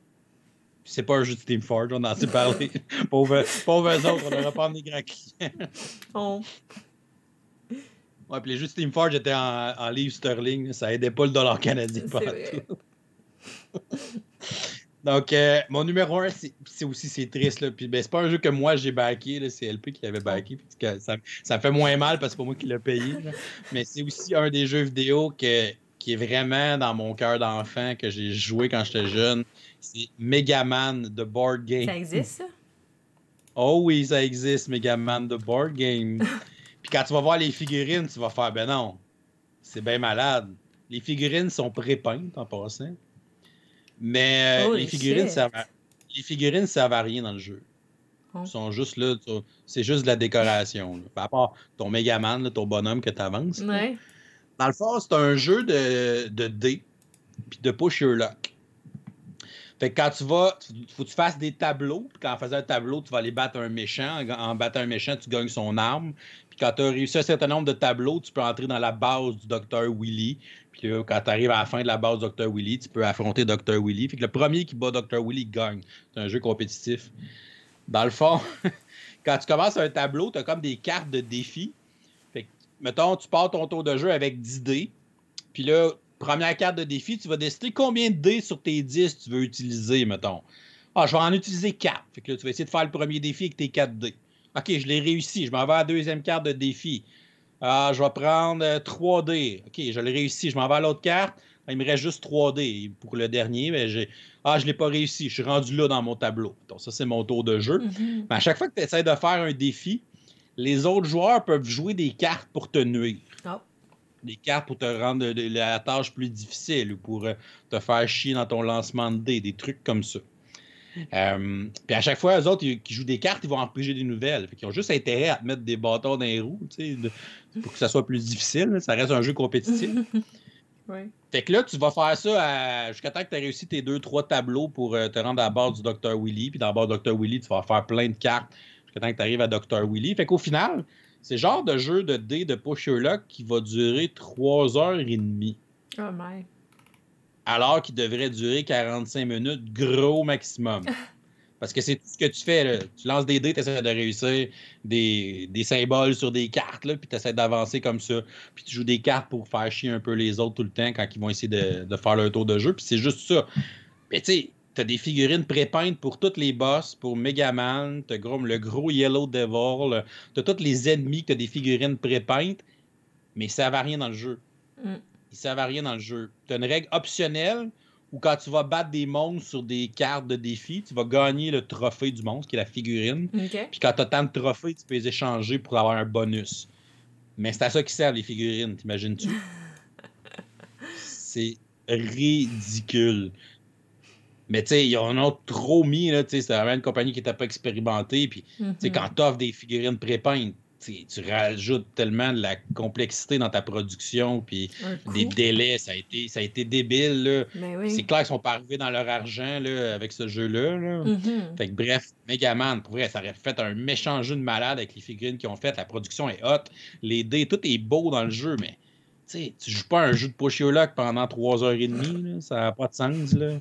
C'est pas un jeu de Team Forge, on en s'est parlé. Pauvres eux autres, on devrait prendre des grands clients. On... Ouais, puis les jeux de Team Forge étaient en, en livre sterling, ça aidait pas le dollar canadien partout. Donc, euh, mon numéro un, c'est, c'est aussi c'est triste. Là. Puis, ben, c'est pas un jeu que moi, j'ai backé. Là. C'est L P qui l'avait backé. Que ça, ça me fait moins mal parce que c'est pas moi qui l'ai payé. Là. Mais c'est aussi un des jeux vidéo que, qui est vraiment dans mon cœur d'enfant, que j'ai joué quand j'étais jeune. C'est Megaman, The Board Game. Ça existe, ça? Oh oui, ça existe, Megaman, The Board Game. Puis quand tu vas voir les figurines, tu vas faire, ben non, c'est bien malade. Les figurines sont pré-peintes en passant. Mais euh, les, figurines, ça va... les figurines, ça va rien dans le jeu. Oh. Ils sont juste là, tu... c'est juste de la décoration. Là. Par rapport à ton Megaman, là, ton bonhomme que tu avances. Ouais. Dans le fond, c'est un jeu de, de dés puis de push your luck. Fait que quand tu vas, il faut que tu fasses des tableaux. Puis quand en faisant un tableau, tu vas aller battre un méchant. En battant un méchant, tu gagnes son arme. Puis quand tu as réussi un certain nombre de tableaux, tu peux entrer dans la base du Docteur Willy. Puis là, quand tu arrives à la fin de la base Docteur Willy, tu peux affronter Docteur Willy. Fait que le premier qui bat Docteur Willy gagne. C'est un jeu compétitif. Dans le fond, quand tu commences un tableau, tu as comme des cartes de défi. Fait que, mettons, tu pars ton tour de jeu avec dix dés. Puis là, première carte de défi, tu vas décider combien de dés sur tes dix tu veux utiliser, mettons. Ah, je vais en utiliser quatre. Fait que là, tu vas essayer de faire le premier défi avec tes quatre dés. OK, je l'ai réussi. Je m'en vais à la deuxième carte de défi. Ah, je vais prendre trois dés. OK, je l'ai réussi. Je m'en vais à l'autre carte. Il me reste juste trois dés pour le dernier. Mais j'ai... Ah, je ne l'ai pas réussi. Je suis rendu là dans mon tableau. Donc, ça, c'est mon tour de jeu. Mm-hmm. Mais à chaque fois que tu essaies de faire un défi, les autres joueurs peuvent jouer des cartes pour te nuire. Oh. Des cartes pour te rendre la tâche plus difficile ou pour te faire chier dans ton lancement de dés. Des trucs comme ça. Euh, puis à chaque fois, eux autres qui jouent des cartes, ils vont en piger des nouvelles. Ils ont juste intérêt à te mettre des bâtons dans les roues de, pour que ça soit plus difficile. Là. Ça reste un jeu compétitif. Ouais. Fait que là, tu vas faire ça à, jusqu'à temps que tu as réussi tes deux, trois tableaux pour euh, te rendre à la barre du Docteur Willy. Puis dans la barre du Docteur Willy, tu vas faire plein de cartes jusqu'à temps que tu arrives à Docteur Willy. Fait qu'au final, c'est le genre de jeu de dés de push your luck qui va durer trois heures trente. Oh my. Alors qu'il devrait durer quarante-cinq minutes, gros maximum. Parce que c'est tout ce que tu fais. Là. Tu lances des dés, tu essaies de réussir des, des symboles sur des cartes, là, puis tu essaies d'avancer comme ça. Puis tu joues des cartes pour faire chier un peu les autres tout le temps quand ils vont essayer de, de faire leur tour de jeu. Puis c'est juste ça. Mais tu sais, T'as des figurines pré-peintes pour tous les boss, pour Megaman, t'as le gros Yellow Devil, le... t'as tous les ennemis, t'as des figurines pré-peintes, mais ça ne va rien dans le jeu. Mm. Ça ne va rien dans le jeu. T'as une règle optionnelle où quand tu vas battre des monstres sur des cartes de défi, tu vas gagner le trophée du monstre, qui est la figurine. Okay. Puis quand t'as tant de trophées, tu peux les échanger pour avoir un bonus. Mais c'est à ça qu'ils servent, les figurines, t'imagines-tu? C'est ridicule. Mais tu sais, ils en ont trop mis, là, tu sais, c'était vraiment une compagnie qui n'était pas expérimentée, puis mm-hmm. tu sais, quand t'offres des figurines pré-peintes, tu rajoutes tellement de la complexité dans ta production, puis des délais, ça a été, ça a été débile, là. Mais oui. C'est clair qu'ils sont pas arrivés dans leur argent, là, avec ce jeu-là, là. Mm-hmm. Fait que bref, Megaman, pour vrai, ça aurait fait un méchant jeu de malade avec les figurines qu'ils ont faites, la production est hot, les dés, tout est beau dans le jeu, mais tu sais, tu joues pas un jeu de push your luck pendant trois heures et demie, là, ça n'a pas de sens, là.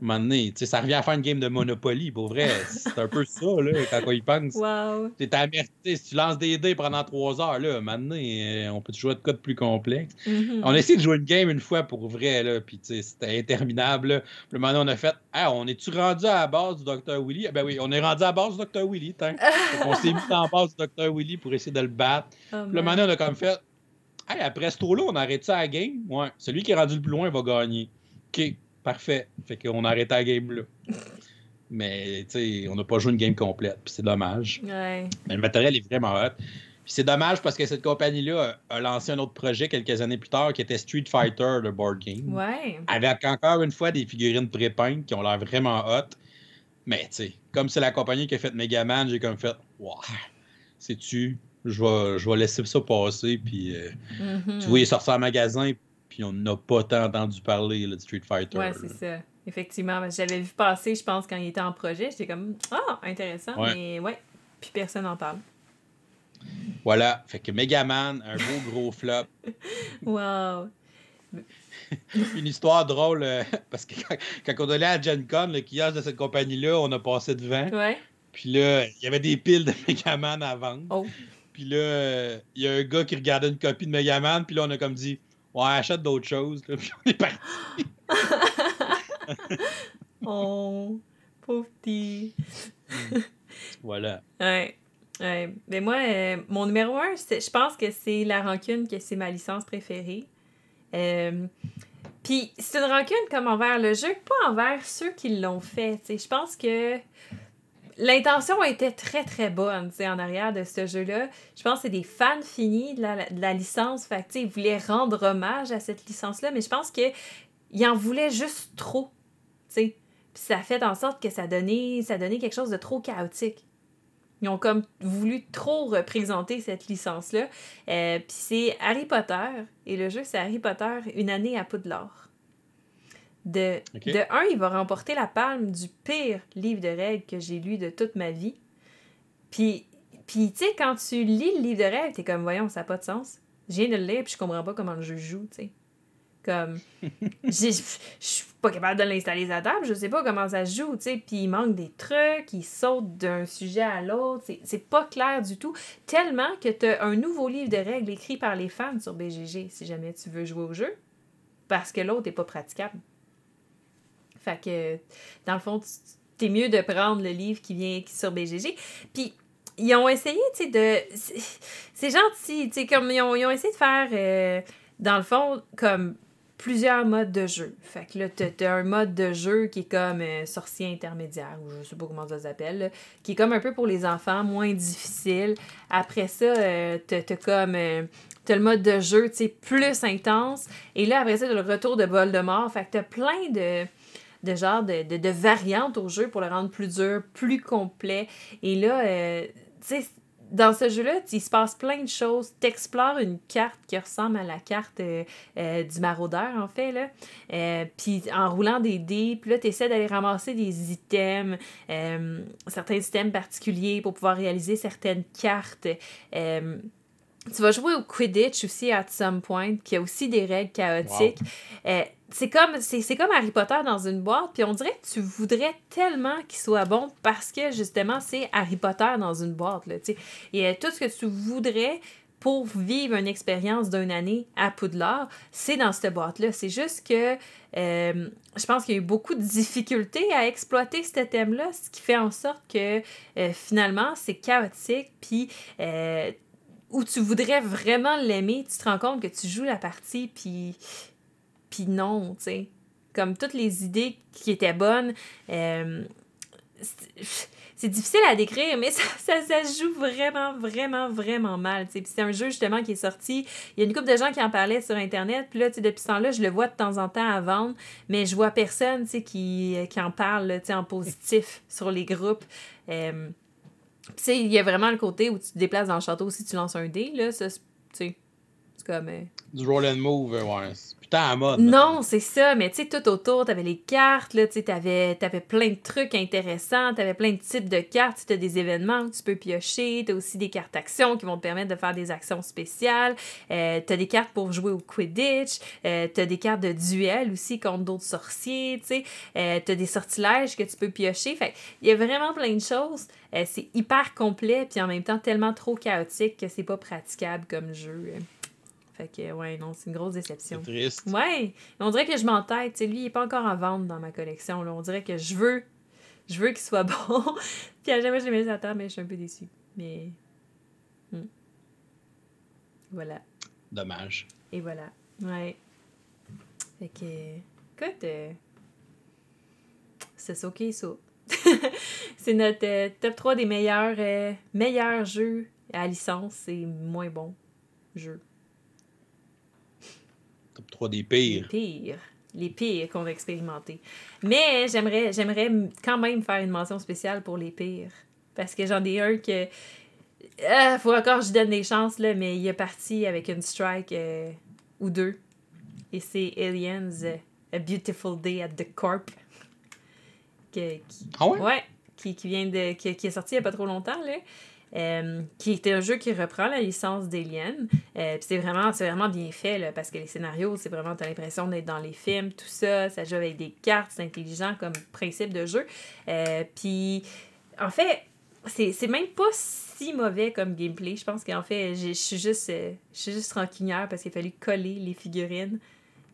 À un moment donné, ça revient à faire une game de Monopoly, pour vrai. C'est un peu ça, là, quand on y pense. Wow. T'es amer... Si tu lances des dés pendant trois heures, là, à un moment donné, on peut jouer de quoi de plus complexe. Mm-hmm. On a essayé de jouer une game une fois pour vrai, là, puis c'était interminable, là. Le moment donné, on a fait « Ah, on est-tu rendu à la base du docteur Willy? » Ben oui, on est rendu à la base du docteur Willy. Tant. On s'est mis en base du docteur Willy pour essayer de le battre. Oh, le moment donné, on a comme fait « Hey, après ce tour-là, on arrête ça à la game? Ouais. Celui qui est rendu le plus loin va gagner. OK. » Parfait. Fait qu'on arrêtait la game là. Mais, tu sais, on n'a pas joué une game complète. Puis c'est dommage. Ouais. Mais le matériel est vraiment hot. Puis c'est dommage parce que cette compagnie-là a, a lancé un autre projet quelques années plus tard qui était Street Fighter, le board game. Ouais. Avec encore une fois des figurines pré-peintes qui ont l'air vraiment hot. Mais, tu sais, comme c'est la compagnie qui a fait Megaman, j'ai comme fait « Wow! Sais-tu? Je vais, je vais laisser ça passer. » Puis, euh, mm-hmm. tu vois, il est sorti en magasin. Puis on n'a pas tant entendu parler là, de Street Fighter. Oui, c'est là. Ça. Effectivement. J'avais vu passer, je pense, quand il était en projet. J'étais comme « Ah, oh, intéressant, ouais. mais ouais. » Puis personne n'en parle. Voilà. Fait que Megaman, un beau gros flop. Wow. Une histoire drôle, euh, parce que quand, quand on allait à Gen Con, le kiosque de cette compagnie-là, on a passé devant. Ouais. Puis là, il y avait des piles de Megaman à vendre. Oh. Puis là, il euh, y a un gars qui regardait une copie de Megaman, puis là, on a comme dit... Ouais, achète d'autres choses, là, puis on est parti. Oh, pauvre petit. Voilà. Ouais, ouais. Mais moi, euh, mon numéro un, je pense que c'est la rancune, que c'est ma licence préférée. Euh, Puis, c'est une rancune comme envers le jeu, pas envers ceux qui l'ont fait. Je pense que l'intention était très, très bonne, tu sais, en arrière de ce jeu-là. Je pense que c'est des fans finis de la, de la licence. Fait que, tu sais, ils voulaient rendre hommage à cette licence-là, mais je pense qu'ils en voulaient juste trop, tu sais. Puis ça a fait en sorte que ça donnait, ça donnait quelque chose de trop chaotique. Ils ont comme voulu trop représenter cette licence-là. Euh, Puis c'est Harry Potter, et le jeu, c'est Harry Potter, une année à Poudlard. De, okay. de un, il va remporter la palme du pire livre de règles que j'ai lu de toute ma vie. Puis, puis tu sais, quand tu lis le livre de règles, t'es comme, voyons, ça n'a pas de sens. Je viens de le lire, puis je comprends pas comment le jeu joue, tu sais. Comme, je suis pas capable de l'installer à table, je sais pas comment ça se joue, tu sais. Puis il manque des trucs, il saute d'un sujet à l'autre, c'est, c'est pas clair du tout. Tellement que t'as un nouveau livre de règles écrit par les fans sur B G G, si jamais tu veux jouer au jeu, parce que l'autre est pas praticable. Fait que, dans le fond, t'es mieux de prendre le livre qui vient qui sur B G G. Puis, ils ont essayé, tu sais, de... C'est, c'est gentil, tu sais, comme ils ont, ils ont essayé de faire, euh, dans le fond, comme plusieurs modes de jeu. Fait que là, t'as, t'as un mode de jeu qui est comme euh, sorcier intermédiaire, ou je sais pas comment ça s'appelle, là, qui est comme un peu pour les enfants, moins difficile. Après ça, euh, t'as, t'as comme... Euh, t'as le mode de jeu, tu sais, plus intense. Et là, après ça, t'as le retour de Voldemort. Fait que t'as plein de... de genre de, de, de variantes au jeu pour le rendre plus dur, plus complet. Et là, euh, tu sais, dans ce jeu-là, il se passe plein de choses. T'explores une carte qui ressemble à la carte euh, euh, du maraudeur, en fait, là. Euh, puis en roulant des dés, puis là, t'essaies d'aller ramasser des items, euh, certains items particuliers pour pouvoir réaliser certaines cartes. Euh, tu vas jouer au Quidditch aussi, at some point, qui a aussi des règles chaotiques. Wow. Euh, C'est comme, c'est, c'est comme Harry Potter dans une boîte, puis on dirait que tu voudrais tellement qu'il soit bon parce que, justement, c'est Harry Potter dans une boîte, là, tu sais. Et euh, tout ce que tu voudrais pour vivre une expérience d'une année à Poudlard, c'est dans cette boîte-là. C'est juste que euh, je pense qu'il y a eu beaucoup de difficultés à exploiter ce thème-là, ce qui fait en sorte que euh, finalement, c'est chaotique, puis euh, où tu voudrais vraiment l'aimer, tu te rends compte que tu joues la partie, puis, puis non, tu sais. Comme toutes les idées qui étaient bonnes... Euh, c'est difficile à décrire, mais ça, ça, ça se joue vraiment, vraiment, vraiment mal. Puis c'est un jeu, justement, qui est sorti. Il y a une couple de gens qui en parlaient sur Internet. Puis là, depuis ce temps-là, je le vois de temps en temps à vendre, mais je vois personne qui, qui en parle là, en positif sur les groupes. Euh, puis il y a vraiment le côté où tu te déplaces dans le château si tu lances un dé. Là, ça, c'est comme... Euh... Du roll and move, ouais. À mode, non, c'est ça, mais tu sais, tout autour, t'avais les cartes, là, tu sais, t'avais, t'avais plein de trucs intéressants, t'avais plein de types de cartes, t'as des événements où tu peux piocher, t'as aussi des cartes actions qui vont te permettre de faire des actions spéciales, euh, t'as des cartes pour jouer au Quidditch, euh, t'as des cartes de duel aussi contre d'autres sorciers, tu sais, euh, t'as des sortilèges que tu peux piocher, fait il y a vraiment plein de choses, euh, c'est hyper complet, puis en même temps tellement trop chaotique que c'est pas praticable comme jeu. Fait que, ouais, non, c'est une grosse déception. C'est triste. Ouais, on dirait que je m'entête. Lui, il n'est pas encore en vente dans ma collection. Là. On dirait que je veux je veux qu'il soit bon. Puis à jamais je l'ai mis à terre, mais je suis un peu déçue. Mais... Hmm. Voilà. Dommage. Et voilà, ouais. Fait que, écoute, euh... c'est ça, ok, ça. C'est notre euh, top trois des meilleurs, euh, meilleurs jeux à licence et moins bons jeux. Top trois des pires. Les pires. Les pires qu'on a expérimentés. Mais j'aimerais, j'aimerais quand même faire une mention spéciale pour les pires. Parce que j'en ai un que... Il euh, faut encore que je donne des chances, là, mais il est parti avec une strike euh, ou deux. Et c'est Aliens, euh, A Beautiful Day at the Corp. Que, qui, ah ouais? Ouais. Qui, qui, vient de, qui, qui est sorti il n'y a pas trop longtemps, là. Euh, qui était un jeu qui reprend la licence d'Alien. Euh, Puis c'est vraiment, c'est vraiment bien fait, là, parce que les scénarios, c'est vraiment, t'as l'impression d'être dans les films, tout ça. Ça joue avec des cartes, c'est intelligent comme principe de jeu. Euh, Puis, en fait, c'est, c'est même pas si mauvais comme gameplay. Je pense qu'en fait, je suis juste, euh, juste rancunière parce qu'il a fallu coller les figurines.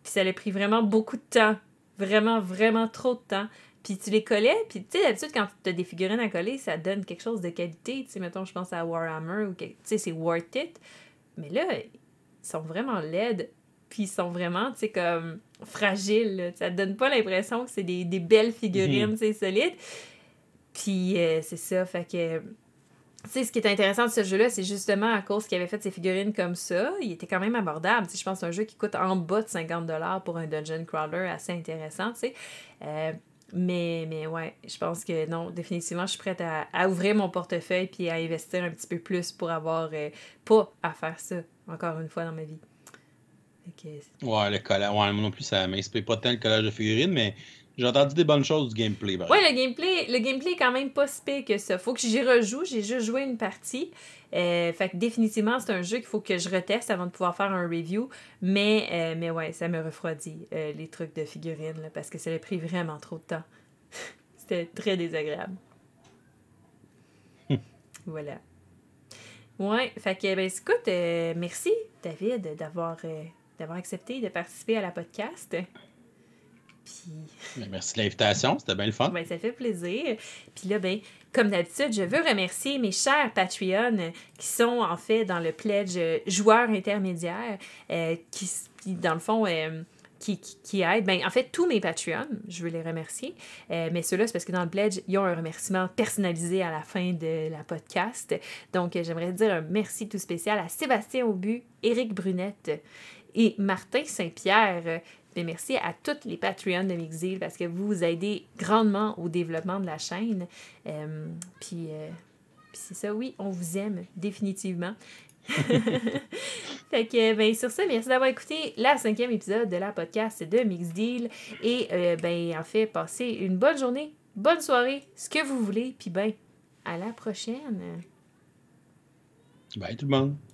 Puis ça a pris vraiment beaucoup de temps. Vraiment, vraiment trop de temps. Puis tu les collais, puis tu sais, d'habitude, quand tu as des figurines à coller, ça donne quelque chose de qualité. Tu sais, mettons, je pense à Warhammer, ou tu sais, c'est worth it. Mais là, ils sont vraiment laides, puis ils sont vraiment, tu sais, comme fragiles. Là. Ça te donne pas l'impression que c'est des, des belles figurines, mmh. tu sais, solides. Puis euh, c'est ça, fait que... Tu sais, ce qui est intéressant de ce jeu-là, c'est justement à cause qu'il avait fait ses figurines comme ça, il était quand même abordable. Tu sais, je pense que c'est un jeu qui coûte en bas de cinquante dollars pour un dungeon crawler assez intéressant, tu sais. Euh... Mais, mais ouais, je pense que non, définitivement, je suis prête à, à ouvrir mon portefeuille puis à investir un petit peu plus pour avoir euh, pas à faire ça, encore une fois, dans ma vie. Okay. Ouais, le collage, ouais, moi non plus, ça m'inspire pas tant le collage de figurines, mais j'ai entendu des bonnes choses du gameplay. Par ouais, le gameplay, le gameplay est quand même pas si pire que ça. Faut que j'y rejoue, j'ai juste joué une partie. Euh, fait que définitivement, c'est un jeu qu'il faut que je reteste avant de pouvoir faire un review. Mais, euh, mais ouais, ça me refroidit, euh, les trucs de figurines, là, parce que ça a pris vraiment trop de temps. C'était très désagréable. Voilà. Ouais, fait que, ben, écoute, euh, merci, David, d'avoir, euh, d'avoir accepté de participer à la podcast. Puis... Merci de l'invitation, c'était bien le fun. Ben, ça fait plaisir. Puis là, ben, comme d'habitude, je veux remercier mes chers Patreons qui sont en fait dans le pledge joueurs intermédiaires, euh, qui, qui, dans le fond, euh, qui, qui, qui aident. Ben, en fait, tous mes Patreons, je veux les remercier. Euh, mais ceux-là, c'est parce que dans le pledge, ils ont un remerciement personnalisé à la fin de la podcast. Donc, euh, j'aimerais dire un merci tout spécial à Sébastien Aubu, Éric Brunette et Martin Saint-Pierre. Mais merci à tous les Patreons de Mixie parce que vous vous aidez grandement au développement de la chaîne. Euh, puis, euh, puis c'est ça, oui, on vous aime définitivement. Fait que, ben, sur ça, merci d'avoir écouté la cinquième épisode de la podcast de Mixie. Et, euh, ben, en fait, passez une bonne journée, bonne soirée, ce que vous voulez. Puis, ben, à la prochaine. Bye tout le monde.